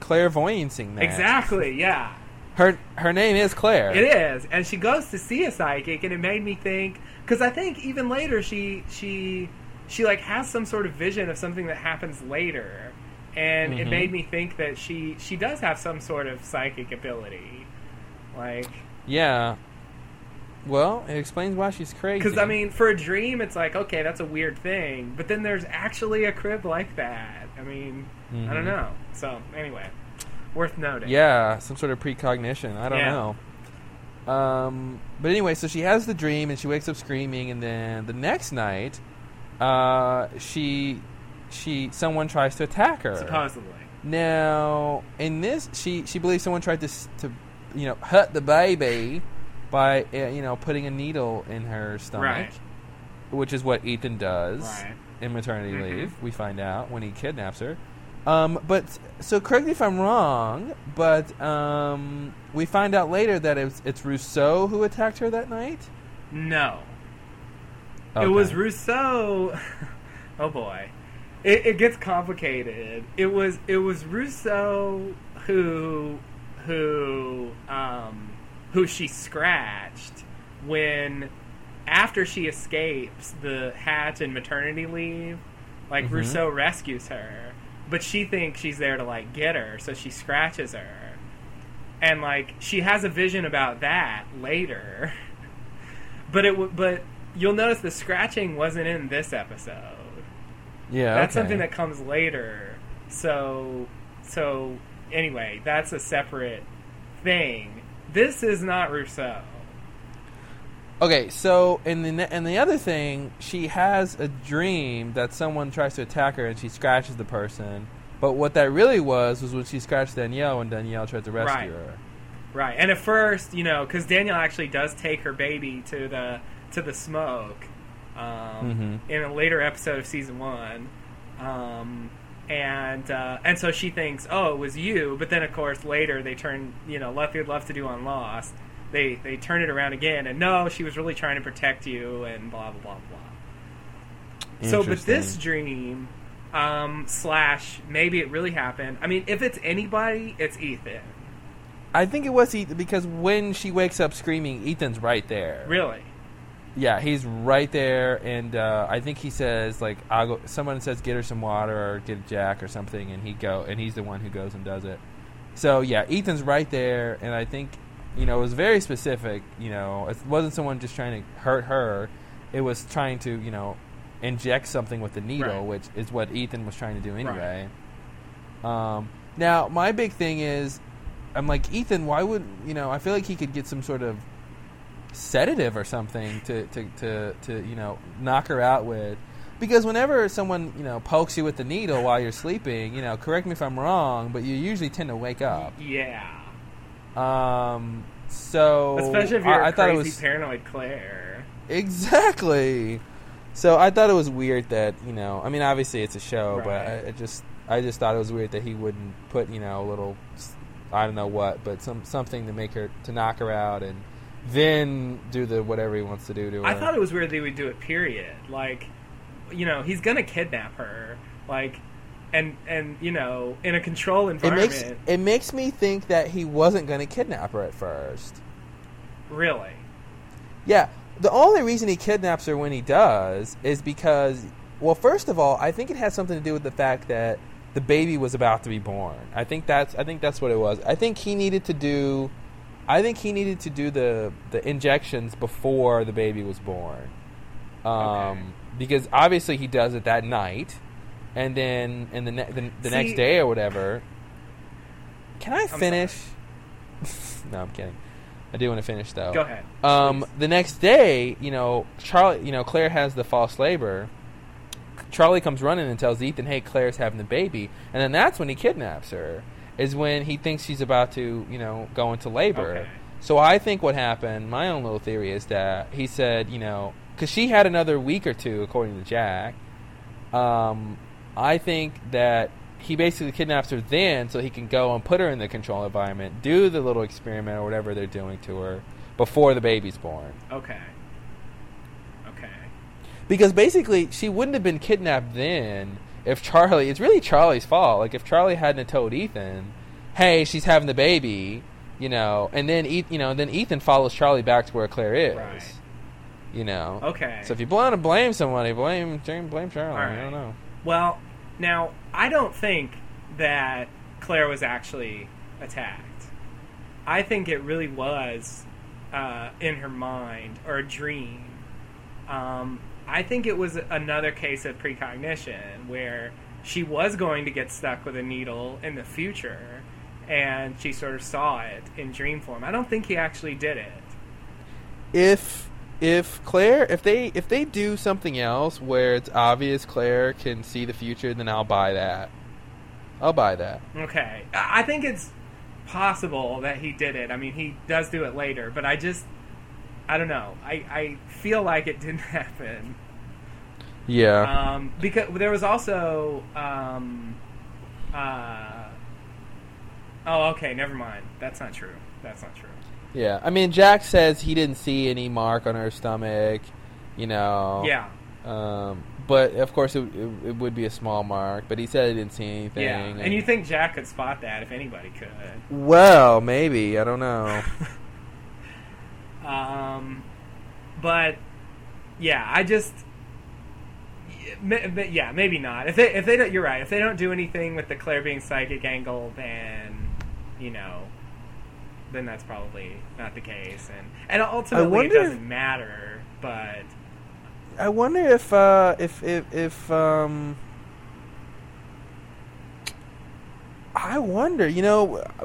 clairvoyancing that. Exactly, yeah. Her name is Claire. It is, and she goes to see a psychic, and it made me think, because I think even later she like has some sort of vision of something that happens later, and mm-hmm, it made me think that she does have some sort of psychic ability, like, yeah. Well, it explains why she's crazy. Because I mean, for a dream, it's like, okay, that's a weird thing, but then there's actually a crib like that. I mean, mm-hmm, I don't know. So anyway. Worth noting. Yeah, some sort of precognition. I don't know. But anyway, so she has the dream, and she wakes up screaming, and then the next night, someone tries to attack her. Supposedly. Now, in this, she believes someone tried to hurt the baby by, putting a needle in her stomach, right, which is what Ethan does, right, in maternity mm-hmm leave, we find out, when he kidnaps her. But, so correct me if I'm wrong, but we find out later that it's Rousseau who attacked her that night? No. Okay. It was Rousseau... Oh, boy. It gets complicated. It was Rousseau who she scratched when, after she escapes the hatch in maternity leave, like, mm-hmm, Rousseau rescues her. But she thinks she's there to, like, get her, so she scratches her. And, like, she has a vision about that later. But you'll notice the scratching wasn't in this episode. Yeah, that's okay. Something that comes later. So anyway, that's a separate thing. This is not Rousseau. Okay, so and the other thing, she has a dream that someone tries to attack her and she scratches the person. But what that really was when she scratched Danielle and Danielle tried to rescue her. Right, and at first, because Danielle actually does take her baby to the smoke mm-hmm in a later episode of season 1, and so she thinks, oh, it was you. But then, of course, later they turn, like they'd love to do on Lost. They turn it around again, and no, she was really trying to protect you, and blah, blah, blah, blah. So, but this dream, / maybe it really happened. I mean, if it's anybody, it's Ethan. I think it was Ethan, because when she wakes up screaming, Ethan's right there. Really? Yeah, he's right there, and I think he says, like, someone says, get her some water, or get Jack, or something, and he's the one who goes and does it. So, yeah, Ethan's right there, and I think... it was very specific. It wasn't someone just trying to hurt her. It was trying to, inject something with the needle, right, which is what Ethan was trying to do anyway. Right. Now, my big thing is, I'm like, Ethan, why would, I feel like he could get some sort of sedative or something to knock her out with. Because whenever someone, pokes you with the needle while you're sleeping, correct me if I'm wrong, but you usually tend to wake up. Yeah. So especially if you're a crazy paranoid Claire. Exactly. So I thought it was weird that, I mean, obviously it's a show, right, but I just thought it was weird that he wouldn't put, a little, I don't know what, but something to make her, to knock her out, and then do the whatever he wants to do to her. I thought it was weird that he would do it, period. Like, he's gonna kidnap her, like. And in a control environment, it makes me think that he wasn't going to kidnap her at first. Really? Yeah. The only reason he kidnaps her when he does is because, well, first of all, I think it has something to do with the fact that the baby was about to be born. I think that's what it was. I think he needed to do the injections before the baby was born. Okay. Because obviously he does it that night. And then, and the next day or whatever. Can I finish? No, I'm kidding. I do want to finish though. Go ahead. The next day, Charlie, Claire has the false labor. Charlie comes running and tells Ethan, "Hey, Claire's having the baby," and then that's when he kidnaps her. Is when he thinks she's about to, go into labor. Okay. So I think what happened, my own little theory is that he said, because she had another week or two, according to Jack. I think that he basically kidnaps her then so he can go and put her in the control environment, do the little experiment or whatever they're doing to her before the baby's born. Okay. Because basically she wouldn't have been kidnapped then if Charlie... It's really Charlie's fault. Like, if Charlie hadn't told Ethan, hey, she's having the baby, and then Ethan follows Charlie back to where Claire is. Right. Okay. So if you want to blame somebody, blame Charlie. Right. I don't know. Well, now, I don't think that Claire was actually attacked. I think it really was in her mind or a dream. I think it was another case of precognition where she was going to get stuck with a needle in the future, and she sort of saw it in dream form. I don't think he actually did it. If Claire, if they do something else where it's obvious Claire can see the future, then I'll buy that. Okay. I think it's possible that he did it. I mean, he does do it later, but I don't know. I feel like it didn't happen. Yeah. Because there was also... okay, never mind. That's not true. Yeah, I mean, Jack says he didn't see any mark on her stomach, Yeah. But, of course, it would be a small mark, but he said he didn't see anything. Yeah, and you think Jack could spot that if anybody could. Well, maybe. I don't know. But, yeah, I just... Yeah, maybe not. If they don't... You're right. If they don't do anything with the Claire being psychic angle, then, then that's probably not the case, and ultimately it doesn't matter. But I wonder if I wonder.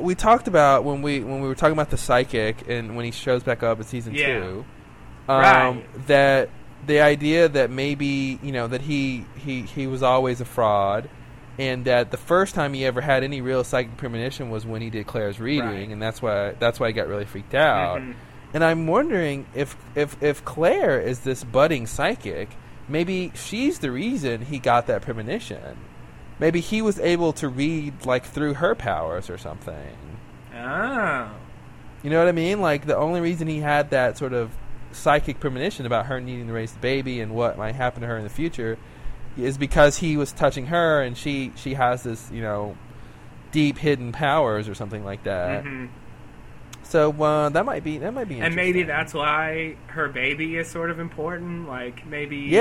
We talked about when we were talking about the psychic and when he shows back up in season 2, right. That the idea that maybe that he was always a fraud. And that the first time he ever had any real psychic premonition was when he did Claire's reading, right. And that's why he got really freaked out. Mm-hmm. And I'm wondering if Claire is this budding psychic, maybe she's the reason he got that premonition. Maybe he was able to read through her powers or something. Oh, you know what I mean? Like the only reason he had that sort of psychic premonition about her needing to raise the baby and what might happen to her in the future. Is because he was touching her, and she has this, deep hidden powers or something like that. Mm-hmm. So that might be interesting. And maybe that's why her baby is sort of important. Like maybe he's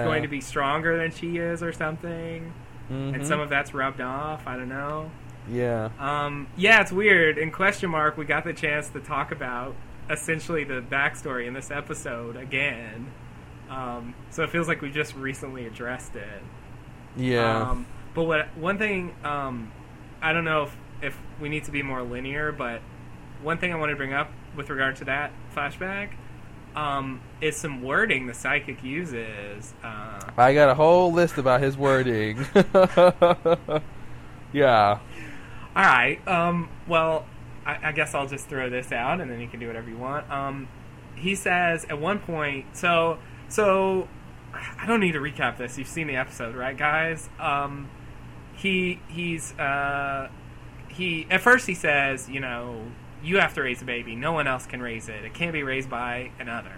going to be stronger than she is or something, mm-hmm. And some of that's rubbed off. I don't know. Yeah. It's weird. In Question Mark, we got the chance to talk about essentially the backstory in this episode again. So it feels like we just recently addressed it. Yeah. But one thing, I don't know if we need to be more linear, but one thing I want to bring up with regard to that flashback is some wording the psychic uses. I got a whole list about his wording. Yeah. All right. Well, I guess I'll just throw this out, and then you can do whatever you want. He says at one point, So, I don't need to recap this. You've seen the episode, right, guys? He at first he says, you have to raise a baby. No one else can raise it. It can't be raised by another.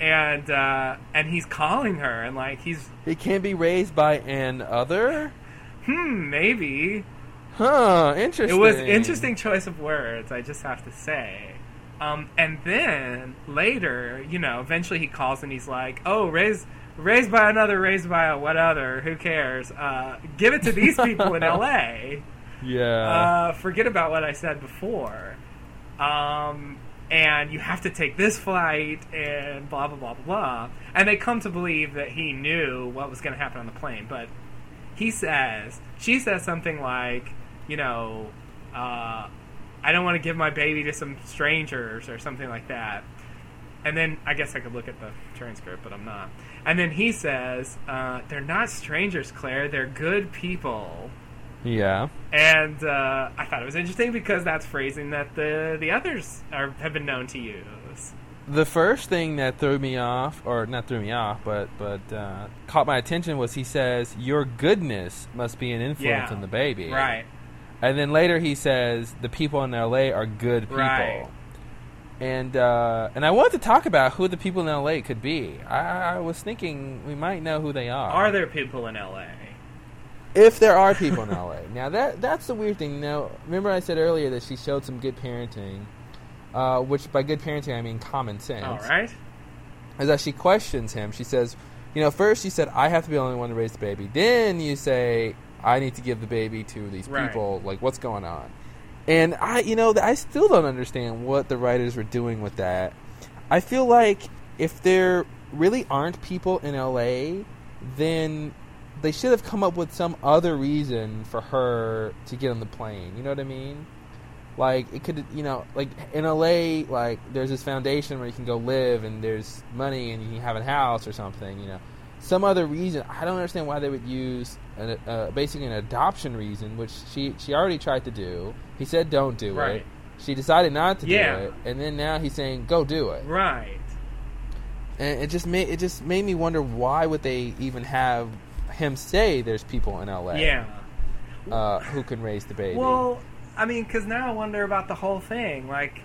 And he's calling her and it can't be raised by an other? Maybe. Huh, interesting. It was an interesting choice of words, I just have to say. And then later, eventually he calls and he's like, "Oh, raised by another, raised by a what other? Who cares? Give it to these people in L.A. Yeah. Forget about what I said before. And you have to take this flight and blah blah blah blah blah." And they come to believe that he knew what was going to happen on the plane, but he says, she says something like, you know, I don't want to give my baby to some strangers or something like that. And then I guess I could look at the transcript, but I'm not. And then he says, they're not strangers, Claire. They're good people. Yeah. And I thought it was interesting because that's phrasing that the others have been known to use. The first thing that threw me off, or not threw me off, but caught my attention was he says, your goodness must be an influence on the baby. Right. And then later he says, the people in L.A. are good people. Right. And I wanted to talk about who the people in L.A. could be. I was thinking we might know who they are. Are there people in L.A.? If there are people in L.A. Now, that's the weird thing. Now, remember I said earlier that she showed some good parenting, which by good parenting I mean common sense. All right. Is that she questions him. She says, you know, first you said, I have to be the only one to raise the baby. Then you say, I need to give the baby to these people. Like, what's going on? And I still don't understand what the writers were doing with that. I feel like if there really aren't people in L.A., then they should have come up with some other reason for her to get on the plane. You know what I mean? Like, it could, like in L.A., like there's this foundation where you can go live and there's money and you can have a house or something, Some other reason. I don't understand why they would use basically an adoption reason, which she already tried to do. He said don't do it. She decided not to do it. And then now he's saying go do it. Right. And it just made me wonder, why would they even have him say there's people in L.A. Who can raise the baby. Well, I mean, because now I wonder about the whole thing. Like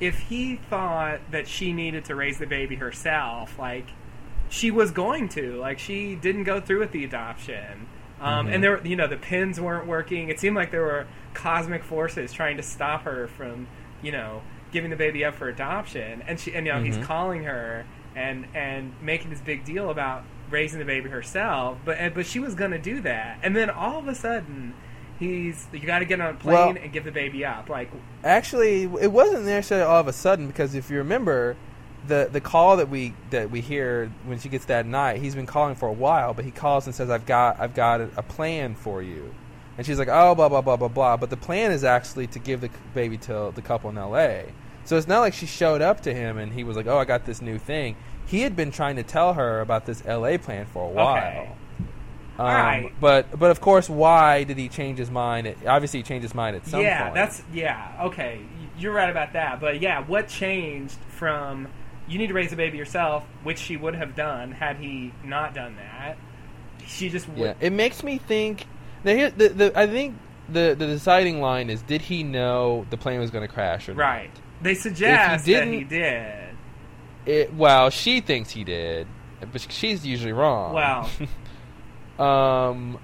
if he thought that she needed to raise the baby herself, like she was going to. Like, she didn't go through with the adoption. And there were, the pins weren't working. It seemed like there were cosmic forces trying to stop her from, giving the baby up for adoption. And he's calling her and making this big deal about raising the baby herself, but she was going to do that. And then all of a sudden, you got to get on a plane and give the baby up. Like, actually, it wasn't necessarily all of a sudden, because if you remember, the call that we hear when she gets that night, he's been calling for a while, but he calls and says, I've got a plan for you. And she's like, oh, blah, blah, blah, blah, blah. But the plan is actually to give the baby to the couple in L.A. So it's not like she showed up to him and he was like, oh, I got this new thing. He had been trying to tell her about this L.A. plan for a while. Okay. All right. But of course, why did he change his mind? Obviously, he changed his mind at some point. Okay. You're right about that. But what changed from you need to raise the baby yourself, which she would have done had he not done that? She just would. Yeah. It makes me think. I think the deciding line is, did he know the plane was going to crash or not? Right. They suggest that he did. She thinks he did, but she's usually wrong. Well,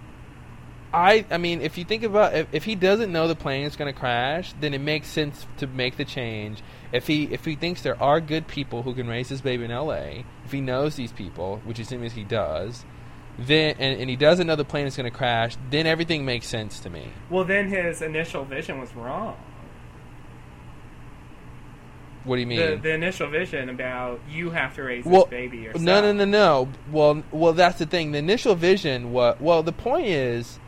I mean, if you think about if he doesn't know the plane is going to crash, then it makes sense to make the change. If he thinks there are good people who can raise his baby in L.A., if he knows these people, which it seems he does, then and he doesn't know the plane is going to crash, then everything makes sense to me. Well, then his initial vision was wrong. What do you mean? The initial vision about you have to raise this baby yourself. No. Well, that's the thing. The initial vision the point is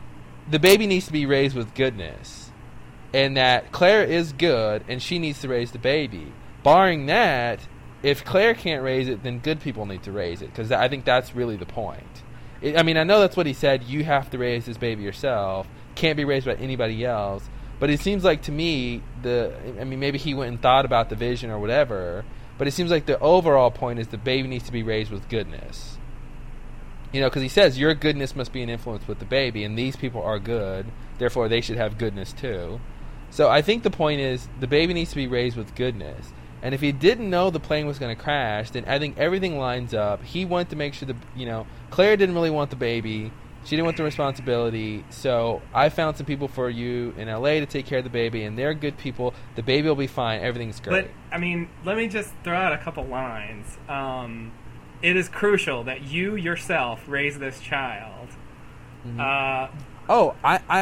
the baby needs to be raised with goodness, and that Claire is good and she needs to raise the baby. Barring that, if Claire can't raise it, then good people need to raise it, because I think that's really the point. I know that's what he said. You have to raise this baby yourself. Can't be raised by anybody else. But it seems like, to me, maybe he went and thought about the vision or whatever, but it seems like the overall point is the baby needs to be raised with goodness. Because he says your goodness must be an influence with the baby, and these people are good, therefore they should have goodness too. So I think the point is the baby needs to be raised with goodness. And if he didn't know the plane was going to crash, then I think everything lines up. He wanted to make sure that, Claire didn't really want the baby. She didn't want the responsibility, so I found some people for you in L.A. to take care of the baby, and they're good people. The baby will be fine. Everything's great. But, let me just throw out a couple lines. It is crucial that you yourself raise this child. Mm-hmm.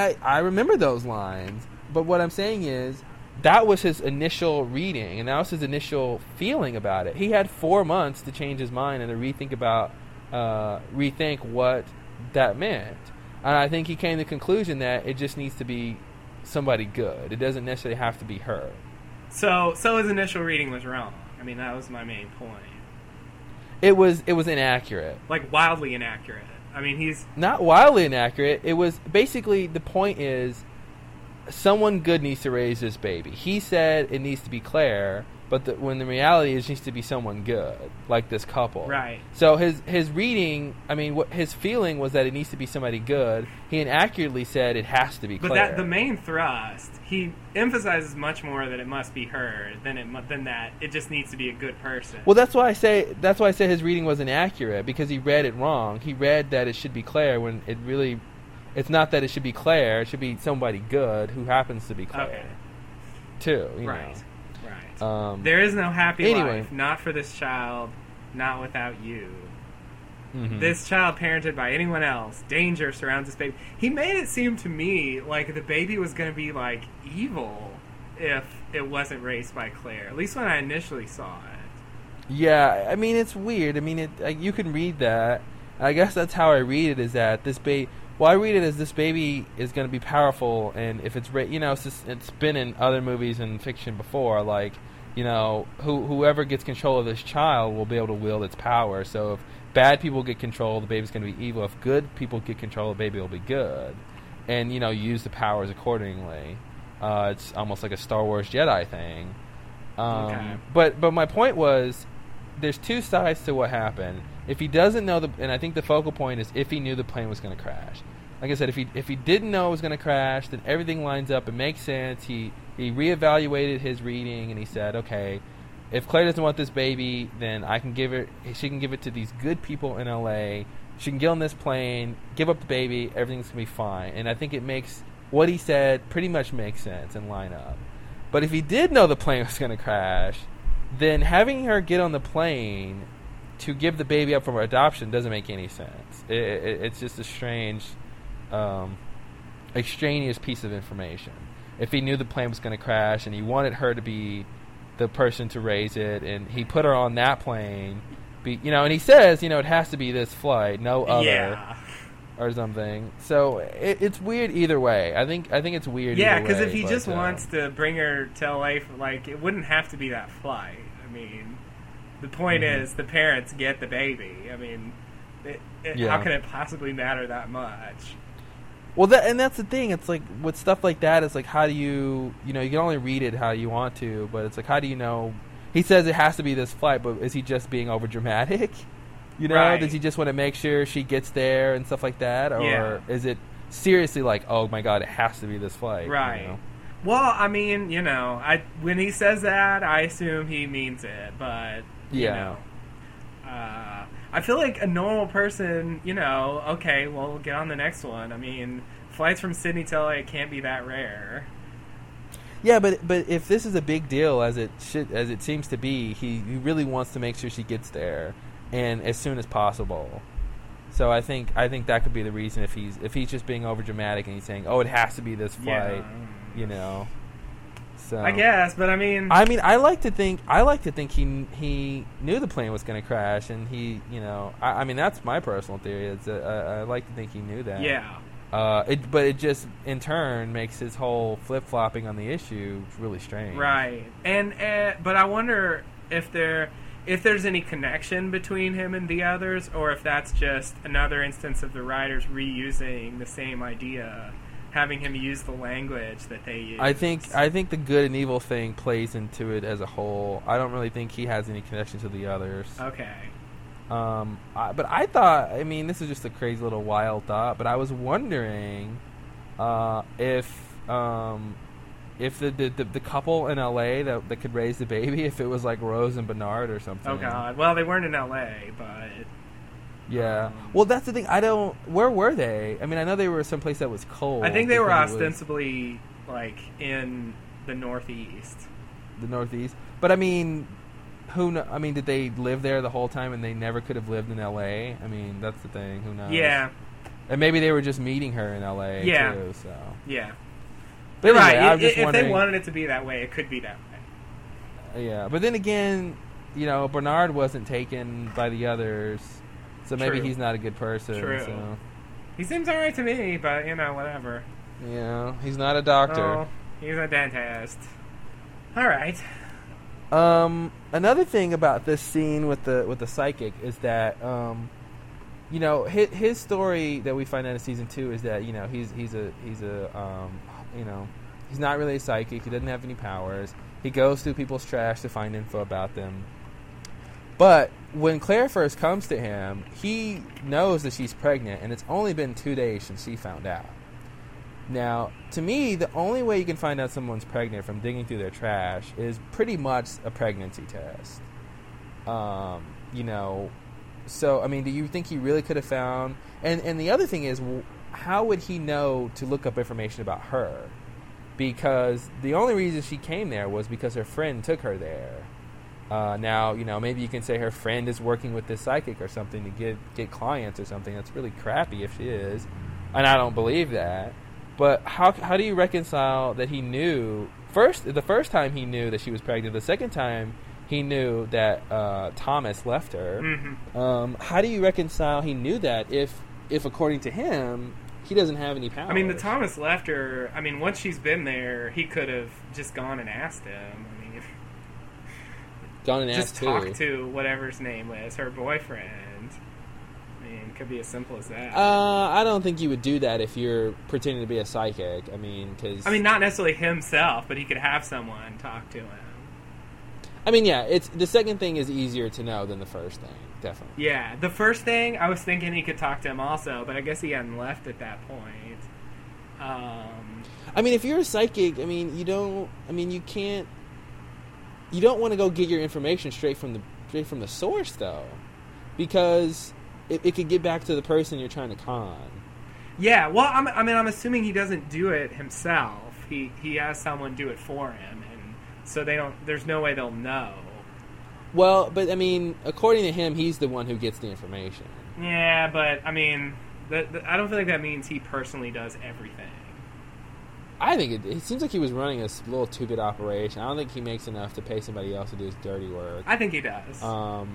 I remember those lines, but what I'm saying is that was his initial reading, and that was his initial feeling about it. He had 4 months to change his mind and to rethink what that meant. And I think he came to the conclusion that it just needs to be somebody good. It doesn't necessarily have to be her. So his initial reading was wrong. I mean, that was my main point. It was inaccurate. Like, wildly inaccurate. I mean, he's... Not wildly inaccurate. It was... Basically, the point is, someone good needs to raise this baby. He said it needs to be Claire, but when the reality is it needs to be someone good, like this couple. Right. So his reading, I mean, his feeling was that it needs to be somebody good. He inaccurately said it has to be Claire. But the main thrust, he emphasizes much more that it must be her than that it just needs to be a good person. Well, that's why I say his reading was inaccurate, because he read it wrong. He read that it should be Claire when it really... It's not that it should be Claire. It should be somebody good who happens to be Claire, okay, too. Right. There is no happy life, not for this child, not without you. Mm-hmm. This child parented by anyone else. Danger surrounds this baby. He made it seem to me like the baby was going to be, like, evil if it wasn't raised by Claire, at least when I initially saw it. Yeah, I mean, it's weird. I mean, you can read that. I guess that's how I read it, is that this baby... Well, I read it as this baby is going to be powerful, and if it's it's been in other movies and fiction before, like, you know, whoever gets control of this child will be able to wield its power. So if bad people get control, the baby's going to be evil. If good people get control, the baby will be good, and, you know, use the powers accordingly. It's almost like a Star Wars Jedi thing. Okay. But my point was, there's two sides to what happened. If he doesn't know and I think the focal point is if he knew the plane was going to crash. Like I said, if he didn't know it was going to crash, then everything lines up. It makes sense. He reevaluated his reading, and he said, okay, if Claire doesn't want this baby, then I can give it. She can give it to these good people in L.A. She can get on this plane, give up the baby, everything's going to be fine. And I think it makes what he said pretty much make sense and line up. But if he did know the plane was going to crash, then having her get on the plane to give the baby up for adoption doesn't make any sense. It's just a strange, extraneous piece of information. If he knew the plane was going to crash and he wanted her to be the person to raise it, and he put her on that plane, and he says, it has to be this flight, no other, or something. So it's weird either way. I think it's weird. Yeah, because if he just wants to bring her to LA, like, it wouldn't have to be that flight. I mean, the point is, the parents get the baby. I mean, how can it possibly matter that much? Well, that's the thing. It's like, with stuff like that, it's like, how do you... you can only read it how you want to, but it's like, how do you know... He says it has to be this flight, but is he just being overdramatic? Right. Does he just want to make sure she gets there and stuff like that? Or is it seriously like, oh my God, it has to be this flight? Right. Well, I mean, when he says that, I assume he means it, but... I feel like a normal person, okay, well, we'll get on the next one. I mean, flights from Sydney to LA can't be that rare. Yeah, but if this is a big deal, as it seems to be, he really wants to make sure she gets there, and as soon as possible. So I think that could be the reason, if he's just being overdramatic and he's saying, oh, it has to be this flight, So, I guess, but I mean, I like to think he knew the plane was going to crash, and he, that's my personal theory. It's I like to think he knew that. Yeah. But it just, in turn, makes his whole flip-flopping on the issue really strange. Right. And but I wonder if there's any connection between him and the others, or if that's just another instance of the writers reusing the same idea. Having him use the language that they use. I think the good and evil thing plays into it as a whole. I don't really think he has any connection to the others. Okay. But I thought, this is just a crazy little wild thought, but I was wondering if the couple in L.A. that could raise the baby, if it was like Rose and Bernard or something. Oh, God. Well, they weren't in L.A., but... Yeah. Well, that's the thing. Where were they? I mean, I know they were someplace that was cold. I think they were ostensibly, like, in the Northeast. The Northeast? But, did they live there the whole time and they never could have lived in L.A.? I mean, that's the thing. Who knows? Yeah. And maybe they were just meeting her in L.A., too, so... Yeah. But anyway, right. I was just wondering, if they wanted it to be that way, it could be that way. Yeah. But then again, Bernard wasn't taken by the others... So maybe he's not a good person. True. So. He seems alright to me, but, you know, whatever. Yeah, he's not a doctor. Oh, he's a dentist. Alright. Another thing about this scene with the psychic is that, you know, his story that we find out in season 2 is that, you know, he's a you know, he's not really a psychic. He doesn't have any powers. He goes through people's trash to find info about them. But when Claire first comes to him, he knows that she's pregnant, and it's only been 2 days since she found out. Now, to me, the only way you can find out someone's pregnant from digging through their trash is pretty much a pregnancy test. You know, so, I mean, do you think he really could have found... And the other thing is, how would he know to look up information about her? Because the only reason she came there was because her friend took her there. Now, you know, maybe you can say her friend is working with this psychic or something to get clients or something. That's really crappy if she is. And I don't believe that. But how do you reconcile that he knew... The first time he knew that she was pregnant, the second time he knew that Thomas left her. Mm-hmm. How do you reconcile he knew that if according to him, he doesn't have any power? I mean, the Thomas left her... I mean, once she's been there, he could have just gone and asked him. I mean, just talk to whatever his name was, her boyfriend. I mean, it could be as simple as that. I don't think you would do that if you're pretending to be a psychic. I mean, because... I mean, not necessarily himself, but he could have someone talk to him. I mean, yeah, it's the second thing is easier to know than the first thing, definitely. Yeah, the first thing, I was thinking he could talk to him also, but I guess he hadn't left at that point. I mean, if you're a psychic, I mean, you can't... You don't want to go get your information straight from the source, though, because it could get back to the person you're trying to con. Yeah, well, I'm assuming he doesn't do it himself. He has someone do it for him, and so they don't. There's no way they'll know. Well, but I mean, according to him, he's the one who gets the information. Yeah, but I mean, I don't feel like that means he personally does everything. I think it seems like he was running a little two-bit operation. I don't think he makes enough to pay somebody else to do his dirty work. I think he does. But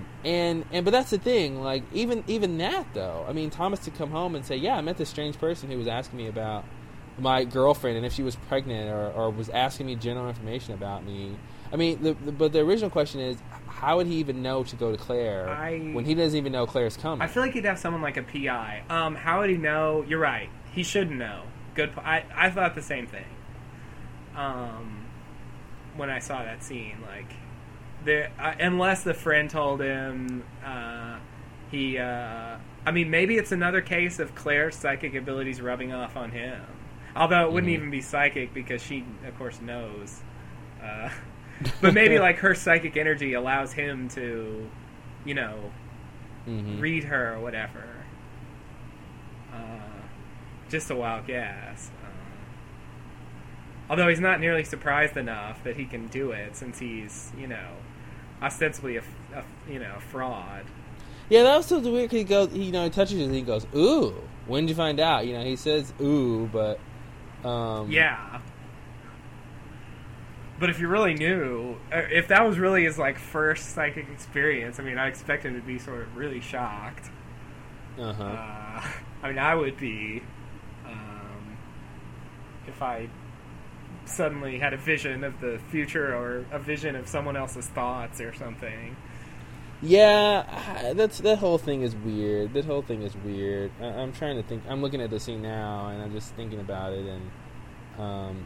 that's the thing. Like even that though. I mean, Thomas to come home and say, "Yeah, I met this strange person who was asking me about my girlfriend and if she was pregnant, or was asking me general information about me." I mean, but the original question is, how would he even know to go to Claire when he doesn't even know Claire's coming? I feel like he'd have someone like a PI. How would he know? You're right. He shouldn't know. Good. I thought the same thing when I saw that scene. Like, unless the friend told him, I mean, maybe it's another case of Claire's psychic abilities rubbing off on him. Although it wouldn't even be psychic because she, of course, knows. But maybe like her psychic energy allows him to, you know, read her or whatever. Just a wild guess. Although he's not nearly surprised enough that he can do it, since he's, you know, ostensibly a fraud. Yeah, that was so weird. Cause he goes, you know, he touches it and he goes, "Ooh, when did you find out?" You know, he says, "Ooh," but yeah. But if you really knew, if that was really his like first psychic experience, I mean, I expect him to be sort of really shocked. Uh-huh. I mean, I would be. If I suddenly had a vision of the future or a vision of someone else's thoughts or something. Yeah, that whole thing is weird. That whole thing is weird. I'm trying to think. I'm looking at the scene now, and I'm just thinking about it. And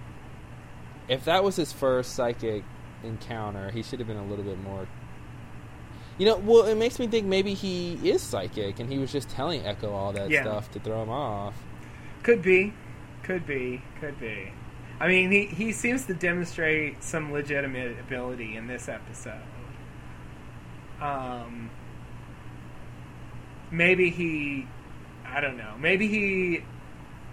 if that was his first psychic encounter, he should have been a little bit more... You know, well, it makes me think maybe he is psychic, and he was just telling Echo all that stuff to throw him off. Could be. I mean, he seems to demonstrate some legitimate ability in this episode. Maybe he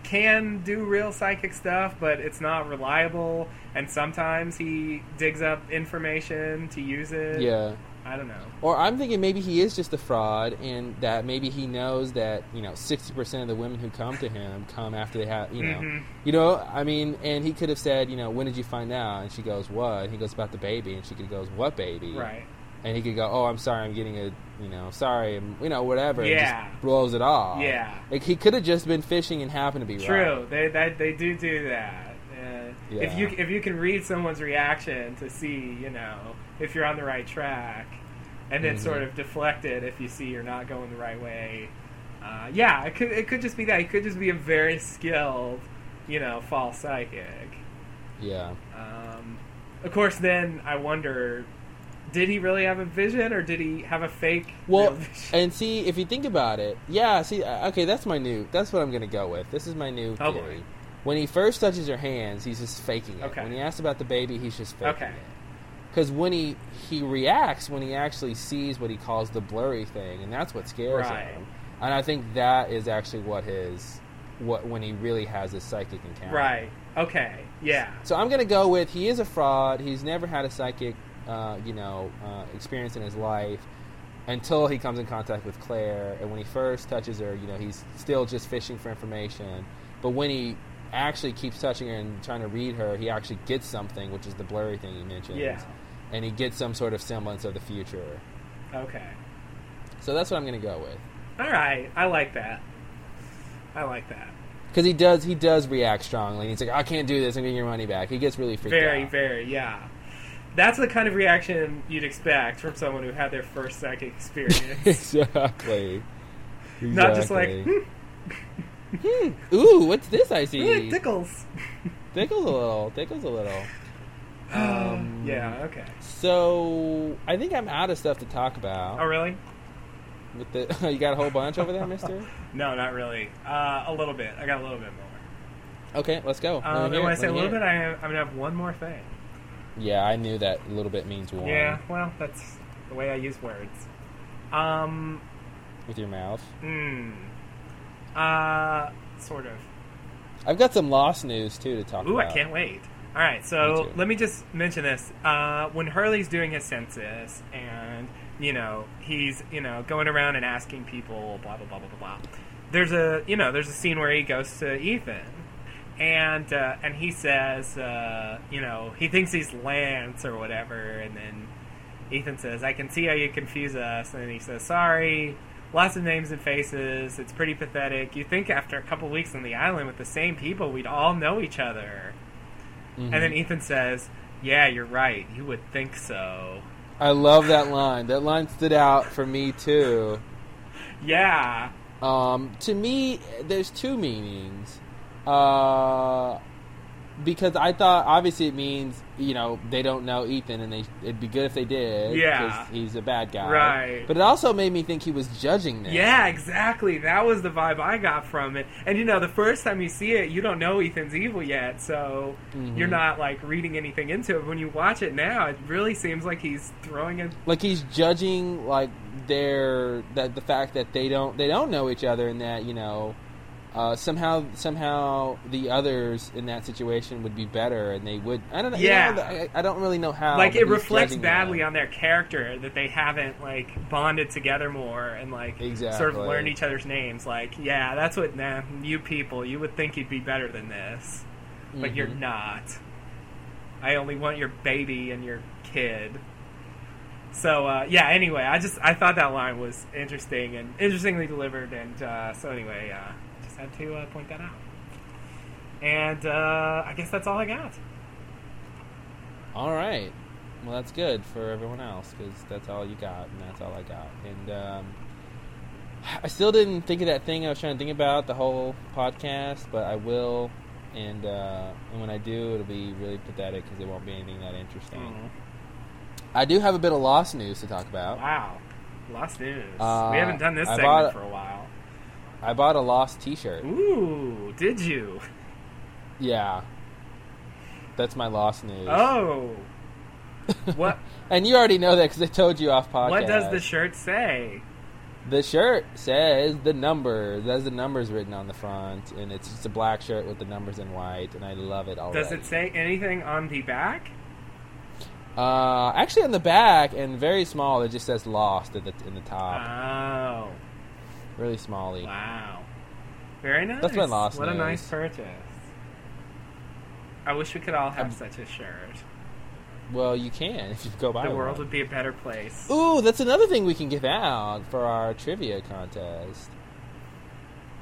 can do real psychic stuff, but it's not reliable, and sometimes he digs up information to use it. Yeah. I don't know. Or I'm thinking maybe he is just a fraud, and that maybe he knows that, you know, 60% of the women who come to him come after they have, you know. Mm-hmm. You know, I mean, and he could have said, you know, "When did you find out?" And she goes, "What?" And he goes, "About the baby." And she goes, "What baby?" Right. and he could go, "Oh, I'm sorry, I'm getting a, you know, sorry, and, you know, whatever." Yeah, and just blows it off. Yeah, like he could have just been fishing and happened to be true. Right. They do that. Yeah. If you can read someone's reaction to see, you know, if you're on the right track, and then sort of deflect it if you see you're not going the right way. Yeah, it could just be that. It could just be a very skilled, you know, false psychic. Yeah. Of course, then I wonder, did he really have a vision, or did he have a fake? Well, vision? And see, if you think about it, yeah. See, okay, that's what I'm gonna go with. This is my new theory. Boy. When he first touches her hands, he's just faking it. Okay. When he asks about the baby, he's just faking it. Because when he reacts, when he actually sees what he calls the blurry thing, and that's what scares him. And I think that is actually what when he really has his psychic encounter. Right. Okay. Yeah. So I'm going to go with he is a fraud. He's never had a psychic, experience in his life until he comes in contact with Claire. And when he first touches her, you know, he's still just fishing for information. But when he actually keeps touching her and trying to read her, he actually gets something, which is the blurry thing you mentioned. Yeah. And he gets some sort of semblance of the future. Okay. So that's what I'm going to go with. All right, I like that. Because he does react strongly. And he's like, I can't do this, I'm getting your money back. He gets really freaked out. Very, very, yeah. That's the kind of reaction you'd expect from someone who had their first psychic experience. Exactly. Not just like, ooh, what's this I see? It tickles. Tickles a little. Yeah, okay. So, I think I'm out of stuff to talk about. Oh, really? With the, you got a whole bunch over there, mister? No, not really. A little bit. I got a little bit more. Okay, let's go. When I say a little bit, I'm going to have one more thing. Yeah, I knew that a little bit means one. Yeah, well, that's the way I use words. With your mouth? Sort of. I've got some Lost news, too, to talk about. Ooh, I can't wait. All right, so let me just mention this. When Hurley's doing his census and... you know, he's, you know, going around and asking people, blah, blah, blah, blah, blah, blah. There's a scene where he goes to Ethan, and he says, you know, he thinks he's Lance or whatever, and then Ethan says, I can see how you confuse us, and then he says, sorry, lots of names and faces, it's pretty pathetic. You think after a couple weeks on the island with the same people, we'd all know each other. Mm-hmm. And then Ethan says, yeah, you're right, you would think so. I love that line. That line stood out for me, too. Yeah. To me, there's two meanings. Because I thought, obviously, it means, you know, they don't know Ethan, and it'd be good if they did. Yeah. Because he's a bad guy. Right. But it also made me think he was judging them. Yeah, exactly. That was the vibe I got from it. And, you know, the first time you see it, you don't know Ethan's evil yet, so you're not, like, reading anything into it. When you watch it now, it really seems like he's throwing it. Like, he's judging, like, the fact that they don't know each other, and that, you know... somehow the others in that situation would be better, and they would. I don't know. Yeah, you know, I don't really know how. Like, it reflects badly on their character that they haven't, like, bonded together more and, like, sort of learned each other's names. Like, yeah, that's what. Nah, you people, you would think you'd be better than this, but you're not. I only want your baby and your kid. So, yeah. Anyway, I thought that line was interesting and interestingly delivered, and so anyway. Had to point that out, and I guess that's all I got. All right, well, that's good for everyone else, because that's all you got, and that's all I got. And I still didn't think of that thing I was trying to think about the whole podcast, but I will. And when I do, it'll be really pathetic because it won't be anything that interesting. Mm-hmm. I do have a bit of Lost news to talk about. Wow, Lost news. We haven't done this segment for a while. I bought a Lost t-shirt. Ooh, did you? Yeah. That's my Lost news. Oh. What? And you already know that because I told you off podcast. What does the shirt say? The shirt says the numbers. There's the numbers written on the front, and it's just a black shirt with the numbers in white, and I love it already. Does it say anything on the back? Actually, on the back, and very small, it just says Lost in the top. Oh. Really smally. Wow. Very nice. That's my Lost news. What a nice purchase. I wish we could all have such a shirt. Well, you can if you go buy one. The world would be a better place. Ooh, that's another thing we can give out for our trivia contest.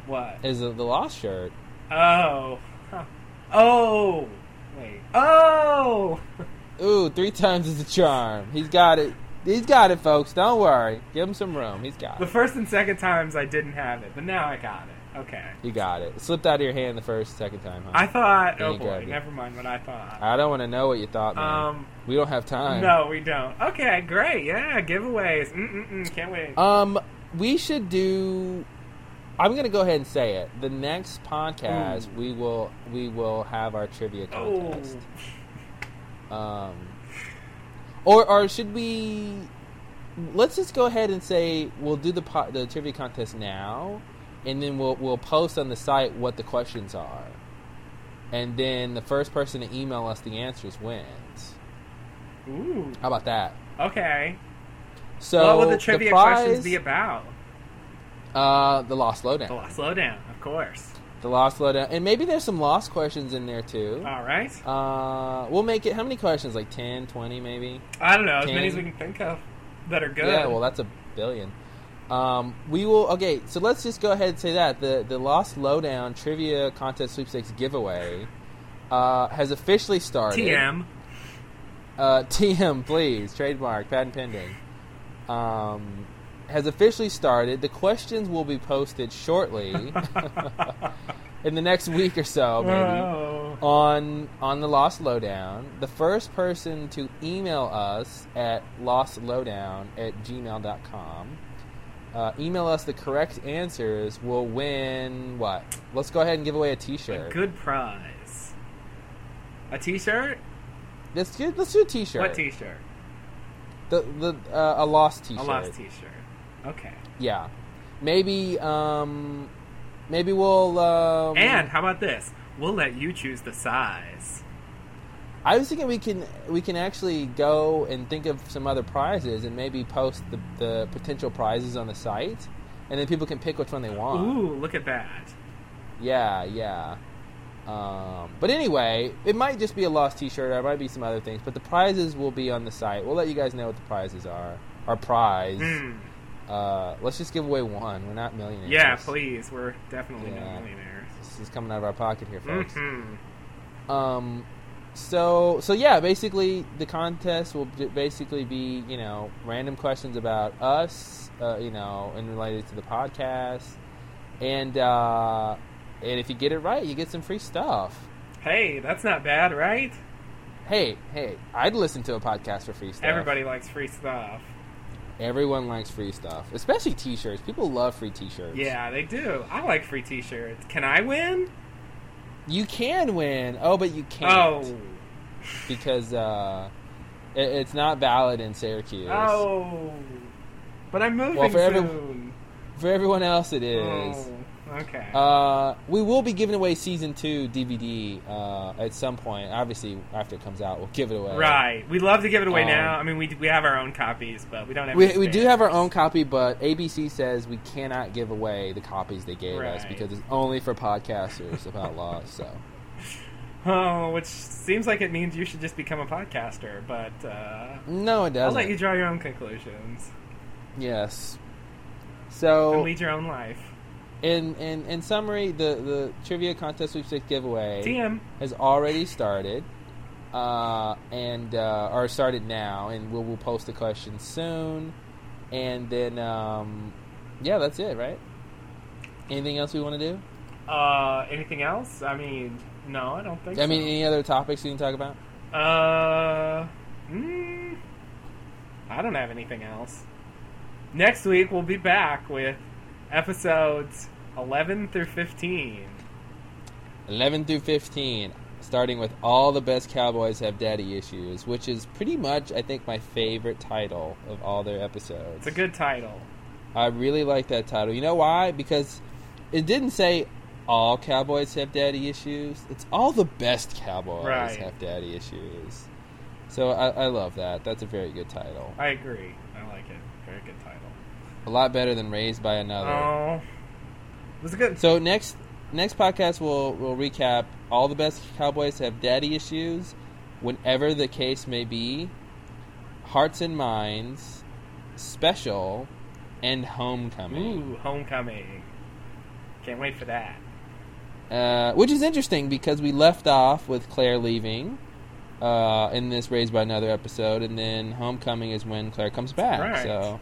What? Is the Lost shirt. Oh. Huh. Oh! Wait. Oh! Ooh, 3 times is the charm. He's got it. He's got it, folks. Don't worry. Give him some room. He's got it. The first and second times I didn't have it, but now I got it. Okay. You got it. It slipped out of your hand the first, second time, huh? I thought... Oh, boy. Never mind what I thought. I don't want to know what you thought, man. We don't have time. No, we don't. Okay, great. Yeah, giveaways. Can't wait. We should do... I'm going to go ahead and say it. The next podcast, we will have our trivia contest. Oh. Or should we... Let's just go ahead and say we'll do the trivia contest now, and then we'll post on the site what the questions are. And then the first person to email us the answers wins. Ooh. How about that? Okay. So what will the trivia questions be about? The Lost Lowdown. The Lost Lowdown, of course. The Lost Lowdown. And maybe there's some Lost questions in there, too. All right. We'll make it... How many questions? Like 10, 20, maybe? I don't know. 10? As many as we can think of that are good. Yeah, well, that's 1 billion. We will... Okay, so let's just go ahead and say that. The Lost Lowdown Trivia Contest Sweepstakes Giveaway has officially started. TM. TM, please. Trademark. Patent pending. Has officially started. The questions will be posted shortly in the next week or so, maybe, on the Lost Lowdown. The first person to email us at lostlowdown@gmail.com, email us the correct answers, will win what? Let's go ahead and give away a t-shirt. A good prize. A t-shirt? Let's do a t-shirt. What t-shirt? A Lost t-shirt. A Lost t-shirt. Okay. Yeah. Maybe we'll... and how about this? We'll let you choose the size. I was thinking we can actually go and think of some other prizes and maybe post the potential prizes on the site, and then people can pick which one they want. Ooh, look at that. Yeah, yeah. But anyway, it might just be a Lost t-shirt, or it might be some other things, but the prizes will be on the site. We'll let you guys know what the prizes are. Our prize... let's just give away one. We're not millionaires. Yeah, please. We're definitely not millionaires. This is coming out of our pocket here, folks. Mm-hmm. So yeah, basically the contest will basically be, random questions about us, and related to the podcast. And if you get it right, you get some free stuff. Hey, that's not bad, right? Hey, I'd listen to a podcast for free stuff. Everybody likes free stuff. Everyone likes free stuff, especially t-shirts. People love free t-shirts. Yeah, they do. I like free t-shirts. Can I win? You can win. Oh, but you can't. Oh. Because it's not valid in Syracuse. Oh. But I'm moving soon. For everyone else, it is. Oh. Okay. We will be giving away season 2 DVD at some point. Obviously, after it comes out, we'll give it away. Right. We'd love to give it away now. I mean, we have our own copies, but we don't have. We do have our own copy, but ABC says we cannot give away the copies they gave us because it's only for podcasters about Lost. So. Oh, which seems like it means you should just become a podcaster, but no, it doesn't. I'll let you draw your own conclusions. Yes. So. And lead your own life. In summary, the Trivia Contest Sweepstakes Giveaway has already started, or started now, and we'll post the question soon. And then, that's it, right? Anything else we want to do? Anything else? I mean, no, I don't think so. I mean, any other topics you can talk about? I don't have anything else. Next week, we'll be back with episodes 11 through 15. 11 through 15, starting with All the Best Cowboys Have Daddy Issues, which is pretty much, I think, my favorite title of all their episodes. It's a good title. I really like that title. You know why? Because it didn't say all cowboys have daddy issues. It's all the best cowboys have daddy issues. So I love that. That's a very good title. I agree. I like it. Very good title. A lot better than Raised by Another. Oh, it was good. So next podcast we'll recap All the Best Cowboys Have Daddy Issues, whenever the case may be, hearts and minds, special, and homecoming. Ooh, homecoming. Can't wait for that. Which is interesting because we left off with Claire leaving in this Raised by Another episode, and then homecoming is when Claire comes back. Right. So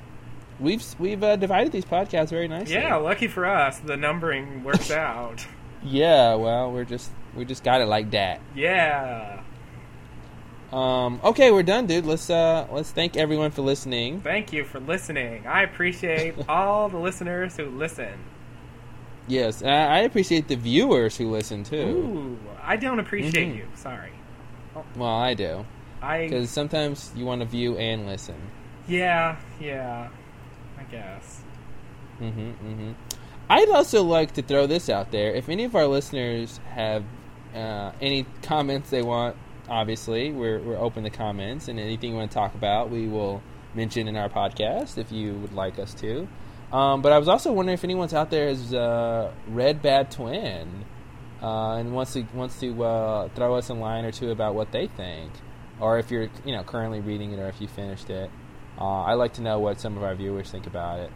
we've divided these podcasts very nicely. Yeah, lucky for us, the numbering works out. Yeah, well, we just got it like that. Yeah. Okay, we're done, dude. Let's thank everyone for listening. Thank you for listening. I appreciate all the listeners who listen. Yes, and I appreciate the viewers who listen too. Ooh, I don't appreciate you. Sorry. Oh. Well, I do. Because sometimes you want to view and listen. Yeah. I guess. I'd also like to throw this out there. If any of our listeners have any comments they want, obviously, we're open to comments, and anything you want to talk about, we will mention in our podcast if you would like us to. But I was also wondering if anyone's out there has read Bad Twin and wants to throw us a line or two about what they think, or if you're currently reading it or if you finished it. I'd like to know what some of our viewers think about it.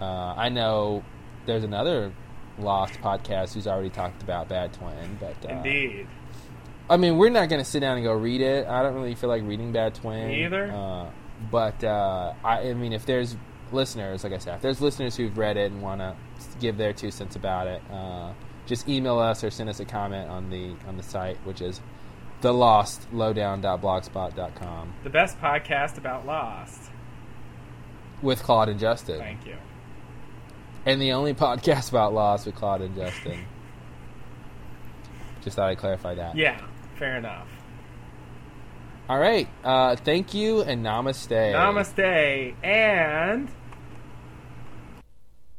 I know there's another Lost podcast who's already talked about Bad Twin, but indeed. I mean, we're not going to sit down and go read it. I don't really feel like reading Bad Twin. Me either. But if there's listeners, like I said, if there's listeners who've read it and want to give their 2 cents about it, just email us or send us a comment on the site, which is thelostlowdown.blogspot.com. The best podcast about Lost. With Claude and Justin. Thank you. And the only podcast about Lost with Claude and Justin. Just thought I'd clarify that. Yeah, fair enough. All right. Thank you and namaste. Namaste and...